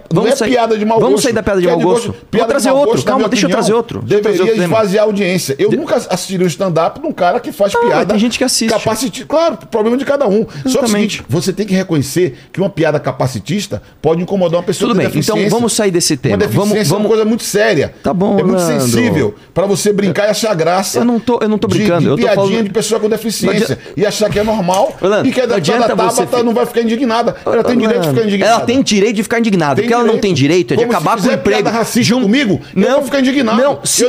piada de mau gosto. Vamos sair da piada de mau gosto. Vou trazer outro, calma, deixa eu trazer outro. Deveria esvaziar a audiência. Eu nunca assistiria um stand-up de um cara que faz piada. Tem gente que assiste. Capacitista. Claro, problema de cada um. Exatamente. Só que é o seguinte, você tem que reconhecer que uma piada capacitista pode incomodar uma pessoa com deficiência. Então vamos sair desse tema. Uma deficiência é uma coisa muito séria. Tá bom, é muito sensível pra você brincar e achar graça. Eu não tô brincando. De piadinha de pessoa com deficiência e achar que é normal e que é da Tabata não vai ficar indignada. Ela tem direito de ficar indignada. Ela tem direito de ficar indignada. Porque ela não tem direito é de acabar com o emprego. Ela racista comigo? Eu vou ficar indignado.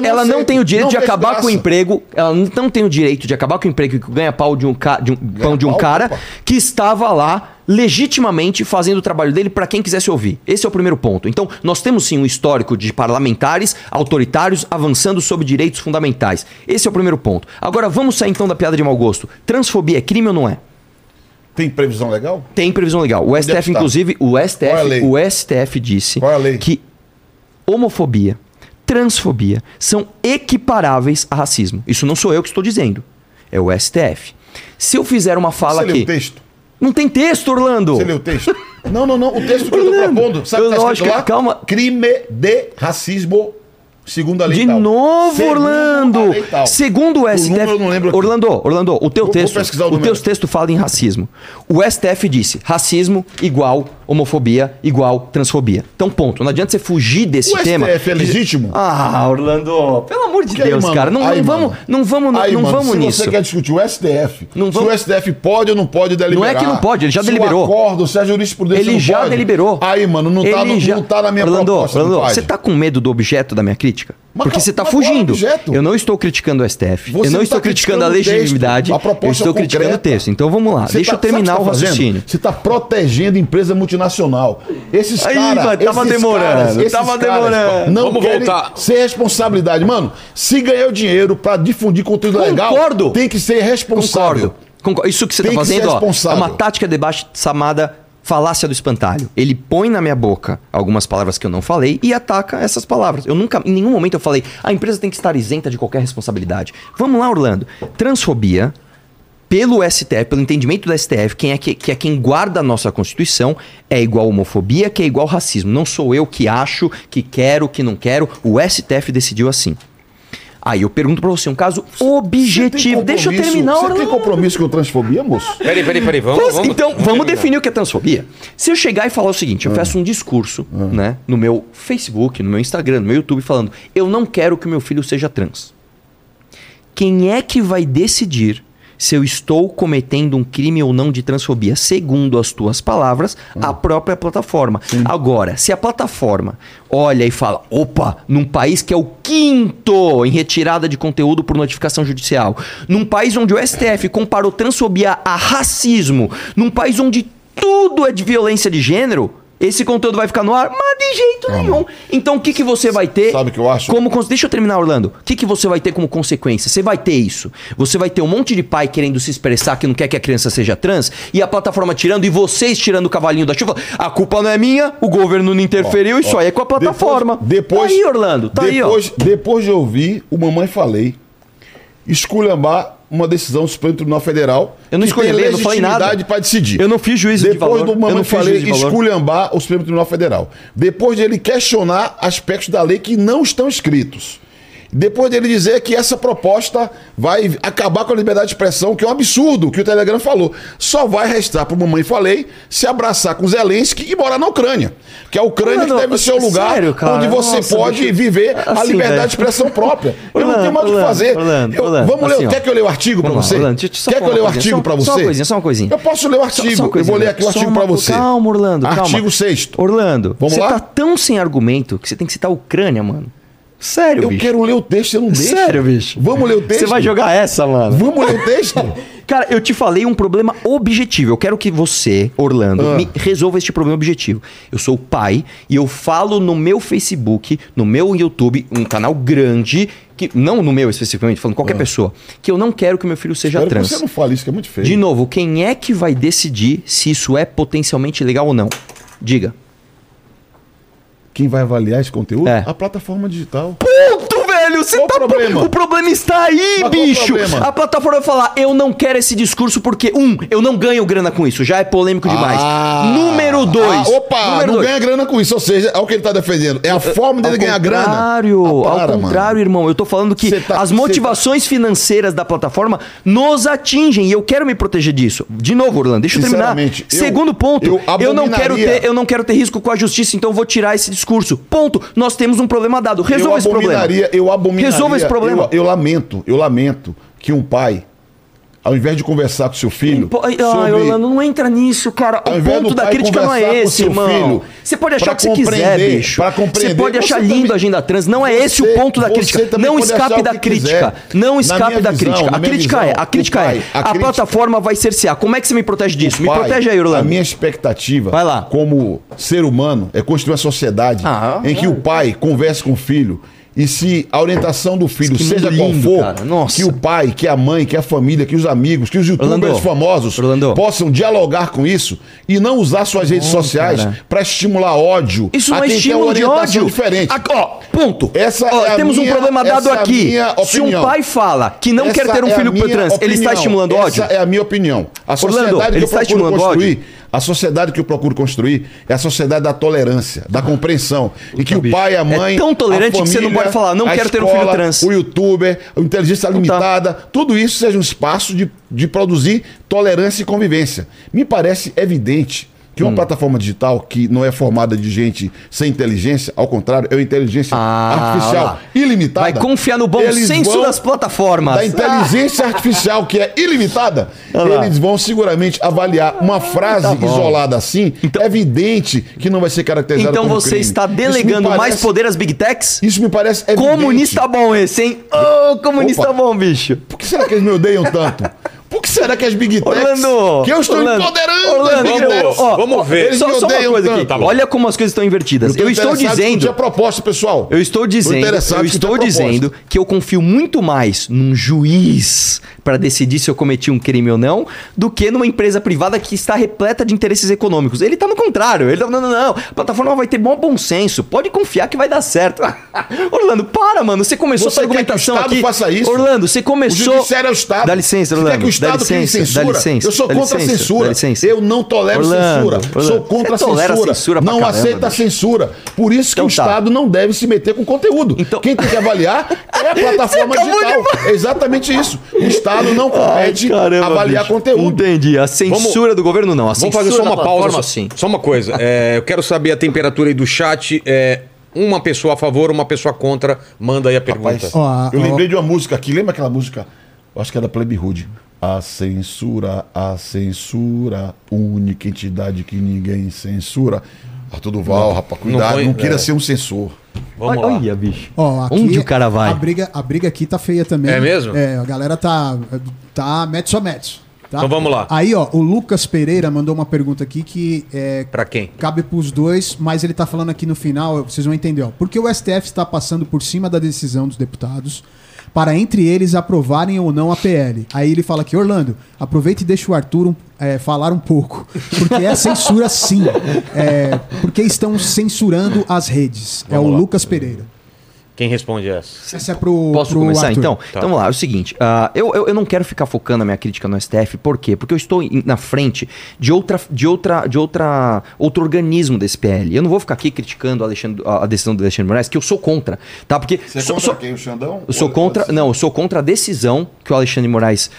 Ela não tem o direito de acabar com o emprego. Ela não tem o direito de acabar com o emprego que ganha pão de um cara que estava lá legitimamente fazendo o trabalho dele para quem quisesse ouvir. Esse é o primeiro ponto. Então, nós temos sim um histórico de parlamentares autoritários avançando sobre direitos fundamentais. Esse é o primeiro ponto. Agora, vamos sair então da piada de mau gosto. Transfobia é crime ou não é? Tem previsão legal? Tem previsão legal. O STF, inclusive, o STF disse que homofobia, transfobia são equiparáveis a racismo. Isso não sou eu que estou dizendo. É o STF. Se eu fizer uma fala aqui... Você leu o texto? Não tem texto, Orlando! Você leu o texto? Não. O texto que eu estou propondo, sabe o que está escrito lá? Calma. Crime de racismo... Segundo a lei tal. De novo, Orlando! Segundo o STF... Orlando, o teu texto fala em racismo. O STF disse racismo igual homofobia igual transfobia. Então ponto, não adianta você fugir desse tema. O STF é legítimo? Ah, Orlando, pelo amor de Deus, cara. Não vamos nisso. Se você quer discutir o STF, se o STF pode ou não pode deliberar. Não é que não pode, ele já deliberou. Se o acordo, se a jurisprudência ele já deliberou. Aí, mano, não tá na minha proposta. Orlando, você tá com medo do objeto da minha crítica? Porque você está fugindo. Eu não estou criticando o STF. Eu não estou criticando a legitimidade. Eu estou criticando o texto. Então vamos lá. Deixa eu terminar o raciocínio. Você está protegendo empresa multinacional. Esses caras... Tava demorando. Não querem ser responsabilidade. Mano, se ganhar dinheiro para difundir conteúdo legal, tem que ser responsável. Concordo. Isso que você está fazendo é uma tática de debate chamada... falácia do espantalho. Ele põe na minha boca algumas palavras que eu não falei e ataca essas palavras. Eu nunca, em nenhum momento eu falei, a empresa tem que estar isenta de qualquer responsabilidade. Vamos lá, Orlando. Transfobia, pelo STF, pelo entendimento do STF, quem guarda a nossa Constituição é igual homofobia, que é igual racismo. Não sou eu que acho, que quero, que não quero. O STF decidiu assim. Aí eu pergunto pra você, um caso objetivo. Deixa eu terminar, Orlando. Você tem compromisso com transfobia, moço? Peraí. Vamos definir o que é transfobia. Se eu chegar e falar o seguinte, eu faço um discurso né, no meu Facebook, no meu Instagram, no meu YouTube, falando, eu não quero que o meu filho seja trans. Quem é que vai decidir se eu estou cometendo um crime ou não de transfobia? Segundo as tuas palavras, a própria plataforma. Sim. Agora, se a plataforma olha e fala, opa, num país que é o quinto em retirada de conteúdo por notificação judicial, num país onde o STF comparou transfobia a racismo, num país onde tudo é de violência de gênero, esse conteúdo vai ficar no ar? Mas de jeito nenhum. Então o que você vai ter... Sabe o que eu acho? Deixa eu terminar, Orlando. O que você vai ter como consequência? Você vai ter isso. Você vai ter um monte de pai querendo se expressar que não quer que a criança seja trans e a plataforma tirando e vocês tirando o cavalinho da chuva. A culpa não é minha, o governo não interferiu, isso aí é com a plataforma. Depois, tá aí, Orlando. Depois de ouvir o Mamãe Falei esculhambar uma decisão do Supremo Tribunal Federal. Eu não escolhi ler, não falei nada. Para decidir. Eu não fiz juízo de valor. Depois do momento que eu falei, esculhambar o Supremo Tribunal Federal. Depois de ele questionar aspectos da lei que não estão escritos. Depois dele dizer que essa proposta vai acabar com a liberdade de expressão, que é um absurdo o que o Telegram falou. Só vai restar para o Mamãe Falei se abraçar com Zelensky e morar na Ucrânia. Que a Ucrânia que deve ser o lugar onde você pode viver a liberdade de expressão própria. Eu não tenho mais o que fazer. Vamos ler. Quer que eu leia o artigo para você? Quer que eu leia o artigo para você? Só uma coisinha, só uma coisinha. Eu posso ler o artigo. Eu vou ler aqui o artigo para você. Calma, Orlando. Artigo 6º. Orlando, você tá tão sem argumento que você tem que citar a Ucrânia, mano. Sério, bicho. Eu quero ler o texto, eu não deixo. Sério, bicho. Vamos ler o texto? Você vai jogar essa, mano. Vamos ler o texto? Cara, eu te falei um problema objetivo. Eu quero que você, Orlando, me resolva este problema objetivo. Eu sou pai e eu falo no meu Facebook, no meu YouTube, um canal grande... Que, não no meu especificamente, falando qualquer pessoa, que eu não quero que meu filho seja trans. Que você não fala isso, que é muito feio. De novo, quem é que vai decidir se isso é potencialmente legal ou não? Diga. Quem vai avaliar esse conteúdo? É. A plataforma digital. Puto, velho! Você tá problema? O problema está aí, mas bicho! A plataforma vai falar, eu não quero esse discurso porque, eu não ganho grana com isso. Já é polêmico demais. Número dois. Número dois. Ganha grana com isso. Ou seja, é o que ele tá defendendo. É a forma dele ganhar grana. Ao contrário, irmão. Eu tô falando que as motivações financeiras da plataforma nos atingem. E eu quero me proteger disso. De novo, Orlando, deixa eu terminar. Segundo ponto, eu não quero ter risco com a justiça, então eu vou tirar esse discurso. Ponto. Nós temos um problema dado. Resolva esse problema. Resolva esse problema. Eu lamento que um pai, ao invés de conversar com seu filho... Orlando, não entra nisso, cara. O ponto da crítica não é esse, irmão. Você pode achar o que você quiser, bicho. Você pode achar lindo a agenda trans. Não é esse o ponto da crítica. Não escape da crítica. Não escape da crítica. A crítica é... A plataforma vai cercear. Como é que você me protege disso? Me protege aí, Orlando. A minha expectativa como ser humano é construir uma sociedade em que o pai converse com o filho. E se a orientação do filho, seja qual for, que o pai, que a mãe, que a família, que os amigos, que os youtubers famosos possam dialogar com isso e não usar suas redes sociais para estimular ódio. Isso não é estímulo de ódio. Diferente. Ponto. Temos um problema dado aqui. Se um pai fala que não quer ter um filho trans, ele está estimulando ódio? Essa é a minha opinião. A sociedade que eu procuro construir... A sociedade que eu procuro construir é a sociedade da tolerância, da compreensão. E que o pai, a mãe, é tão tolerante família, que você não pode falar, não quero ter um filho trans. O youtuber, a inteligência limitada, tudo isso seja um espaço de produzir tolerância e convivência. Me parece evidente que uma plataforma digital que não é formada de gente sem inteligência, ao contrário, é uma inteligência artificial ilimitada. Vai confiar no bom senso das plataformas. Da inteligência artificial que é ilimitada, eles vão seguramente avaliar uma frase isolada assim. Então, é evidente que não vai ser caracterizada como crime. Então você está delegando mais poder às big techs? Isso me parece evidente. Comunista bom esse, hein? Ô, comunista bom, bicho. Por que será que eles me odeiam tanto? Por que será que as big techs, Orlando, que eu estou empoderando as big techs? Vamos ver. Eles só uma coisa aqui. Olha como as coisas estão invertidas. Eu estou dizendo... A proposta, pessoal. Eu estou dizendo que eu confio muito mais num juiz para decidir se eu cometi um crime ou não do que numa empresa privada que está repleta de interesses econômicos. Ele está no contrário. Ele está falando, não. A plataforma vai ter bom senso. Pode confiar que vai dar certo. Orlando, para, mano. Você começou essa argumentação aqui. O Estado faça isso? Orlando, você começou... O judiciário é o Estado. Dá licença, Orlando. Dá licença, censura. Dá licença. Eu sou contra a censura. Eu não tolero censura. Sou contra a censura. Não aceito a censura. Por isso que o Estado não deve se meter com conteúdo. Quem tem que avaliar é a plataforma digital. É exatamente isso. O Estado não compete avaliar conteúdo. Entendi. A censura do governo não. Vamos fazer só uma pausa. Só uma coisa. Eu quero saber a temperatura aí do chat. Uma pessoa a favor, uma pessoa contra. Manda aí a pergunta. Eu lembrei de uma música aqui. Lembra aquela música? Eu acho que era da Plebe Rude. A censura, única entidade que ninguém censura. Arthur do Val, rapaz, cuidado, não queira ser um censor. Vamos lá. Olha, bicho. Ó, aqui, onde o cara vai? A briga aqui tá feia também. É mesmo? É, a galera tá metros a metros. Tá? Então vamos lá. Aí, ó, o Lucas Pereira mandou uma pergunta aqui que... pra quem? Cabe pros dois, mas ele tá falando aqui no final, vocês vão entender, ó. Porque o STF está passando por cima da decisão dos deputados... para entre eles aprovarem ou não a PL. Aí ele fala aqui, Orlando, aproveita e deixa o Arthur falar um pouco. Porque é censura sim. Porque estão censurando as redes. Vamos lá. O Lucas Pereira. Quem responde essa? Essa é pro... Posso começar, Arthur? Então? Tá. Então, vamos lá. É o seguinte, eu não quero ficar focando a minha crítica no STF. Por quê? Porque eu estou na frente de outro organismo desse PL. Eu não vou ficar aqui criticando a decisão do Alexandre Moraes, que eu sou contra. Tá? Porque Você é contra quem? O Xandão? Eu sou contra... Não, eu sou contra a decisão que o Alexandre Moraes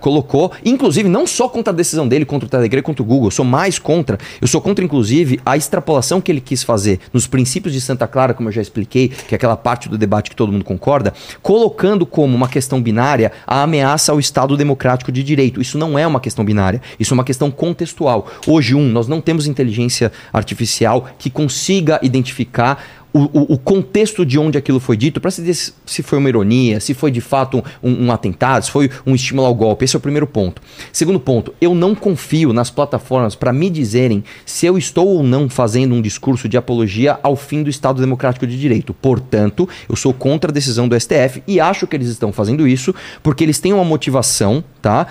colocou. Inclusive, não só contra a decisão dele, contra o Telegram e contra o Google. Eu sou mais contra. Eu sou contra, inclusive, a extrapolação que ele quis fazer nos princípios de Santa Clara, como eu já expliquei, que é aquela parte do debate que todo mundo concorda, colocando como uma questão binária a ameaça ao Estado democrático de direito. Isso não é uma questão binária, isso é uma questão contextual. Hoje, nós não temos inteligência artificial que consiga identificar o contexto de onde aquilo foi dito, para se dizer se foi uma ironia, se foi de fato um atentado, se foi um estímulo ao golpe. Esse é o primeiro ponto. Segundo ponto, eu não confio nas plataformas para me dizerem se eu estou ou não fazendo um discurso de apologia ao fim do Estado Democrático de Direito. Portanto, eu sou contra a decisão do STF e acho que eles estão fazendo isso porque eles têm uma motivação, tá,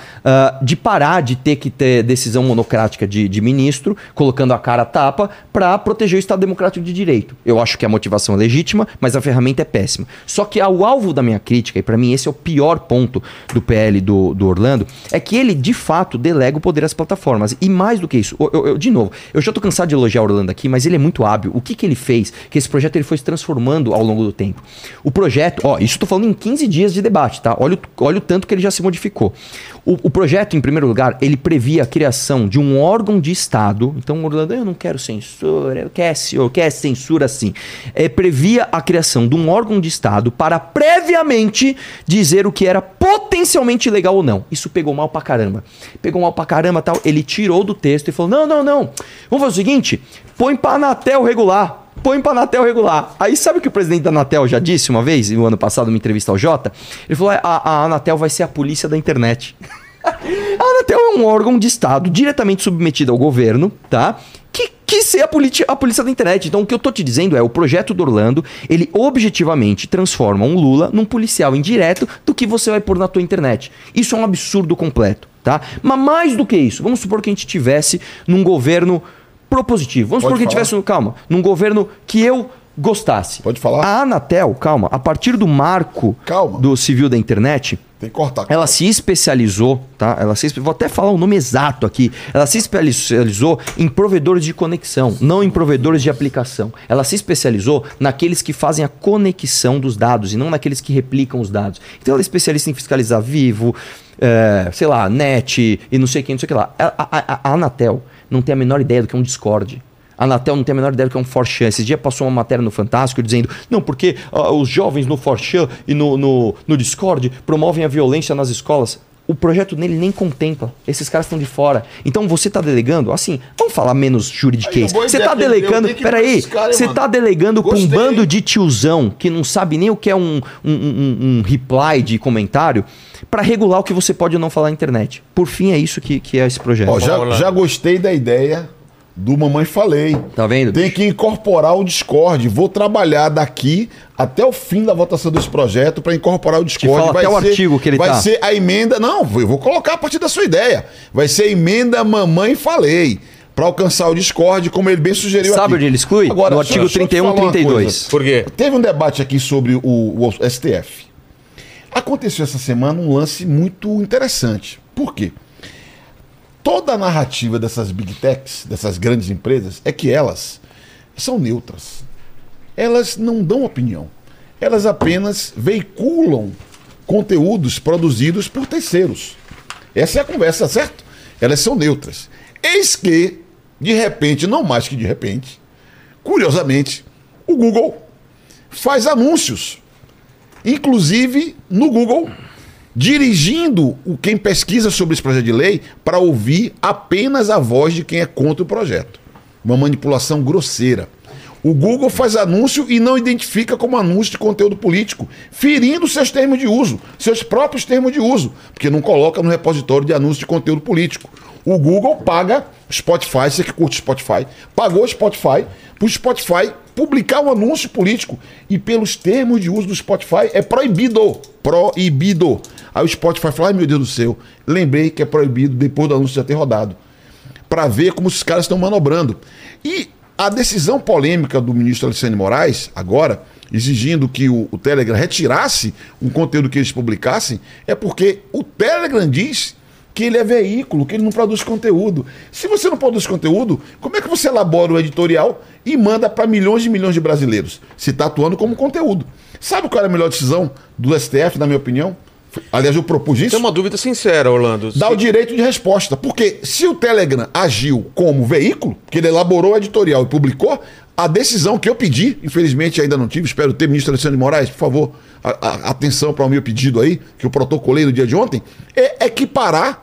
de parar de ter que ter decisão monocrática de ministro, colocando a cara a tapa, para proteger o Estado Democrático de Direito. Eu acho que a motivação é legítima, mas a ferramenta é péssima. Só que o alvo da minha crítica, e para mim esse é o pior ponto do PL do Orlando, é que ele de fato delega o poder às plataformas. E mais do que isso, eu já tô cansado de elogiar o Orlando aqui, mas ele é muito hábil. O que ele fez? Que esse projeto ele foi se transformando ao longo do tempo. O projeto, isso tô falando em 15 dias de debate, tá? Olha o tanto que ele já se modificou. O projeto, em primeiro lugar, ele previa a criação de um órgão de Estado. Então, Orlando, eu não quero censura, eu quero censura sim. Previa a criação de um órgão de Estado para previamente dizer o que era potencialmente ilegal ou não. Isso pegou mal pra caramba. Tal. Ele tirou do texto e falou, não. Vamos fazer o seguinte, põe pra Anatel regular. Aí sabe o que o presidente da Anatel já disse uma vez, no ano passado, numa entrevista ao Jota? Ele falou, a Anatel vai ser a polícia da internet. A Anatel é um órgão de Estado diretamente submetido ao governo, tá? Que ser a polícia da internet. Então, o que eu tô te dizendo é, o projeto do Orlando, ele objetivamente transforma um Lula num policial indireto do que você vai pôr na tua internet. Isso é um absurdo completo, tá? Mas mais do que isso, vamos supor que a gente tivesse num governo propositivo. Vamos supor que a gente tivesse, num governo que eu gostasse. Pode falar. A Anatel, a partir do marco do civil da internet... Tem que cortar. Ela se especializou, tá? Vou até falar o nome exato aqui. Ela se especializou em provedores de conexão, não em provedores de aplicação. Ela se especializou naqueles que fazem a conexão dos dados e não naqueles que replicam os dados. Então ela é especialista em fiscalizar Vivo, NET e não sei quem, não sei o que lá. A Anatel não tem a menor ideia do que é um Discord. A Anatel não tem a menor ideia do que é um 4chan. Esse dia passou uma matéria no Fantástico dizendo não, porque os jovens no 4chan e no Discord promovem a violência nas escolas. O projeto nele nem contempla. Esses caras estão de fora. Então você está delegando, assim, vamos falar menos juridiquês. Você está delegando, você está delegando para um bando de tiozão que não sabe nem o que é um reply de comentário para regular o que você pode ou não falar na internet. Por fim, é isso que é esse projeto. Já gostei da ideia do Mamãe Falei. Tá vendo? Tem que incorporar o Discord. Vou trabalhar daqui até o fim da votação desse projeto para incorporar o Discord. Vai até o artigo que ele vai ser a emenda... Não, eu vou colocar a partir da sua ideia. Vai ser a emenda Mamãe Falei. Para alcançar o Discord, como ele bem sugeriu. Sabe onde ele exclui? Agora, no artigo 31 e 32. Por quê? Teve um debate aqui sobre o STF. Aconteceu essa semana um lance muito interessante. Por quê? Toda a narrativa dessas big techs, dessas grandes empresas, é que elas são neutras. Elas não dão opinião. Elas apenas veiculam conteúdos produzidos por terceiros. Essa é a conversa, certo? Elas são neutras. Eis que, de repente, não mais que de repente, curiosamente, o Google faz anúncios, inclusive no Google, dirigindo quem pesquisa sobre esse projeto de lei para ouvir apenas a voz de quem é contra o projeto. Uma manipulação grosseira. O Google faz anúncio e não identifica como anúncio de conteúdo político, ferindo seus termos de uso, seus próprios termos de uso, porque não coloca no repositório de anúncio de conteúdo político. O Google paga Spotify, você que curte Spotify, pagou Spotify, para o Spotify publicar um anúncio político e pelos termos de uso do Spotify é proibido. Proibido. Aí o Spotify fala, ai meu Deus do céu, lembrei que é proibido depois do anúncio já ter rodado. Para ver como os caras estão manobrando. E A decisão polêmica do ministro Alexandre Moraes, agora, exigindo que o Telegram retirasse um conteúdo que eles publicassem, é porque o Telegram diz que ele é veículo, que ele não produz conteúdo. Se você não produz conteúdo, como é que você elabora o editorial e manda para milhões e milhões de brasileiros? Se está atuando como conteúdo. Sabe qual era a melhor decisão do STF, na minha opinião? Aliás, eu propus isso. Tem uma dúvida sincera, Orlando. Dá o direito de resposta. Porque se o Telegram agiu como veículo, que ele elaborou o editorial e publicou, a decisão que eu pedi, infelizmente ainda não tive, espero ter, ministro Alexandre Moraes, por favor, atenção para o meu pedido aí, que eu protocolei no dia de ontem, é equiparar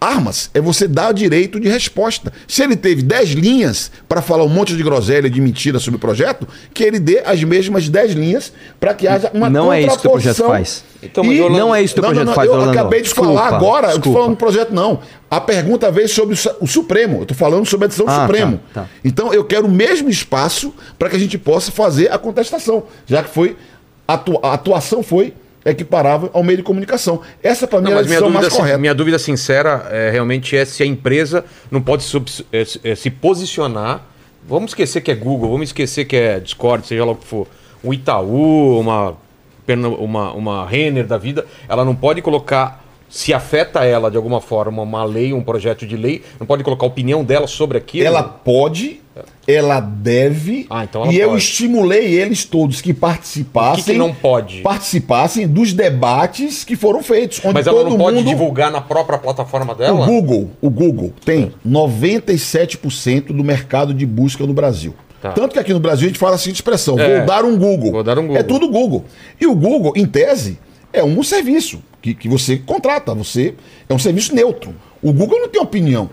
armas. É você dar o direito de resposta. Se ele teve 10 linhas para falar um monte de groselha, de mentira sobre o projeto, que ele dê as mesmas 10 linhas para que haja uma contraposição. Não é isso que o projeto faz. Então, não é isso que o projeto faz. Eu acabei de falar agora, eu estou falando do projeto não. A pergunta veio sobre o Supremo. Eu estou falando sobre a decisão do Supremo. Tá. Então eu quero o mesmo espaço para que a gente possa fazer a contestação, já que foi a atuação foi equiparável ao meio de comunicação. Essa para mim é a decisão mais correta. Minha dúvida sincera realmente é se a empresa não pode se posicionar. Vamos esquecer que é Google, vamos esquecer que é Discord, seja lá o que for. O Itaú, uma Renner da vida, ela não pode colocar, se afeta ela de alguma forma uma lei, um projeto de lei, não pode colocar a opinião dela sobre aquilo? Ela pode, ela deve, então ela pode. Eu estimulei eles todos que participassem, que não pode? Participassem dos debates que foram feitos. Onde Mas ela todo não pode mundo... divulgar na própria plataforma dela? O Google tem 97% do mercado de busca no Brasil. Tá. Tanto que aqui no Brasil a gente fala assim de expressão, vou dar um Google. É tudo Google. E o Google, em tese, é um serviço que você contrata, você é um serviço neutro. O Google não tem opinião.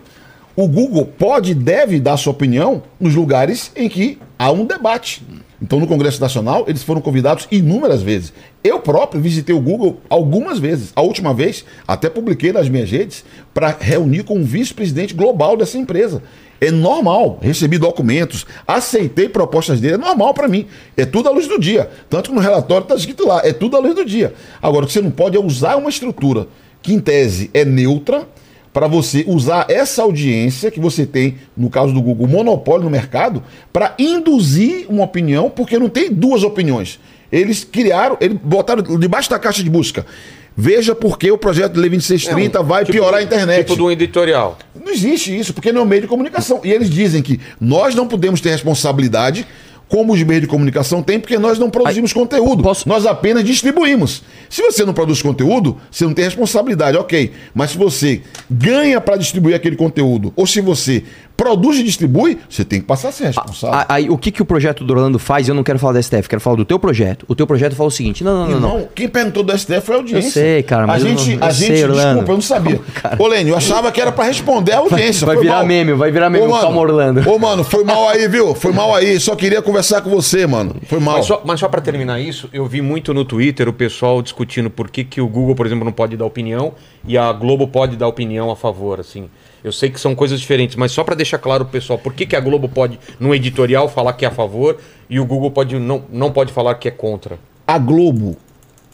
O Google pode e deve dar sua opinião nos lugares em que há um debate. Então, no Congresso Nacional, eles foram convidados inúmeras vezes. Eu próprio visitei o Google algumas vezes. A última vez, até publiquei nas minhas redes, para reunir com o vice-presidente global dessa empresa. É normal, recebi documentos, aceitei propostas dele, é normal para mim. É tudo à luz do dia. Tanto que no relatório está escrito lá, é tudo à luz do dia. Agora, o que você não pode é usar uma estrutura que, em tese, é neutra, para você usar essa audiência que você tem, no caso do Google, monopólio no mercado, para induzir uma opinião, porque não tem duas opiniões. Eles botaram debaixo da caixa de busca. Veja porque o projeto de lei 2630 vai piorar a internet. Tipo de um editorial. Não existe isso, porque não é um meio de comunicação. E eles dizem que nós não podemos ter responsabilidade como os meios de comunicação têm, porque nós não produzimos conteúdo. Nós apenas distribuímos. Se você não produz conteúdo, você não tem responsabilidade, ok. Mas se você ganha para distribuir aquele conteúdo, ou se você produz e distribui, você tem que passar a ser responsável. Aí, o que o projeto do Orlando faz? Eu não quero falar da STF, quero falar do teu projeto. O teu projeto fala o seguinte, não. Quem perguntou do STF foi a audiência. Eu sei, cara, mas desculpa, eu não sabia. Ô, Leni, eu achava que era pra responder a audiência. Vai virar meme, calma, Orlando. Ô, mano, foi mal aí, viu? Foi mal aí, só queria conversar com você, mano. Foi mal. Mas só pra terminar isso, eu vi muito no Twitter o pessoal discutindo por que o Google, por exemplo, não pode dar opinião e a Globo pode dar opinião a favor, assim. Eu sei que são coisas diferentes, mas só para deixar claro pro pessoal, por que a Globo pode, num editorial, falar que é a favor e o Google pode, não pode falar que é contra? A Globo,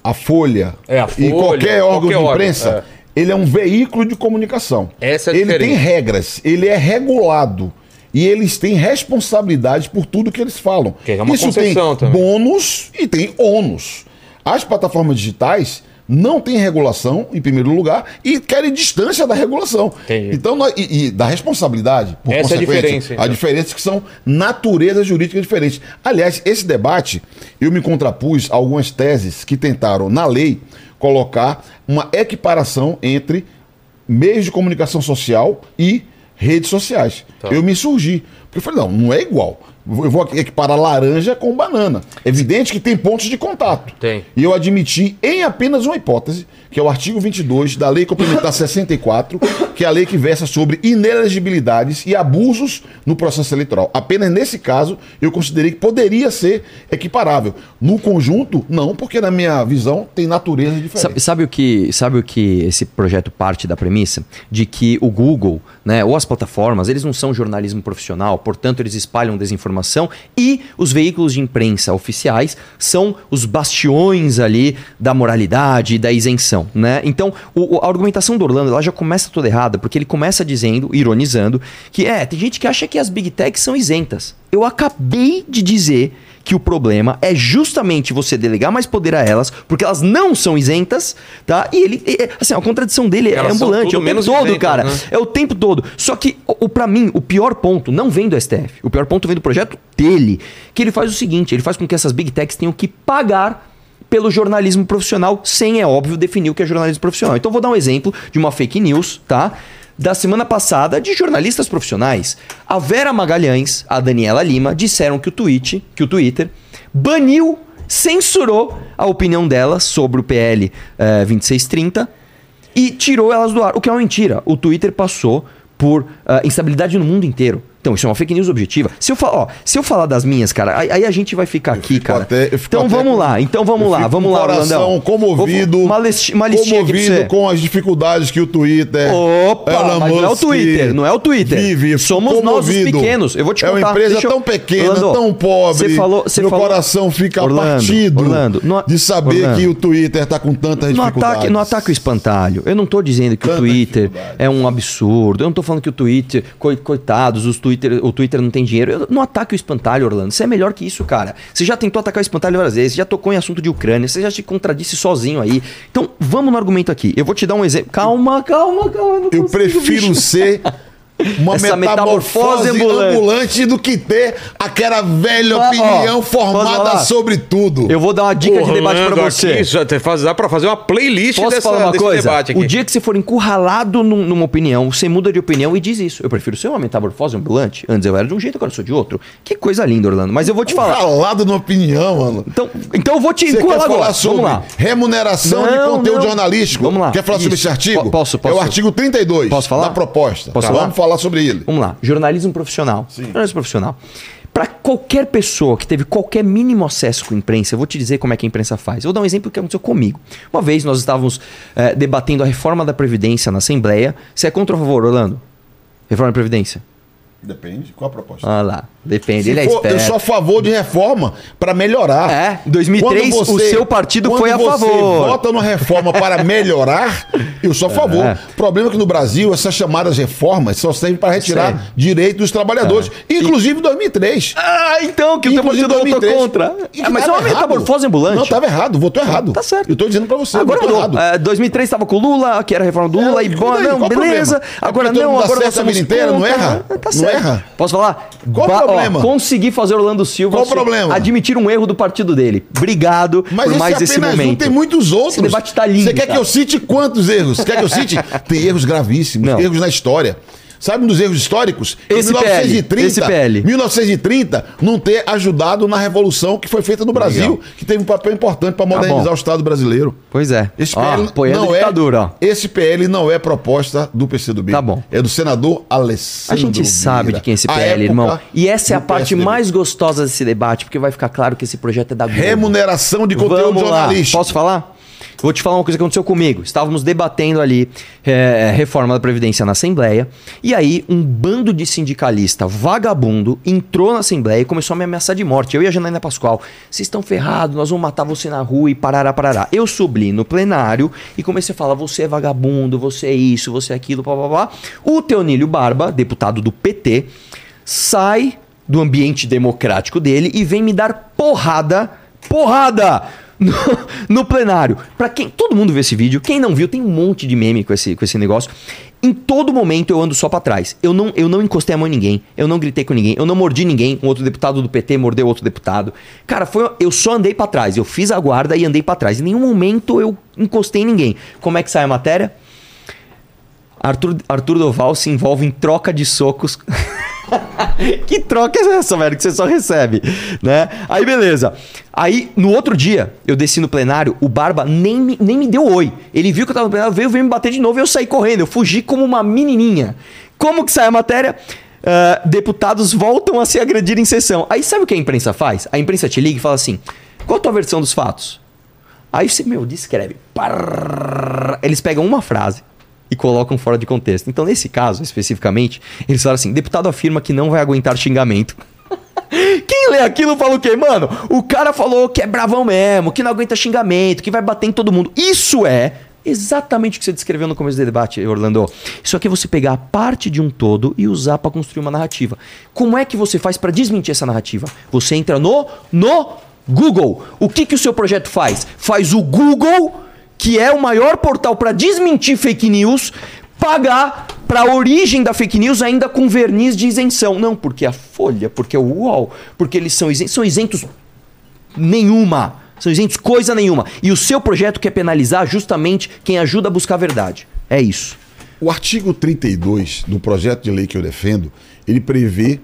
a Folha, e qualquer órgão de imprensa, ele é um veículo de comunicação. Essa é a diferença. Ele tem regras, ele é regulado e eles têm responsabilidade por tudo que eles falam. Que é uma concessão também. Isso tem bônus e tem ônus. As plataformas digitais não tem regulação, em primeiro lugar, e querem distância da regulação. Entendi. Então, e da responsabilidade, por consequência. Essa é a diferença. Então. A diferença é que são naturezas jurídicas diferentes. Aliás, esse debate, eu me contrapus a algumas teses que tentaram, na lei, colocar uma equiparação entre meios de comunicação social e redes sociais. Tá. Eu me insurgi. Porque eu falei, não é igual. Eu vou equiparar laranja com banana. É evidente que tem pontos de contato. Tem. E eu admiti em apenas uma hipótese, que é o artigo 22 da Lei Complementar 64, que é a lei que versa sobre inelegibilidades e abusos no processo eleitoral. Apenas nesse caso, eu considerei que poderia ser equiparável. No conjunto, não, porque na minha visão tem natureza diferente. Sabe o que esse projeto parte da premissa? De que o Google, né, ou as plataformas, eles não são jornalismo profissional, portanto eles espalham desinformação informação, e os veículos de imprensa oficiais são os bastiões ali da moralidade e da isenção, né? Então, a argumentação do Orlando, ela já começa toda errada, porque ele começa dizendo, ironizando, que tem gente que acha que as big techs são isentas. Eu acabei de dizer que o problema é justamente você delegar mais poder a elas, porque elas não são isentas, tá? E ele, assim, a contradição dele é ambulante, é o tempo todo, cara. É o tempo todo. Só que, pra mim, o pior ponto não vem do STF. O pior ponto vem do projeto dele, que ele faz o seguinte, ele faz com que essas big techs tenham que pagar pelo jornalismo profissional, sem, é óbvio, definir o que é jornalismo profissional. Então, vou dar um exemplo de uma fake news, tá? Da semana passada, de jornalistas profissionais. A Vera Magalhães, a Daniela Lima, disseram que o Twitter baniu, censurou a opinião delas sobre o PL 2630 e tirou elas do ar. O que é uma mentira. O Twitter passou por instabilidade no mundo inteiro. Então, isso é uma fake news objetiva. Se eu falar das minhas, cara, aí a gente vai ficar aqui, cara. Então vamos lá, Orlandão. Comovido com as dificuldades que o Twitter... Opa, mas não é o Twitter, não é o Twitter. Vive, somos comovido. Nós os pequenos. Eu vou te contar. É uma empresa tão pequena, Orlando, tão pobre. Meu coração fica partido de saber que o Twitter tá com tantas dificuldades. Não ataque o espantalho. Eu não tô dizendo que o Twitter é um absurdo. Eu não tô falando que o Twitter, coitados, o Twitter não tem dinheiro. Não ataque o espantalho, Orlando. Você é melhor que isso, cara. Você já tentou atacar o espantalho várias vezes, você já tocou em assunto de Ucrânia, você já se contradisse sozinho aí. Então, vamos no argumento aqui. Eu vou te dar um exemplo. Calma. Eu prefiro ser uma metamorfose ambulante do que ter aquela velha opinião formada sobre tudo. Eu vou dar uma dica de debate pra você. Dá pra fazer uma playlist desse debate aqui. O dia que você for encurralado numa opinião, você muda de opinião e diz isso. Eu prefiro ser uma metamorfose ambulante. Antes eu era de um jeito, agora eu sou de outro. Que coisa linda, Orlando. Mas eu vou te falar. Encurralado numa opinião, mano. Então eu vou te encurralar agora. Vamos lá. Remuneração de conteúdo jornalístico. Vamos lá. Quer falar sobre esse artigo? Posso. É o artigo 32 da proposta. Vamos falar sobre ele. Vamos lá. Jornalismo profissional. Sim. Jornalismo profissional. Para qualquer pessoa que teve qualquer mínimo acesso com a imprensa, eu vou te dizer como é que a imprensa faz. Eu vou dar um exemplo que aconteceu comigo. Uma vez nós estávamos debatendo a reforma da Previdência na Assembleia. Você é contra ou a favor, Orlando? Reforma da Previdência? Depende. Qual a proposta? Ah lá. Depende. Ele é esperto. Eu sou a favor de reforma para melhorar. É. Em 2003, o seu partido foi a favor. Quando você vota numa reforma para melhorar, eu sou a favor. O problema é que no Brasil, essas chamadas reformas só servem para retirar direitos dos trabalhadores. Inclusive em 2003. Então, que o teu partido votou contra. Mas é uma metamorfose ambulante. Não, estava errado. Votou errado. Tá certo. Eu estou dizendo para você. Agora mudou. 2003 estava com o Lula, que era a reforma do Lula. E boa, não, beleza. Agora não, agora a vida inteira não erra. Tá certo. Posso falar? Qual o problema? Consegui fazer Orlando Silva admitir um erro do partido dele. Obrigado por mais esse momento. Mas esse tem muitos outros. Esse debate tá lindo. Você quer que eu cite quantos erros? Quer que eu cite? Tem erros gravíssimos, erros na história. Sabe um dos erros históricos? Esse 1930 não ter ajudado na revolução que foi feita no Brasil, que teve um papel importante para modernizar o Estado brasileiro. Pois é. Esse PL, esse PL não é proposta do PCdoB. Tá bom. É do senador Alessandro. A gente sabe de quem é esse PL, irmão. E essa é a parte mais gostosa desse debate, porque vai ficar claro que esse projeto é da Globo. Remuneração de conteúdo jornalístico. Posso falar? Vou te falar uma coisa que aconteceu comigo. Estávamos debatendo ali reforma da Previdência na Assembleia. E aí um bando de sindicalista vagabundo entrou na Assembleia e começou a me ameaçar de morte. Eu e a Janaína Pascoal. Vocês estão ferrados, nós vamos matar você na rua e parará. Eu subi no plenário e comecei a falar, você é vagabundo, você é isso, você é aquilo, blá blá blá. O Teonílio Barba, deputado do PT, sai do ambiente democrático dele e vem me dar porrada! No plenário. Pra quem... Todo mundo vê esse vídeo. Quem não viu, tem um monte de meme com esse negócio. Em todo momento eu ando só pra trás. Eu não encostei a mão em ninguém. Eu não gritei com ninguém. Eu não mordi ninguém. Um outro deputado do PT mordeu outro deputado. Cara, eu só andei pra trás. Eu fiz a guarda e andei pra trás. Em nenhum momento eu encostei em ninguém. Como é que sai a matéria? Arthur do Val se envolve em troca de socos... Que troca é essa, velho? Que você só recebe, né? Aí, beleza. Aí, no outro dia, eu desci no plenário, o Barba nem me deu oi. Ele viu que eu tava no plenário, veio me bater de novo e eu saí correndo. Eu fugi como uma menininha. Como que sai a matéria? Deputados voltam a se agredir em sessão. Aí, sabe o que a imprensa faz? A imprensa te liga e fala assim, qual a tua versão dos fatos? Aí você, descreve. Eles pegam uma frase e colocam fora de contexto. Então, nesse caso, especificamente, eles falaram assim, deputado afirma que não vai aguentar xingamento. Quem lê aquilo fala o quê, mano? O cara falou que é bravão mesmo, que não aguenta xingamento, que vai bater em todo mundo. Isso é exatamente o que você descreveu no começo do debate, Orlando. Isso aqui é você pegar a parte de um todo e usar para construir uma narrativa. Como é que você faz para desmentir essa narrativa? Você entra no Google. O que o seu projeto faz? Faz o Google, que é o maior portal para desmentir fake news, pagar para a origem da fake news ainda com verniz de isenção. Não, porque a Folha, porque o UOL, porque eles são isentos nenhuma. São isentos coisa nenhuma. E o seu projeto quer penalizar justamente quem ajuda a buscar a verdade. É isso. O artigo 32 do projeto de lei que eu defendo, ele prevê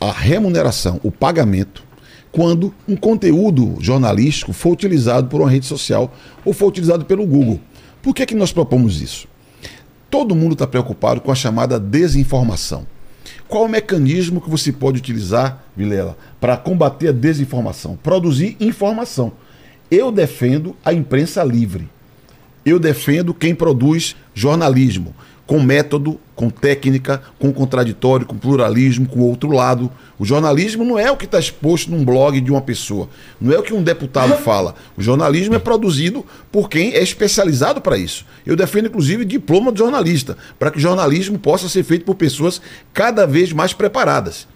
a remuneração, o pagamento, quando um conteúdo jornalístico for utilizado por uma rede social ou for utilizado pelo Google. Por que é que nós propomos isso? Todo mundo está preocupado com a chamada desinformação. Qual o mecanismo que você pode utilizar, Vilela, para combater a desinformação? Produzir informação. Eu defendo a imprensa livre. Eu defendo quem produz jornalismo, com método, com técnica, com contraditório, com pluralismo, com outro lado. O jornalismo não é o que está exposto num blog de uma pessoa. Não é o que um deputado fala. O jornalismo é produzido por quem é especializado para isso. Eu defendo, inclusive, diploma de jornalista, para que o jornalismo possa ser feito por pessoas cada vez mais preparadas.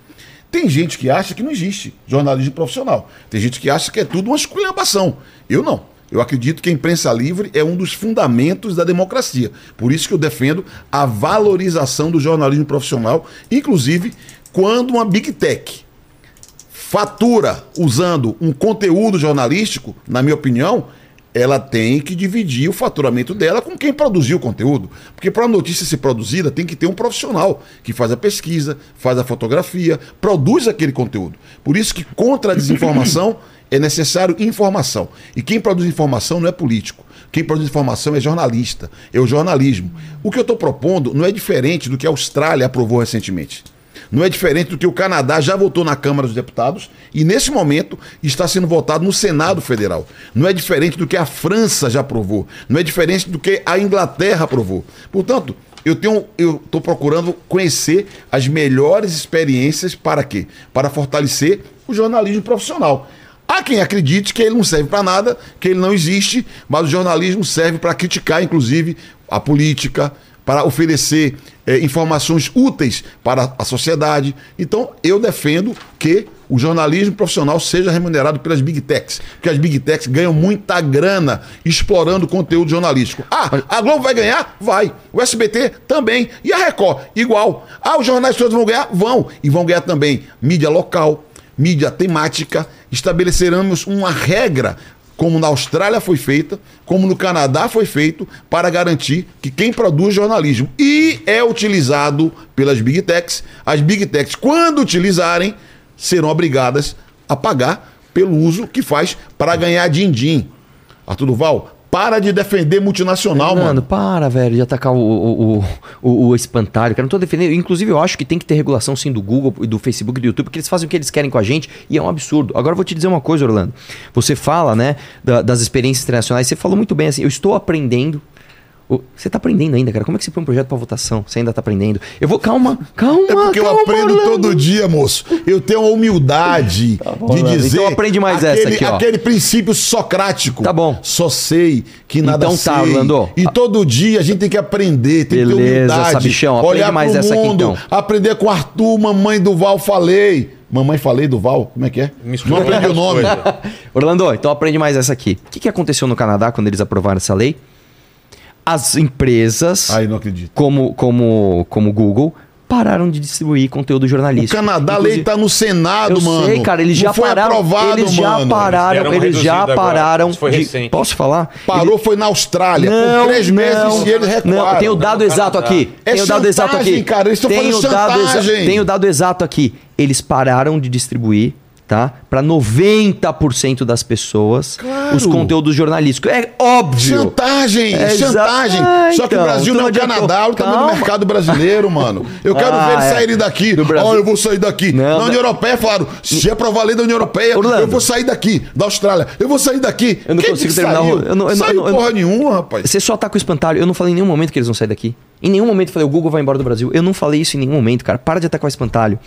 Tem gente que acha que não existe jornalismo profissional. Tem gente que acha que é tudo uma esculhambação. Eu não. Eu acredito que a imprensa livre é um dos fundamentos da democracia. Por isso que eu defendo a valorização do jornalismo profissional, inclusive quando uma Big Tech fatura usando um conteúdo jornalístico, na minha opinião, ela tem que dividir o faturamento dela com quem produziu o conteúdo. Porque para a notícia ser produzida, tem que ter um profissional que faz a pesquisa, faz a fotografia, produz aquele conteúdo. Por isso que contra a desinformação é necessário informação. E quem produz informação não é político. Quem produz informação é jornalista, é o jornalismo. O que eu estou propondo não é diferente do que a Austrália aprovou recentemente. Não é diferente do que o Canadá já votou na Câmara dos Deputados e, nesse momento, está sendo votado no Senado Federal. Não é diferente do que a França já aprovou. Não é diferente do que a Inglaterra aprovou. Portanto, eu estou procurando conhecer as melhores experiências para quê? Para fortalecer o jornalismo profissional. Há quem acredite que ele não serve para nada, que ele não existe, mas o jornalismo serve para criticar, inclusive, a política, para oferecer informações úteis para a sociedade. Então, eu defendo que o jornalismo profissional seja remunerado pelas Big Techs, porque as Big Techs ganham muita grana explorando conteúdo jornalístico. Ah, a Globo vai ganhar? Vai. O SBT também. E a Record? Igual. Ah, os jornais todos vão ganhar? Vão. E vão ganhar também mídia local, mídia temática. Estabeleceremos uma regra, como na Austrália foi feita, como no Canadá foi feito, para garantir que quem produz jornalismo e é utilizado pelas Big Techs, as Big Techs, quando utilizarem, serão obrigadas a pagar pelo uso que faz para ganhar din-din. Arthur do Val, para de defender multinacional, mano. Para, velho, de atacar o espantalho, cara. Não tô defendendo. Inclusive, eu acho que tem que ter regulação, sim, do Google, do Facebook, do YouTube, porque eles fazem o que eles querem com a gente e é um absurdo. Agora, eu vou te dizer uma coisa, Orlando. Você fala, né, das experiências internacionais. Você falou muito bem, assim, eu estou aprendendo. Você tá aprendendo ainda, cara. Como é que você põe um projeto pra votação? Você ainda tá aprendendo. Eu vou... Calma. É porque eu aprendo, Orlando, todo dia, moço. Eu tenho a humildade de dizer... Então aprende mais essa aqui, ó. Aquele princípio socrático. Tá bom. Só sei que nada sei. Então tá, Orlando. E todo dia a gente tem que aprender, tem que ter humildade. Sabichão. Aprende mais essa aqui, então. Aprender com Arthur, mamãe do Val, falei. Mamãe, falei do Val? Como é que é? Não aprendi o nome. Orlando, então aprende mais essa aqui. O que aconteceu no Canadá quando eles aprovaram essa lei? As empresas, não acredito, como Google, pararam de distribuir conteúdo jornalístico. O Canadá, inclusive, a lei tá no Senado, mano. Eu sei, cara, eles já pararam. Eles já pararam. Isso foi recente. Posso falar? Parou, foi na Austrália. Por 3 meses e eles recuaram. Tem o dado exato aqui. Tem o dado exato aqui. Cara, eles estão fazendo chantagem. Tem o dado exato aqui. Eles pararam de distribuir, tá? Para 90% das pessoas, claro, os conteúdos jornalísticos. É óbvio. Chantagem. Ai, só que então, o Brasil não é o Canadá, o tamanho do mercado brasileiro, mano. Eu quero ver eles saírem daqui. Eu vou sair daqui. Na União Europeia falaram, se aprovar a lei da União Europeia, Orlando, eu vou sair daqui. Da Austrália, eu vou sair daqui. Eu não consigo terminar. Saiu porra nenhuma, rapaz. Você só tá com o espantalho. Eu não falei em nenhum momento que eles vão sair daqui. Em nenhum momento eu falei, o Google vai embora do Brasil. Eu não falei isso em nenhum momento, cara. Para de atacar o espantalho.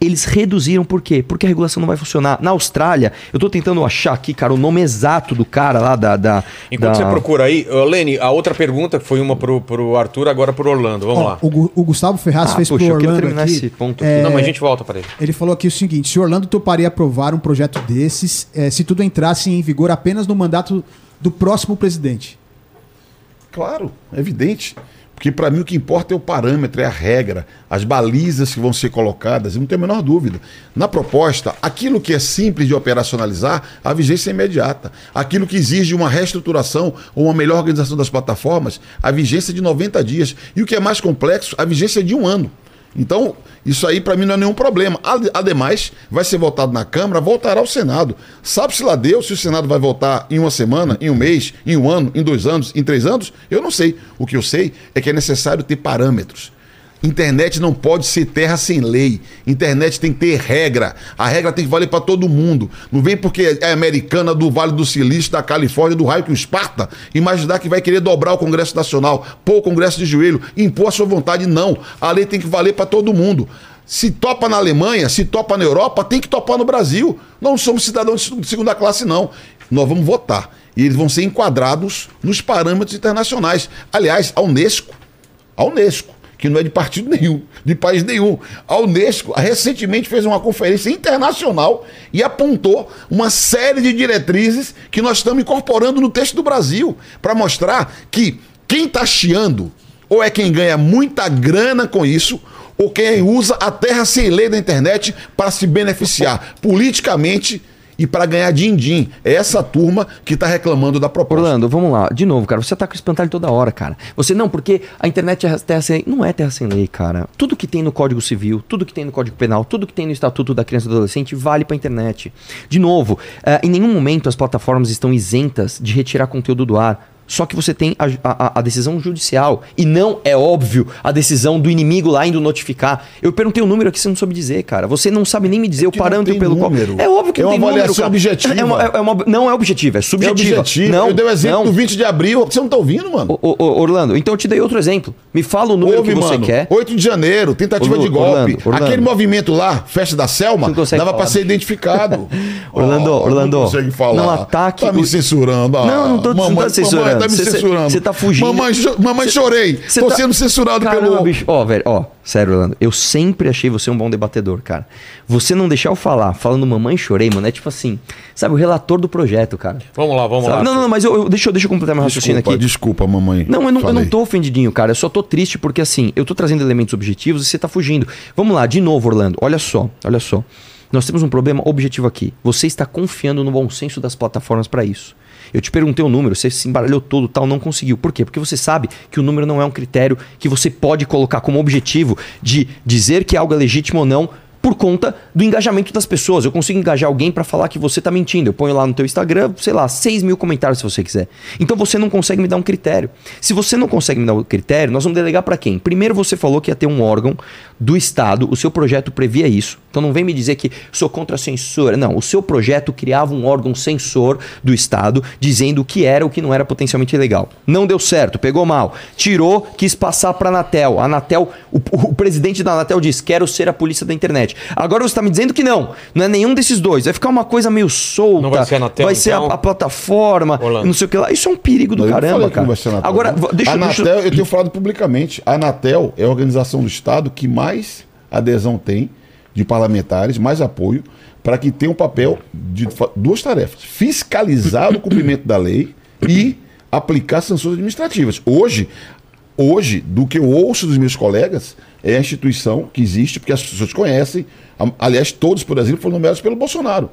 Eles reduziram por quê? Porque a regulação não vai funcionar. Na Austrália, eu tô tentando achar aqui, cara, o nome exato do cara lá da Enquanto você procura aí, Leni, a outra pergunta foi uma pro Arthur, agora pro Orlando. Vamos lá. O Gustavo Ferraz fez pro Orlando. Eu quero terminar aqui, esse ponto. Não, mas a gente volta para ele. Ele falou aqui o seguinte: se Orlando toparia aprovar um projeto desses, se tudo entrasse em vigor apenas no mandato do próximo presidente. Claro, é evidente. Porque para mim o que importa é o parâmetro, é a regra, as balizas que vão ser colocadas, não tem a menor dúvida. Na proposta, aquilo que é simples de operacionalizar, a vigência é imediata. Aquilo que exige uma reestruturação ou uma melhor organização das plataformas, a vigência é de 90 dias. E o que é mais complexo, a vigência é de 1 ano. Então, isso aí para mim não é nenhum problema. Ademais, vai ser votado na Câmara, voltará ao Senado. Sabe-se lá Deus se o Senado vai votar em 1 semana, em 1 mês, em 1 ano, em 2 anos, em 3 anos? Eu não sei. O que eu sei é que é necessário ter parâmetros. Internet não pode ser terra sem lei. Internet tem que ter regra. A regra tem que valer para todo mundo. Não vem porque é americana, do Vale do Silício, da Califórnia, do raio que o esparta, imaginar que vai querer dobrar o Congresso Nacional, pôr o Congresso de joelho, impor a sua vontade. Não. A lei tem que valer para todo mundo. Se topa na Alemanha, se topa na Europa, tem que topar no Brasil. Não somos cidadãos de segunda classe, não. Nós vamos votar. E eles vão ser enquadrados nos parâmetros internacionais. Aliás, a Unesco, que não é de partido nenhum, de país nenhum. A Unesco recentemente fez uma conferência internacional e apontou uma série de diretrizes que nós estamos incorporando no texto do Brasil para mostrar que quem está chiando ou é quem ganha muita grana com isso ou quem usa a terra sem lei da internet para se beneficiar politicamente e para ganhar din-din. É essa turma que tá reclamando da proposta. Orlando, vamos lá. De novo, cara, você tá com espantalho toda hora, cara. Você não, porque a internet é terra sem lei. Não é terra sem lei, cara. Tudo que tem no Código Civil, tudo que tem no Código Penal, tudo que tem no Estatuto da Criança e do Adolescente vale pra internet. De novo, em nenhum momento as plataformas estão isentas de retirar conteúdo do ar. Só que você tem a decisão judicial e não, é óbvio, a decisão do inimigo lá indo notificar. Eu perguntei o número aqui, você não soube dizer, cara. Você não sabe nem me dizer o parâmetro pelo qual... É óbvio que não tem número, cara. É uma avaliação objetiva. Não é objetiva, é subjetiva. É objetiva. Eu dei o exemplo do 20 de abril. Você não tá ouvindo, mano? Orlando, então eu te dei outro exemplo. Me fala o número que você quer. 8 de janeiro, tentativa de golpe. Aquele movimento lá, festa da Selma, dava pra ser identificado. Orlando, não consegue falar. Não ataque... Tá me censurando. Não, não tá censurando. Tá me censurando. Você tá fugindo. Mamãe, chorei. Tô sendo censurado pelo... bicho. Velho, sério, Orlando. Eu sempre achei você um bom debatedor, cara. Você não deixar eu falar, falando mamãe, chorei, mano, é tipo assim, sabe, o relator do projeto, cara. Vamos lá. Não, mas deixa eu completar meu raciocínio aqui. Desculpa, mamãe. Não, eu não tô ofendidinho, cara. Eu só tô triste porque, assim, eu tô trazendo elementos objetivos e você tá fugindo. Vamos lá, de novo, Orlando. Olha só. Nós temos um problema objetivo aqui. Você está confiando no bom senso das plataformas para isso. Eu te perguntei o número, você se embaralhou todo, tal, não conseguiu. Por quê? Porque você sabe que o número não é um critério que você pode colocar como objetivo de dizer que algo é legítimo ou não por conta do engajamento das pessoas. Eu consigo engajar alguém para falar que você tá mentindo. Eu ponho lá no teu Instagram, sei lá, 6 mil comentários se você quiser. Então você não consegue me dar um critério. Se você não consegue me dar um critério, nós vamos delegar para quem? Primeiro você falou que ia ter um órgão do Estado, o seu projeto previa isso. Então não vem me dizer que sou contra a censura. Não, o seu projeto criava um órgão censor do Estado, dizendo o que era e o que não era potencialmente ilegal. Não deu certo, pegou mal. Tirou, quis passar para a Anatel. A Anatel, o presidente da Anatel diz, quero ser a polícia da internet. Agora você está me dizendo que não é nenhum desses dois. Vai ficar uma coisa meio solta. Não vai ser a Anatel, vai ser então, a plataforma, Orlando. Não sei o que lá. Isso é um perigo do caramba, cara. Agora, Anatel, eu tenho falado publicamente. A Anatel é a organização do Estado que mais adesão tem de parlamentares, mais apoio, para que tenha um papel de duas tarefas. Fiscalizar o cumprimento da lei e aplicar sanções administrativas. Hoje, do que eu ouço dos meus colegas, é a instituição que existe, porque as pessoas conhecem. Aliás, todos, por exemplo, foram nomeados pelo Bolsonaro.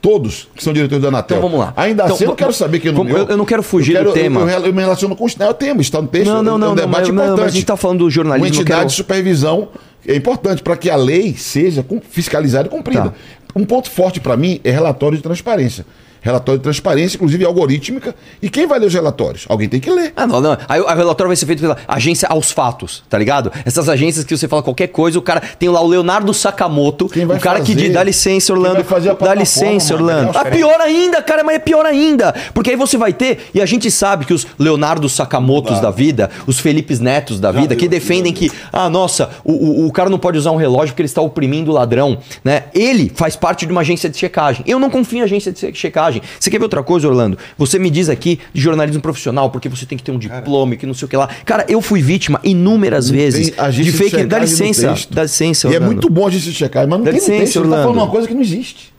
Todos que são diretores da Anatel. Então vamos lá. Ainda então, assim, eu não quero saber quem nomeou. Eu não quero fugir do tema. Eu me relaciono com o tema, está no texto. Não, é um debate importante. Mas a gente está falando do jornalismo. Uma entidade de supervisão é importante para que a lei seja fiscalizada e cumprida. Tá. Um ponto forte para mim é relatório de transparência. Relatório de transparência, inclusive algorítmica. E quem vai ler os relatórios? Alguém tem que ler. Ah, não, não. Aí o relatório vai ser feito pela agência aos fatos, tá ligado? Essas agências que você fala qualquer coisa, o cara tem lá o Leonardo Sakamoto, quem vai o cara fazer, que diz, dá licença, Orlando. Dá licença, Orlando. Ah, pior ainda, cara, mas é pior ainda. Porque aí você vai ter, e a gente sabe que os Leonardo Sakamotos da vida, os Felipes Netos da vida, que defendem que, ah, nossa, o cara não pode usar um relógio porque ele está oprimindo o ladrão, né? Ele faz parte de uma agência de checagem. Eu não confio em agência de checagem. Você quer ver outra coisa, Orlando? Você me diz aqui de jornalismo profissional, porque você tem que ter um diploma, que não sei o que lá. Cara, eu fui vítima inúmeras vezes de fake... Dá licença, dá licença, Orlando. E é muito bom a gente checar, mas não tem licença, Orlando. Você tá falando uma coisa que não existe.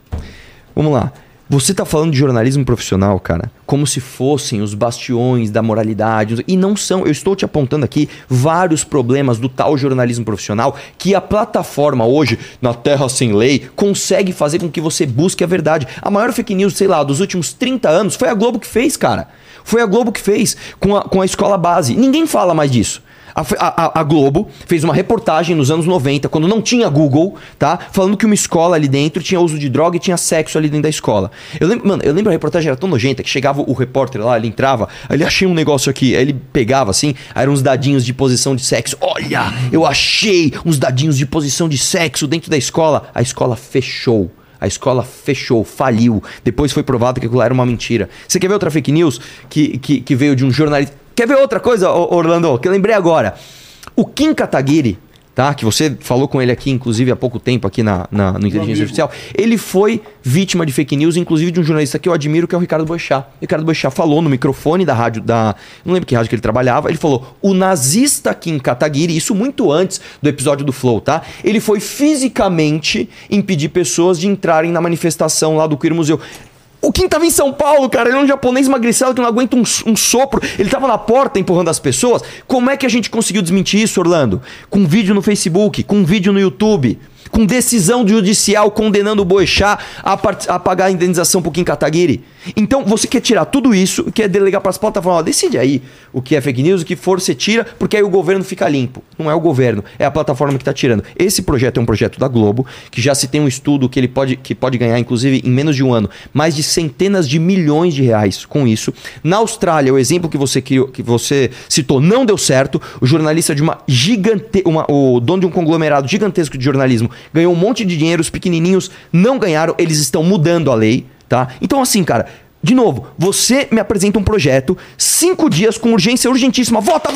Vamos lá. Você tá falando de jornalismo profissional, cara, como se fossem os bastiões da moralidade. E não são. Eu estou te apontando aqui vários problemas do tal jornalismo profissional que a plataforma hoje, na terra sem lei, consegue fazer com que você busque a verdade. A maior fake news, sei lá, dos últimos 30 anos foi a Globo que fez, cara. Foi a Globo que fez com a escola base. Ninguém fala mais disso. A Globo fez uma reportagem nos anos 90, quando não tinha Google, tá? Falando que uma escola ali dentro tinha uso de droga e tinha sexo ali dentro da escola. Eu lembro, mano, eu lembro a reportagem era tão nojenta que chegava o repórter lá, ele entrava, aí ele achei um negócio aqui, aí ele pegava assim, aí eram uns dadinhos de posição de sexo. Olha, eu achei uns dadinhos de posição de sexo dentro da escola. A escola fechou. A escola fechou, faliu. Depois foi provado que aquilo era uma mentira. Você quer ver outra fake news que veio de um jornalista... Quer ver outra coisa, Orlando, que eu lembrei agora? O Kim Kataguiri, tá? Que você falou com ele aqui, inclusive, há pouco tempo, aqui no Inteligência Artificial. Ele foi vítima de fake news, inclusive de um jornalista que eu admiro, que é o Ricardo Boechat. O Ricardo Boechat falou no microfone da rádio, não lembro que rádio que ele trabalhava, ele falou, o nazista Kim Kataguiri, isso muito antes do episódio do Flow, tá? Ele foi fisicamente impedir pessoas de entrarem na manifestação lá do Queer Museu. O Kim tava em São Paulo, cara, ele é um japonês emagricelo que não aguenta um sopro, ele tava na porta empurrando as pessoas. Como é que a gente conseguiu desmentir isso, Orlando? Com vídeo no Facebook, com vídeo no YouTube, com decisão judicial condenando o Boechat a pagar a indenização pro Kim Kataguiri. Então você quer tirar tudo isso, quer delegar para as plataformas, ó, decide aí o que é fake news, o que for, você tira, porque aí o governo fica limpo. Não é o governo, é a plataforma que está tirando. Esse projeto é um projeto da Globo, que já se tem um estudo que ele pode ganhar, inclusive em menos de um ano, mais de centenas de milhões de reais com isso. Na Austrália, o exemplo que você criou, que você citou, não deu certo. O jornalista de o dono de um conglomerado gigantesco de jornalismo ganhou um monte de dinheiro, os pequenininhos não ganharam, eles estão mudando a lei, tá? Então assim, cara, de novo, você me apresenta um projeto, 5 dias com urgência urgentíssima, vota,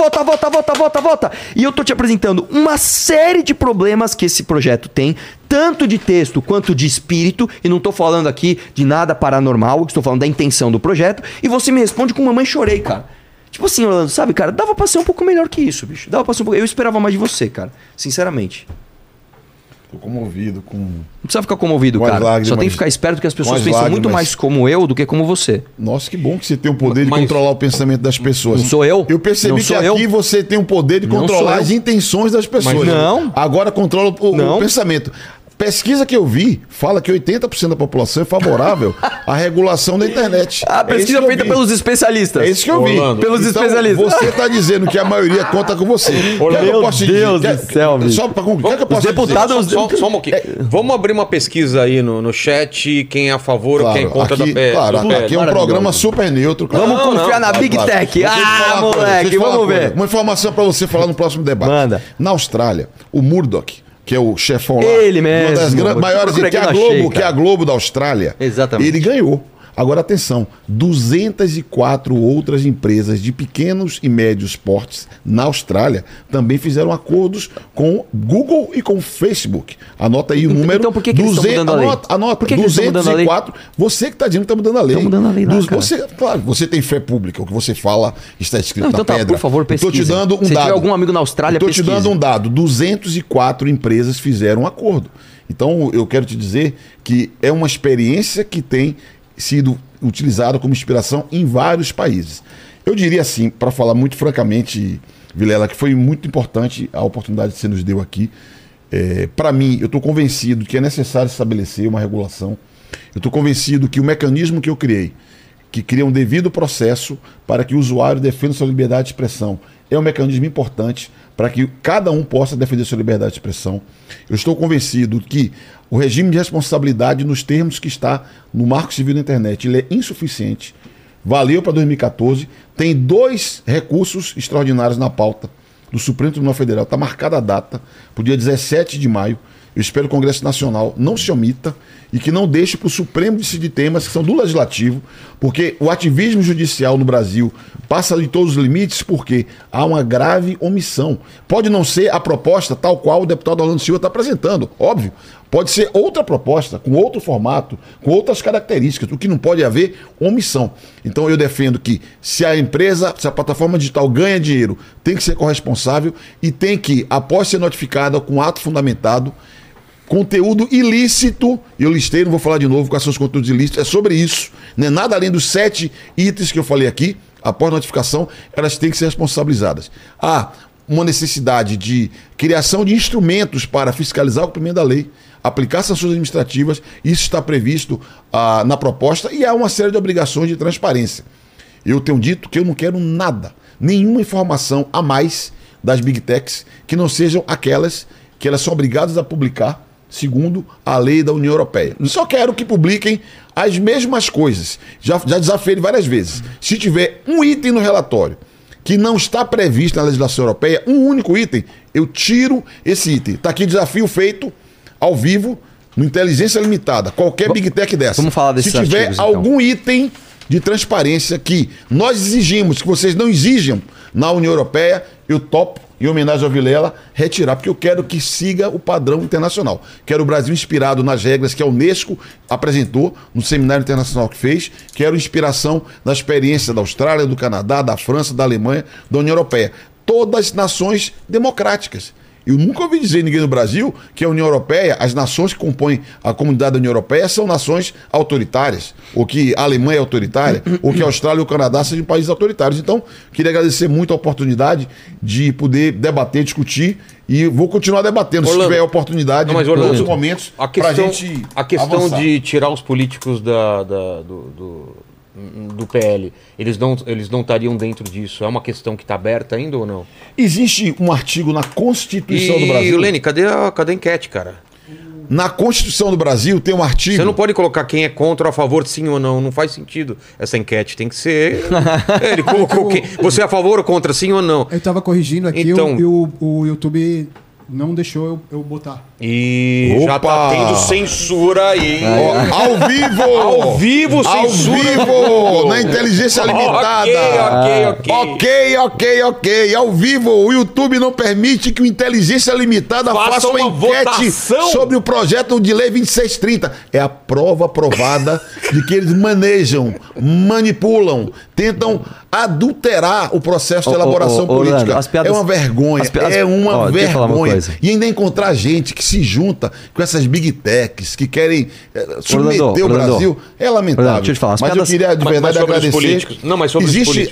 e eu tô te apresentando uma série de problemas que esse projeto tem, tanto de texto quanto de espírito, e não tô falando aqui de nada paranormal, estou falando da intenção do projeto, e você me responde com mamãe chorei, cara. Tipo assim, Orlando, sabe, cara, dava pra ser um pouco melhor que isso, bicho, dava pra ser um pouco... Eu esperava mais de você, cara, sinceramente. Tô comovido com... Não precisa ficar comovido, com cara. Lágrimas, só tem que ficar esperto que as pessoas pensam lágrimas. Muito mais como eu do que como você. Nossa, que bom que você tem o poder de controlar o pensamento das pessoas. Não sou eu. Eu percebi que aqui você tem o poder de controlar as intenções das pessoas. Mas não. Agora controla o pensamento. Pesquisa que eu vi fala que 80% da população é favorável à regulação da internet. A pesquisa feita pelos especialistas. É isso que eu vi. Pelos especialistas. Você está dizendo que a maioria conta com você. Meu Deus do céu, bicho. Só para concluir, o que eu posso dizer? Só um pouquinho. Vamos abrir uma pesquisa aí no chat, quem é a favor ou quem é contra da PL. Claro, aqui é um programa super neutro. Vamos confiar na Big Tech. Ah, moleque, vamos ver. Uma informação para você falar no próximo debate. Manda. Na Austrália, o Murdoch, que é o chefão lá, ele mesmo, uma das maiores, que é a Globo da Austrália. Exatamente. Ele ganhou. Agora, atenção, 204 outras empresas de pequenos e médios portes na Austrália também fizeram acordos com Google e com Facebook. Anota aí o número. Então, por que eles estão mudando a lei? Anota, por que 204. Você que está dizendo que está mudando a lei. Estão mudando a lei lá, cara. Claro, você tem fé pública. O que você fala está escrito na pedra. Então, por favor, pesquisa. Estou te dando um dado. Se tiver algum amigo na Austrália, pesquisa. Estou te dando um dado. 204 empresas fizeram um acordo. Então, eu quero te dizer que é uma experiência que tem sido utilizado como inspiração em vários países. Eu diria assim, para falar muito francamente, Vilela, que foi muito importante a oportunidade que você nos deu aqui. Para mim, eu estou convencido que é necessário estabelecer uma regulação. Eu estou convencido que o mecanismo que eu criei, que cria um devido processo para que o usuário defenda sua liberdade de expressão, é um mecanismo importante para que cada um possa defender sua liberdade de expressão. Eu estou convencido que o regime de responsabilidade, nos termos que está no Marco Civil da Internet, ele é insuficiente. Valeu para 2014, tem 2 recursos extraordinários na pauta do Supremo Tribunal Federal, está marcada a data, para o dia 17 de maio, eu espero que o Congresso Nacional não se omita e que não deixe para o Supremo decidir temas que são do Legislativo, porque o ativismo judicial no Brasil passa de todos os limites porque há uma grave omissão. Pode não ser a proposta tal qual o deputado Orlando Silva está apresentando, óbvio. Pode ser outra proposta, com outro formato, com outras características, o que não pode haver omissão. Então eu defendo que se a empresa, se a plataforma digital ganha dinheiro, tem que ser corresponsável e tem que, após ser notificada com ato fundamentado, conteúdo ilícito, eu listei, não vou falar de novo quais são os conteúdos ilícitos, é sobre isso, não é nada além dos 7 itens que eu falei aqui, após notificação, elas têm que ser responsabilizadas. Há uma necessidade de criação de instrumentos para fiscalizar o cumprimento da lei, aplicar sanções administrativas, isso está previsto na proposta e há uma série de obrigações de transparência. Eu tenho dito que eu não quero nada, nenhuma informação a mais das Big Techs que não sejam aquelas que elas são obrigadas a publicar segundo a lei da União Europeia. Só quero que publiquem as mesmas coisas. Já desafiei várias vezes. Se tiver um item no relatório que não está previsto na legislação europeia, um único item, eu tiro esse item. Está aqui desafio feito ao vivo, no Inteligência Limitada, qualquer Big Tech dessa. Vamos falar desses artigos, então. Se tiver algum item de transparência que nós exigimos, que vocês não exijam na União Europeia, eu topo, em homenagem ao Vilela, retirar, porque eu quero que siga o padrão internacional. Quero o Brasil inspirado nas regras que a Unesco apresentou no seminário internacional que fez, quero inspiração na experiência da Austrália, do Canadá, da França, da Alemanha, da União Europeia. Todas nações democráticas. Eu nunca ouvi dizer ninguém no Brasil que a União Europeia, as nações que compõem a comunidade da União Europeia são nações autoritárias, ou que a Alemanha é autoritária, ou que a Austrália e o Canadá sejam países autoritários. Então, queria agradecer muito a oportunidade de poder debater, discutir, e vou continuar debatendo, Orlando, se tiver a oportunidade, em outros momentos, para a gente a questão avançar. De tirar os políticos do PL, eles não estariam dentro disso. É uma questão que está aberta ainda ou não? Existe um artigo na Constituição do Brasil. E, Leni, cadê a enquete, cara? Na Constituição do Brasil tem um artigo... Você não pode colocar quem é contra ou a favor, sim ou não. Não faz sentido. Essa enquete tem que ser... Ele colocou quem... Você é a favor ou contra, sim ou não? Eu estava corrigindo aqui, então... o YouTube... Não deixou eu botar. E já tá tendo censura aí. Ao vivo! Ao vivo, censura! Ao vivo! Na Inteligência Limitada. Ok. Ao vivo, o YouTube não permite que o Inteligência Limitada faça uma enquete sobre o projeto de lei 2630. É a prova provada de que eles manejam, manipulam, tentam adulterar o processo de elaboração política. Piadas, é uma vergonha. É uma vergonha. E ainda encontrar gente que se junta com essas big techs que querem submeter o Brasil é lamentável. Orlando, deixa eu te falar, mas eu queria de verdade agradecer. Não, mas sobre existe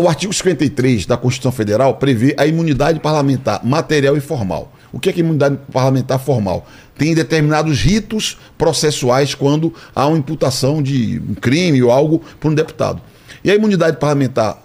o artigo 53 da Constituição Federal prevê a imunidade parlamentar material e formal. O que é imunidade parlamentar formal? Tem determinados ritos processuais quando há uma imputação de um crime ou algo por um deputado. E a imunidade parlamentar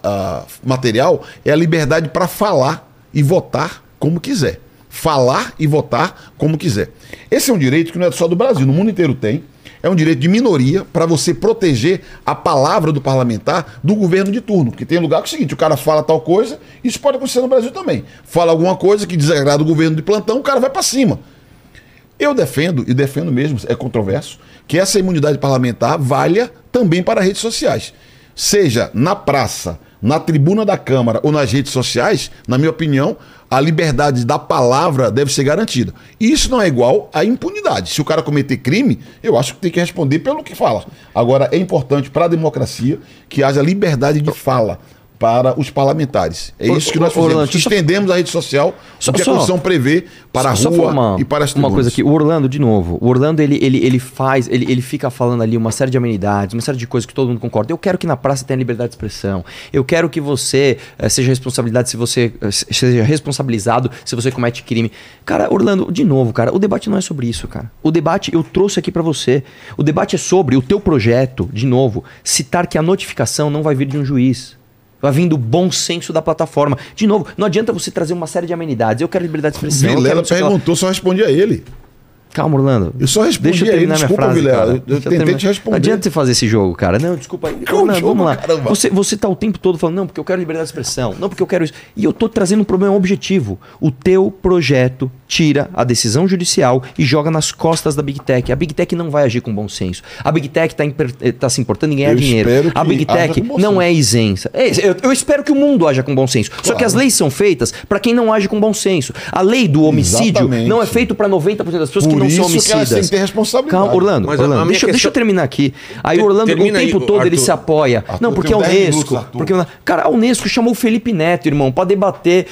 material é a liberdade para falar e votar como quiser. Falar e votar como quiser. Esse é um direito que não é só do Brasil, no mundo inteiro tem. É um direito de minoria para você proteger a palavra do parlamentar do governo de turno. Porque tem lugar que é o seguinte, o cara fala tal coisa, isso pode acontecer no Brasil também. Fala alguma coisa que desagrada o governo de plantão, o cara vai para cima. Eu defendo, e defendo mesmo, é controverso, que essa imunidade parlamentar valha também para redes sociais. Seja na praça, na tribuna da Câmara ou nas redes sociais, na minha opinião, a liberdade da palavra deve ser garantida. E isso não é igual à impunidade. Se o cara cometer crime, eu acho que tem que responder pelo que fala. Agora, é importante para a democracia que haja liberdade de fala para os parlamentares. É isso que nós fizemos. Estendemos a rede social, o que a Constituição prevê para a rua e para as tribunas. Uma coisa aqui, o Orlando, de novo, o Orlando ele fica falando ali uma série de amenidades, uma série de coisas que todo mundo concorda. Eu quero que na praça tenha liberdade de expressão, eu quero que você seja responsabilizado se você comete crime. Cara, Orlando, de novo, cara, o debate não é sobre isso, cara. O debate eu trouxe aqui para você. O debate é sobre o teu projeto, de novo, citar que a notificação não vai vir de um juiz. vai vir do bom senso da plataforma. De novo, não adianta você trazer uma série de amenidades. Eu quero liberdade de expressão. O Vilela perguntou, só responde a ele. Calma, Orlando. Eu só respondi a ele. Desculpa, Vilela. Eu tentei te responder. Não adianta você fazer esse jogo, cara. Não, desculpa aí. Orlando, vamos lá. Você tá o tempo todo falando, não, porque eu quero liberdade de expressão. Não, porque eu quero isso. E eu tô trazendo um problema objetivo. O teu projeto tira a decisão judicial e joga nas costas da Big Tech. A Big Tech não vai agir com bom senso. A Big Tech tá se importando em ganhar dinheiro. A Big Tech não é isensa. Eu espero que o mundo haja com bom senso. Claro. Só que as leis são feitas para quem não age com bom senso. A lei do homicídio não é feita para 90% das pessoas que não são homicidas. Que elas têm responsabilidade. Calma, Orlando, deixa eu terminar aqui. Aí o Orlando, o tempo todo, Arthur, ele se apoia. Arthur, não, porque a Unesco... Cara, a Unesco chamou o Felipe Neto, irmão, para debater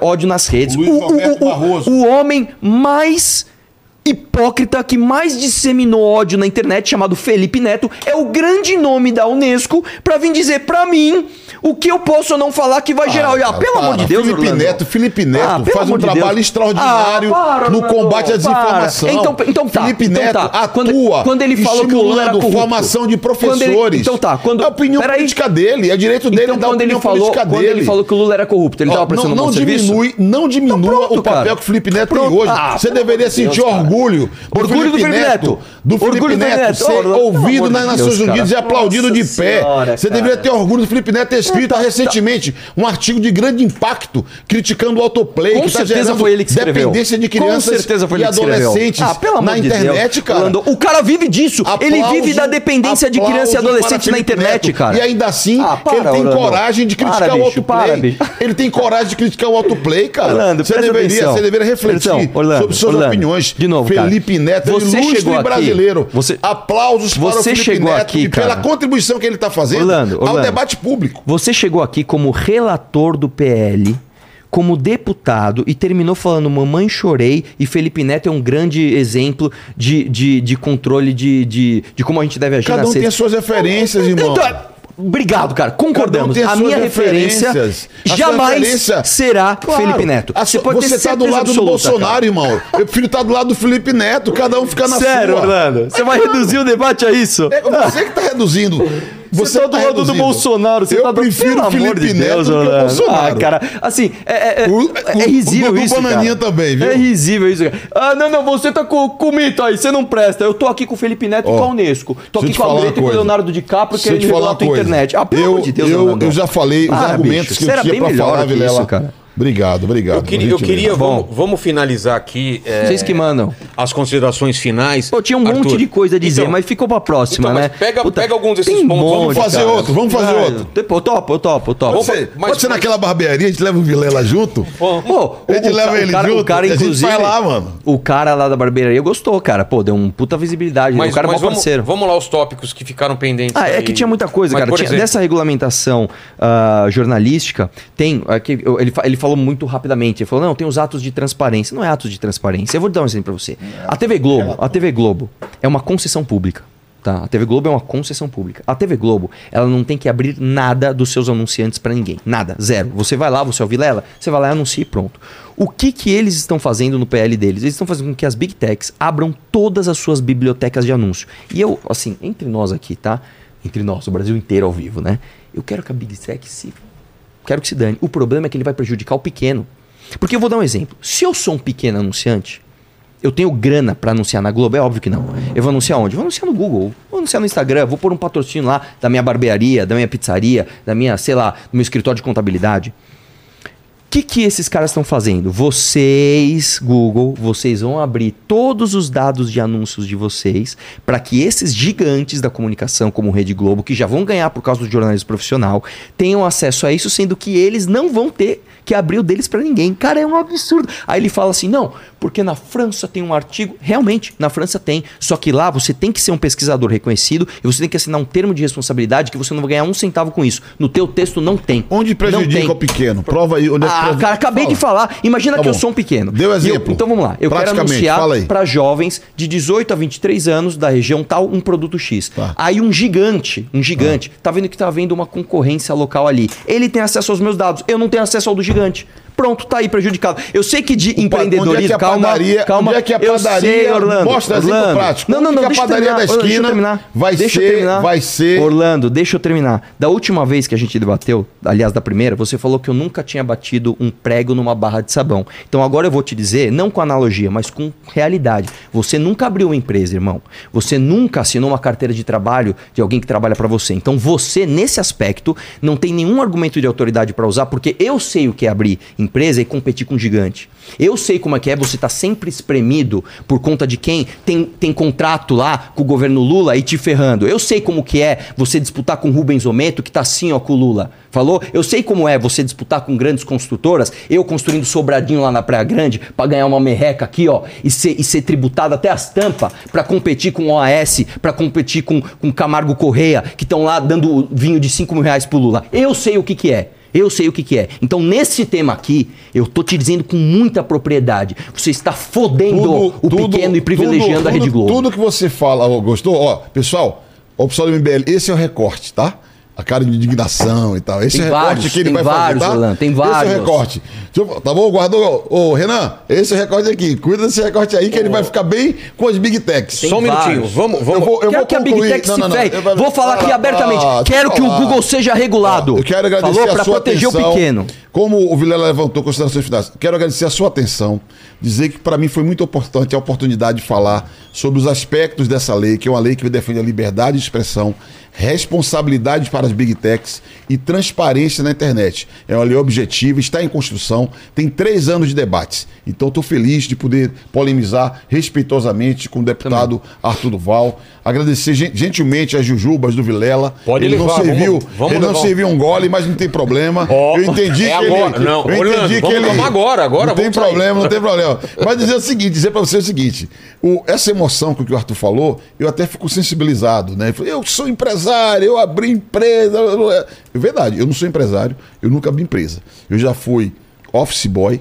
ódio nas redes. O homem mais hipócrita que mais disseminou ódio na internet, chamado Felipe Neto, é o grande nome da Unesco para vir dizer pra mim o que eu posso ou não falar que vai gerar. Pelo amor de Deus, Felipe Neto faz um trabalho extraordinário no combate à desinformação. Felipe Neto atua quando ele falou que o Lula era corrupto, formação de professores. A opinião política dele, é direito dele dar a opinião política dele. Quando ele falou que o Lula era corrupto, ele estava pressionando o serviço? Não diminua o papel que o Felipe Neto tem hoje. Você deveria sentir orgulho do Felipe Neto ser ouvido nas Nações Unidas e aplaudido de pé. Você deveria ter orgulho do Felipe Neto ter escrito recentemente um artigo de grande impacto criticando o autoplay, que está gerando dependência de crianças e adolescentes na internet, cara. O cara vive disso. Ele vive da dependência de criança e adolescente na internet, cara. E ainda assim, ele tem coragem de criticar o autoplay. Ele tem coragem de criticar o autoplay, cara. Você deveria refletir sobre suas opiniões. De novo, Felipe Neto, você ilustre brasileiro. Aplausos para o Felipe Neto e pela contribuição que ele está fazendo ao debate público. Você chegou aqui como relator do PL, como deputado, e terminou falando mamãe chorei, e Felipe Neto é um grande exemplo de controle de como a gente deve agir. Cada um tem as suas referências, irmão. Obrigado, cara. Concordamos. A minha referência jamais será Felipe Neto. Você tá do lado do Bolsonaro, irmão. Meu filho tá do lado do Felipe Neto. Cada um fica na sua. Sério, Orlando? Você vai reduzir o debate a isso? É você que tá reduzindo. Você tá do lado do Bolsonaro. Você tá do Felipe Neto do que o Bolsonaro. Ah, cara. Assim, é risível isso, cara. O Bananinha também, viu? É risível isso, cara. Ah, não. Você tá com o mito aí. Você não presta. Eu tô aqui com o Felipe Neto e com a Unesco. Tô aqui com a Greta e com o Leonardo DiCaprio, que é relato internet. Eu já falei os argumentos que eu tinha pra falar, Vilela. Obrigado. Eu queria vamos finalizar aqui. Vocês que mandam. As considerações finais. Eu tinha um monte de coisa a dizer, mas ficou pra próxima, né? Pega alguns desses pontos. Vamos fazer outro. Eu topo. Pode ser naquela barbearia, a gente leva o Vilela junto. A gente leva ele junto. A gente vai lá, mano. O cara lá da barbearia gostou, cara. Deu uma puta visibilidade. O cara é mó parceiro. Vamos lá, os tópicos que ficaram pendentes. É que tinha muita coisa, cara. Nessa regulamentação jornalística, tem. Ele falou muito rapidamente. Ele falou, não, tem os atos de transparência. Não é atos de transparência. Eu vou dar um exemplo para você. A TV Globo é uma concessão pública. A TV Globo é uma concessão pública. A TV Globo, ela não tem que abrir nada dos seus anunciantes para ninguém. Nada, zero. Você vai lá, você é o Vilela, você vai lá e anuncia e pronto. O que eles estão fazendo no PL deles? Eles estão fazendo com que as Big Techs abram todas as suas bibliotecas de anúncio. E eu, assim, entre nós aqui, tá? Entre nós, o Brasil inteiro ao vivo, né? Eu quero que a Big Tech se... Quero que se dane. O problema é que ele vai prejudicar o pequeno. Porque eu vou dar um exemplo. Se eu sou um pequeno anunciante, eu tenho grana para anunciar na Globo? É óbvio que não. Eu vou anunciar onde? Vou anunciar no Google, vou anunciar no Instagram, vou pôr um patrocínio lá da minha barbearia, da minha pizzaria, da minha, sei lá, do meu escritório de contabilidade. O que esses caras estão fazendo? Vocês, Google, vocês vão abrir todos os dados de anúncios de vocês para que esses gigantes da comunicação, como Rede Globo, que já vão ganhar por causa do jornalismo profissional, tenham acesso a isso, sendo que eles não vão ter que abrir o deles para ninguém. Cara, é um absurdo. Aí ele fala assim, não, porque na França tem um artigo. Realmente, na França tem. Só que lá você tem que ser um pesquisador reconhecido e você tem que assinar um termo de responsabilidade que você não vai ganhar um centavo com isso. No teu texto não tem. Onde prejudica o pequeno? Prova aí onde é. Cara, acabei de falar. Imagina que eu sou um pequeno. Deu exemplo. Então vamos lá. Eu quero anunciar para jovens de 18 a 23 anos da região tal um produto X. Aí um gigante, tá vendo que tá havendo uma concorrência local ali. Ele tem acesso aos meus dados. Eu não tenho acesso ao do gigante. Pronto, tá aí prejudicado. Eu sei que de empreendedorismo... Calma, onde é que a padaria... Mostra assim no prático. Não, deixa eu terminar. Orlando, deixa eu terminar. Da última vez que a gente debateu, aliás, da primeira, você falou que eu nunca tinha batido um prego numa barra de sabão. Então agora eu vou te dizer, não com analogia, mas com realidade. Você nunca abriu uma empresa, irmão. Você nunca assinou uma carteira de trabalho de alguém que trabalha pra você. Então você, nesse aspecto, não tem nenhum argumento de autoridade pra usar, porque eu sei o que é abrir empresa e competir com um gigante. Eu sei como é que é, você tá sempre espremido por conta de quem tem contrato lá com o governo Lula e te ferrando. Eu sei como que é você disputar com Rubens Ometo, que tá assim ó com o Lula. Falou? Eu sei como é você disputar com grandes construtoras, eu construindo sobradinho lá na Praia Grande pra ganhar uma merreca aqui, ó, e ser tributado até as tampas pra competir com o OAS, pra competir com Camargo Correia, que estão lá dando vinho de 5 mil reais pro Lula. Eu sei o que é. Eu sei o que é. Então, nesse tema aqui, eu tô te dizendo com muita propriedade. Você está fodendo pequeno e privilegiando a Rede Globo. Tudo que você fala, gostou? Ó, pessoal, o pessoal do MBL, esse é o recorte, tá? A cara de indignação e tal. Esse tem é o recorte que ele vai fazer, tá? Orlando, tem vários, esse é o recorte. Tá bom, guardou? Ô, Renan, esse é o recorte aqui. Cuida desse recorte aí que ele vai ficar bem com as Big Techs. Só um minutinho. Vamos. Eu quero que a Big Tech se ferre. Vou falar aqui abertamente. Quero que o Google seja regulado. Eu quero agradecer a sua proteger atenção. O pequeno. Como o Vilela levantou considerações finais, quero agradecer a sua atenção. Dizer que para mim foi muito importante a oportunidade de falar sobre os aspectos dessa lei, que é uma lei que defende a liberdade de expressão, responsabilidade para as Big Techs e transparência na internet. É uma lei objetiva, está em construção, tem 3 anos de debates. Então estou feliz de poder polemizar respeitosamente com o deputado Arthur do Val. Agradecer gentilmente as jujubas do Vilela. Pode ele levar, não serviu, ele não serviu um gole, mas não tem problema. Eu entendi que agora. Ele... Não, eu Orlando, entendi que ele... agora. Não tem problema, sair. Não tem problema. Mas dizer para você o seguinte, essa emoção com que o Arthur falou, eu até fico sensibilizado, né? Eu sou empresário, eu abri empresa. É verdade, eu não sou empresário, eu nunca abri empresa. Eu já fui office boy,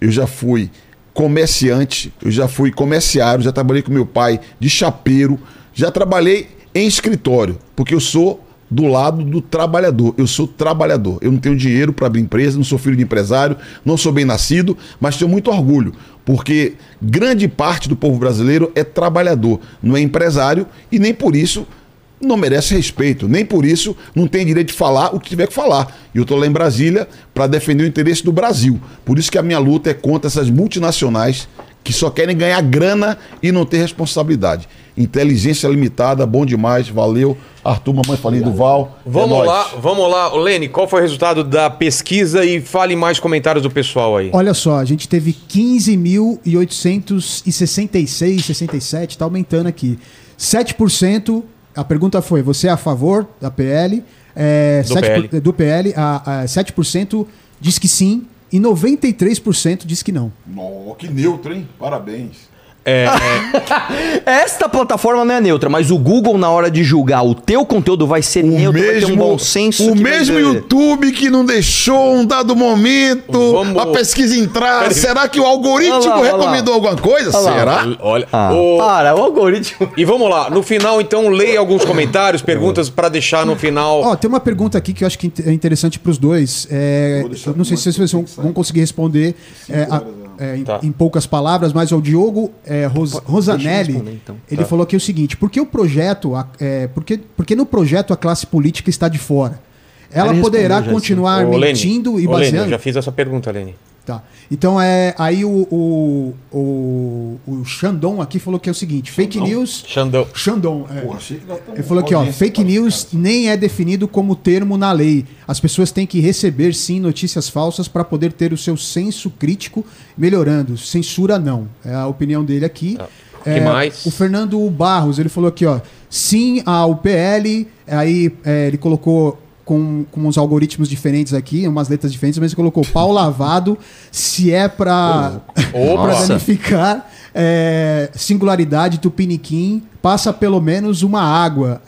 eu já fui comerciante, eu já fui comerciário, já trabalhei com meu pai de chapeiro, já trabalhei em escritório, porque eu sou do lado do trabalhador, eu sou trabalhador, eu não tenho dinheiro para abrir empresa, não sou filho de empresário, não sou bem nascido, mas tenho muito orgulho, porque grande parte do povo brasileiro é trabalhador, não é empresário e nem por isso não merece respeito, nem por isso não tem direito de falar o que tiver que falar. E eu estou lá em Brasília para defender o interesse do Brasil, por isso que a minha luta é contra essas multinacionais que só querem ganhar grana e não ter responsabilidade. Inteligência limitada, bom demais, valeu. Arthur, mamãe falei do Val. Vamos lá. Leni, qual foi o resultado da pesquisa e fale mais comentários do pessoal aí. Olha só, a gente teve 15.866, 67, tá aumentando aqui. 7%, a pergunta foi, você é a favor da PL? Do PL, 7% diz que sim. E 93% diz que não. Oh, que neutro, hein? Parabéns. Esta plataforma não é neutra, mas o Google, na hora de julgar o teu conteúdo, vai ser neutro, vai ter um bom senso. O mesmo YouTube que não deixou um dado momento a pesquisa entrar. Será que o algoritmo recomendou alguma coisa? Será? Olha, para, o algoritmo. E vamos lá, no final, então, leia alguns comentários, perguntas para deixar no final. Ó, tem uma pergunta aqui que eu acho que é interessante para os dois. Não sei se vocês vão conseguir responder. Em poucas palavras, mas o Diogo Rosanelli, então. Ele falou aqui o seguinte, por que no projeto a classe política está de fora? Ela poderá continuar mentindo e baseando... Leni, eu já fiz essa pergunta, Leni. Tá. Então, aí o Xandão aqui falou que é o seguinte, fake news... Xandão. Ele falou aqui, ó, fake news nem é definido como termo na lei. As pessoas têm que receber, sim, notícias falsas para poder ter o seu senso crítico melhorando. Censura, não. É a opinião dele aqui. Que mais? O Fernando Barros, ele falou aqui, ó, sim ao PL, aí ele colocou... Com uns algoritmos diferentes aqui, umas letras diferentes, mas ele colocou pau lavado, se é para danificar, singularidade, tupiniquim, passa pelo menos uma água.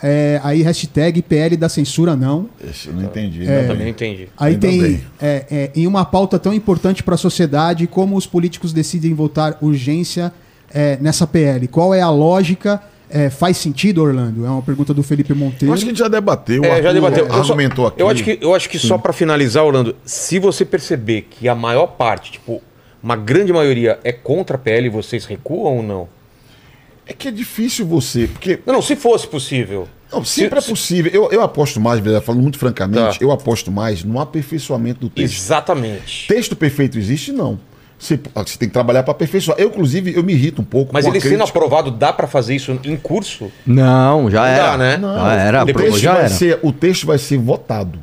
Aí hashtag PL da censura não. Isso eu não entendi. Eu também não entendi. Aí tem, em uma pauta tão importante para a sociedade, como os políticos decidem votar urgência nessa PL? Qual é a lógica... faz sentido, Orlando? É uma pergunta do Felipe Monteiro. Eu acho que a gente já debateu. Argumentou aqui. Eu acho que só para finalizar, Orlando, se você perceber que a maior parte, tipo, uma grande maioria é contra a PL, vocês recuam ou não? É que é difícil você, porque... Não, se fosse possível. Não, sempre é possível. Eu aposto mais, falando muito francamente, eu aposto mais no aperfeiçoamento do texto. Exatamente. Texto perfeito existe? Não. Você tem que trabalhar para aperfeiçoar. Eu, inclusive, eu me irrito um pouco. Mas ele sendo aprovado, dá para fazer isso em curso? Não, já era. Dá, né? Não, o texto vai ser votado.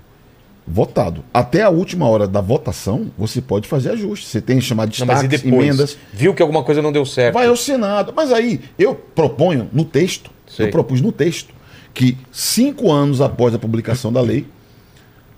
Votado. Até a última hora da votação, você pode fazer ajustes. Você tem que chamar de destaques, emendas. Viu que alguma coisa não deu certo. Vai ao Senado. Mas aí, eu proponho no texto, eu propus no texto, que 5 anos após a publicação da lei,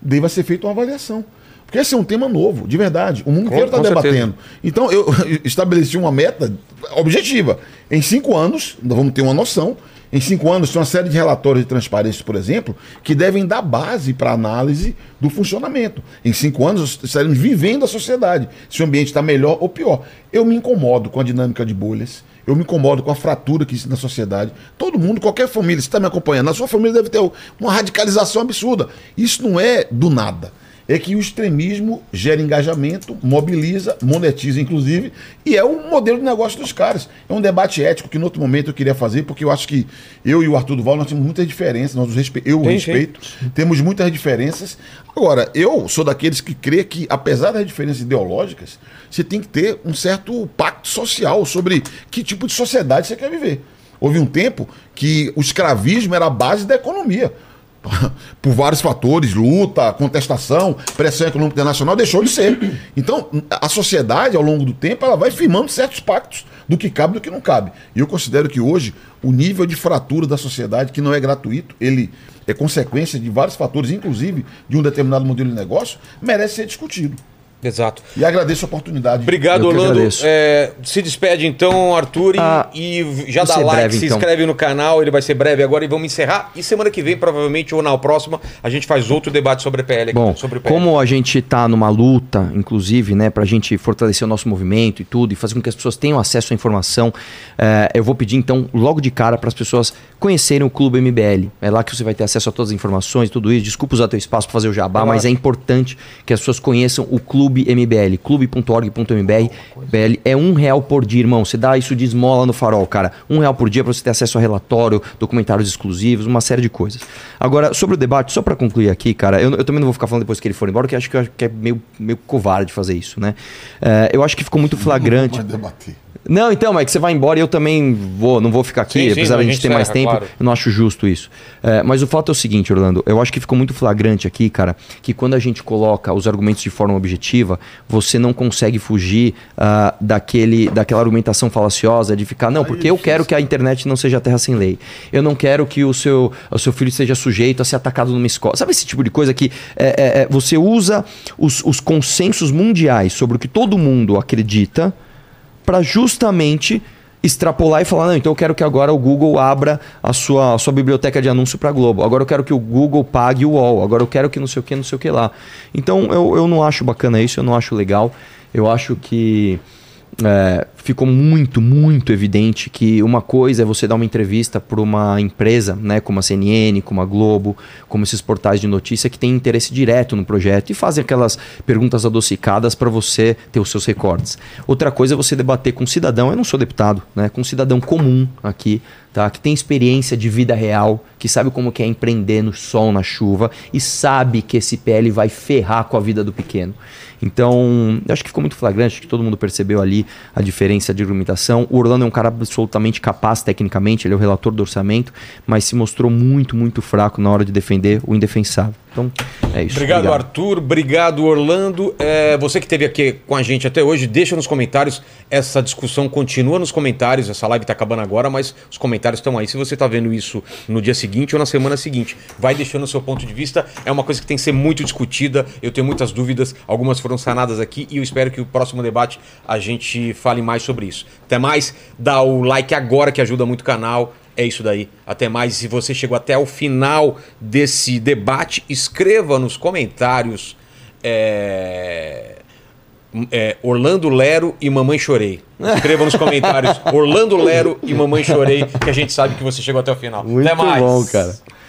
deva ser feita uma avaliação. Porque esse é um tema novo, de verdade. O mundo inteiro está debatendo. Então, eu estabeleci uma meta objetiva. Em 5 anos, nós vamos ter uma noção... Em 5 anos, tem uma série de relatórios de transparência, por exemplo, que devem dar base para análise do funcionamento. Em 5 anos, estaremos vivendo a sociedade, se o ambiente está melhor ou pior. Eu me incomodo com a dinâmica de bolhas, eu me incomodo com a fratura que existe na sociedade. Todo mundo, qualquer família, se está me acompanhando, a sua família deve ter uma radicalização absurda. Isso não é do nada. É que o extremismo gera engajamento, mobiliza, monetiza, inclusive, e é o modelo de negócio dos caras. É um debate ético que, no outro momento, eu queria fazer, porque eu acho que eu e o Arthur do Val, nós temos muitas diferenças, temos muitas diferenças. Agora, eu sou daqueles que crê que, apesar das diferenças ideológicas, você tem que ter um certo pacto social sobre que tipo de sociedade você quer viver. Houve um tempo que o escravismo era a base da economia. Por vários fatores, luta, contestação, pressão econômica internacional, deixou de ser. Então, a sociedade, ao longo do tempo, ela vai firmando certos pactos do que cabe e do que não cabe. E eu considero que hoje o nível de fratura da sociedade, que não é gratuito, ele é consequência de vários fatores, inclusive de um determinado modelo de negócio, merece ser discutido. Exato. E agradeço a oportunidade. Obrigado, Orlando. Se despede então, Arthur, e já dá like, breve, se inscreve no canal, ele vai ser breve agora e vamos encerrar. E semana que vem, provavelmente, ou na próxima, a gente faz outro debate sobre a PL. Bom, sobre PL. Como a gente está numa luta, inclusive, né, para a gente fortalecer o nosso movimento e tudo, e fazer com que as pessoas tenham acesso à informação, eu vou pedir então, logo de cara, para as pessoas conhecerem o Clube MBL. É lá que você vai ter acesso a todas as informações, tudo isso. Desculpa usar teu espaço para fazer o jabá, mas é importante que as pessoas conheçam o Clube MBL, clube.org.mbr. É R$1 por dia, irmão. Você dá isso de esmola no farol, cara. R$1 por dia para você ter acesso a relatório, documentários exclusivos, uma série de coisas. Agora, sobre o debate, só para concluir aqui, cara, eu também não vou ficar falando depois que ele for embora, porque acho que é meio covarde fazer isso, né? Eu acho que ficou muito flagrante. Não vai debater. Não, então, Mike, você vai embora e eu também não vou ficar aqui, apesar de a gente ter mais tempo, claro. Eu não acho justo isso. Mas o fato é o seguinte, Orlando, eu acho que ficou muito flagrante aqui, cara, que quando a gente coloca os argumentos de forma objetiva, você não consegue fugir daquela argumentação falaciosa de ficar, não, porque eu quero que a internet não seja terra sem lei, eu não quero que o seu filho seja sujeito a ser atacado numa escola. Sabe esse tipo de coisa que você usa os consensos mundiais sobre o que todo mundo acredita, para justamente extrapolar e falar, não, então eu quero que agora o Google abra a sua biblioteca de anúncio para a Globo. Agora eu quero que o Google pague o UOL. Agora eu quero que não sei o que lá. Então eu não acho bacana isso, eu não acho legal. Eu acho que ficou muito, muito evidente que uma coisa é você dar uma entrevista para uma empresa, né, como a CNN, como a Globo, como esses portais de notícia que têm interesse direto no projeto e fazem aquelas perguntas adocicadas para você ter os seus recortes. Outra coisa é você debater com um cidadão, eu não sou deputado, né, com um cidadão comum aqui, tá, que tem experiência de vida real, que sabe como que é empreender no sol, na chuva e sabe que esse PL vai ferrar com a vida do pequeno. Então, eu acho que ficou muito flagrante, que todo mundo percebeu ali a diferença de argumentação. O Orlando é um cara absolutamente capaz tecnicamente, ele é o relator do orçamento, mas se mostrou muito, muito fraco na hora de defender o indefensável. Então, é isso. Obrigado. Arthur. Obrigado, Orlando. Você que esteve aqui com a gente até hoje, deixa nos comentários. Essa discussão continua nos comentários. Essa live está acabando agora, mas os comentários estão aí. Se você está vendo isso no dia seguinte ou na semana seguinte, vai deixando o seu ponto de vista. É uma coisa que tem que ser muito discutida. Eu tenho muitas dúvidas. Algumas foram sanadas aqui e eu espero que o próximo debate a gente fale mais sobre isso. Até mais. Dá o like agora que ajuda muito o canal. É isso daí. Até mais. Se você chegou até o final desse debate, escreva nos comentários Orlando Lero e Mamãe Chorei. Escreva nos comentários Orlando Lero e Mamãe Chorei, que a gente sabe que você chegou até o final. Muito até mais. Bom, cara.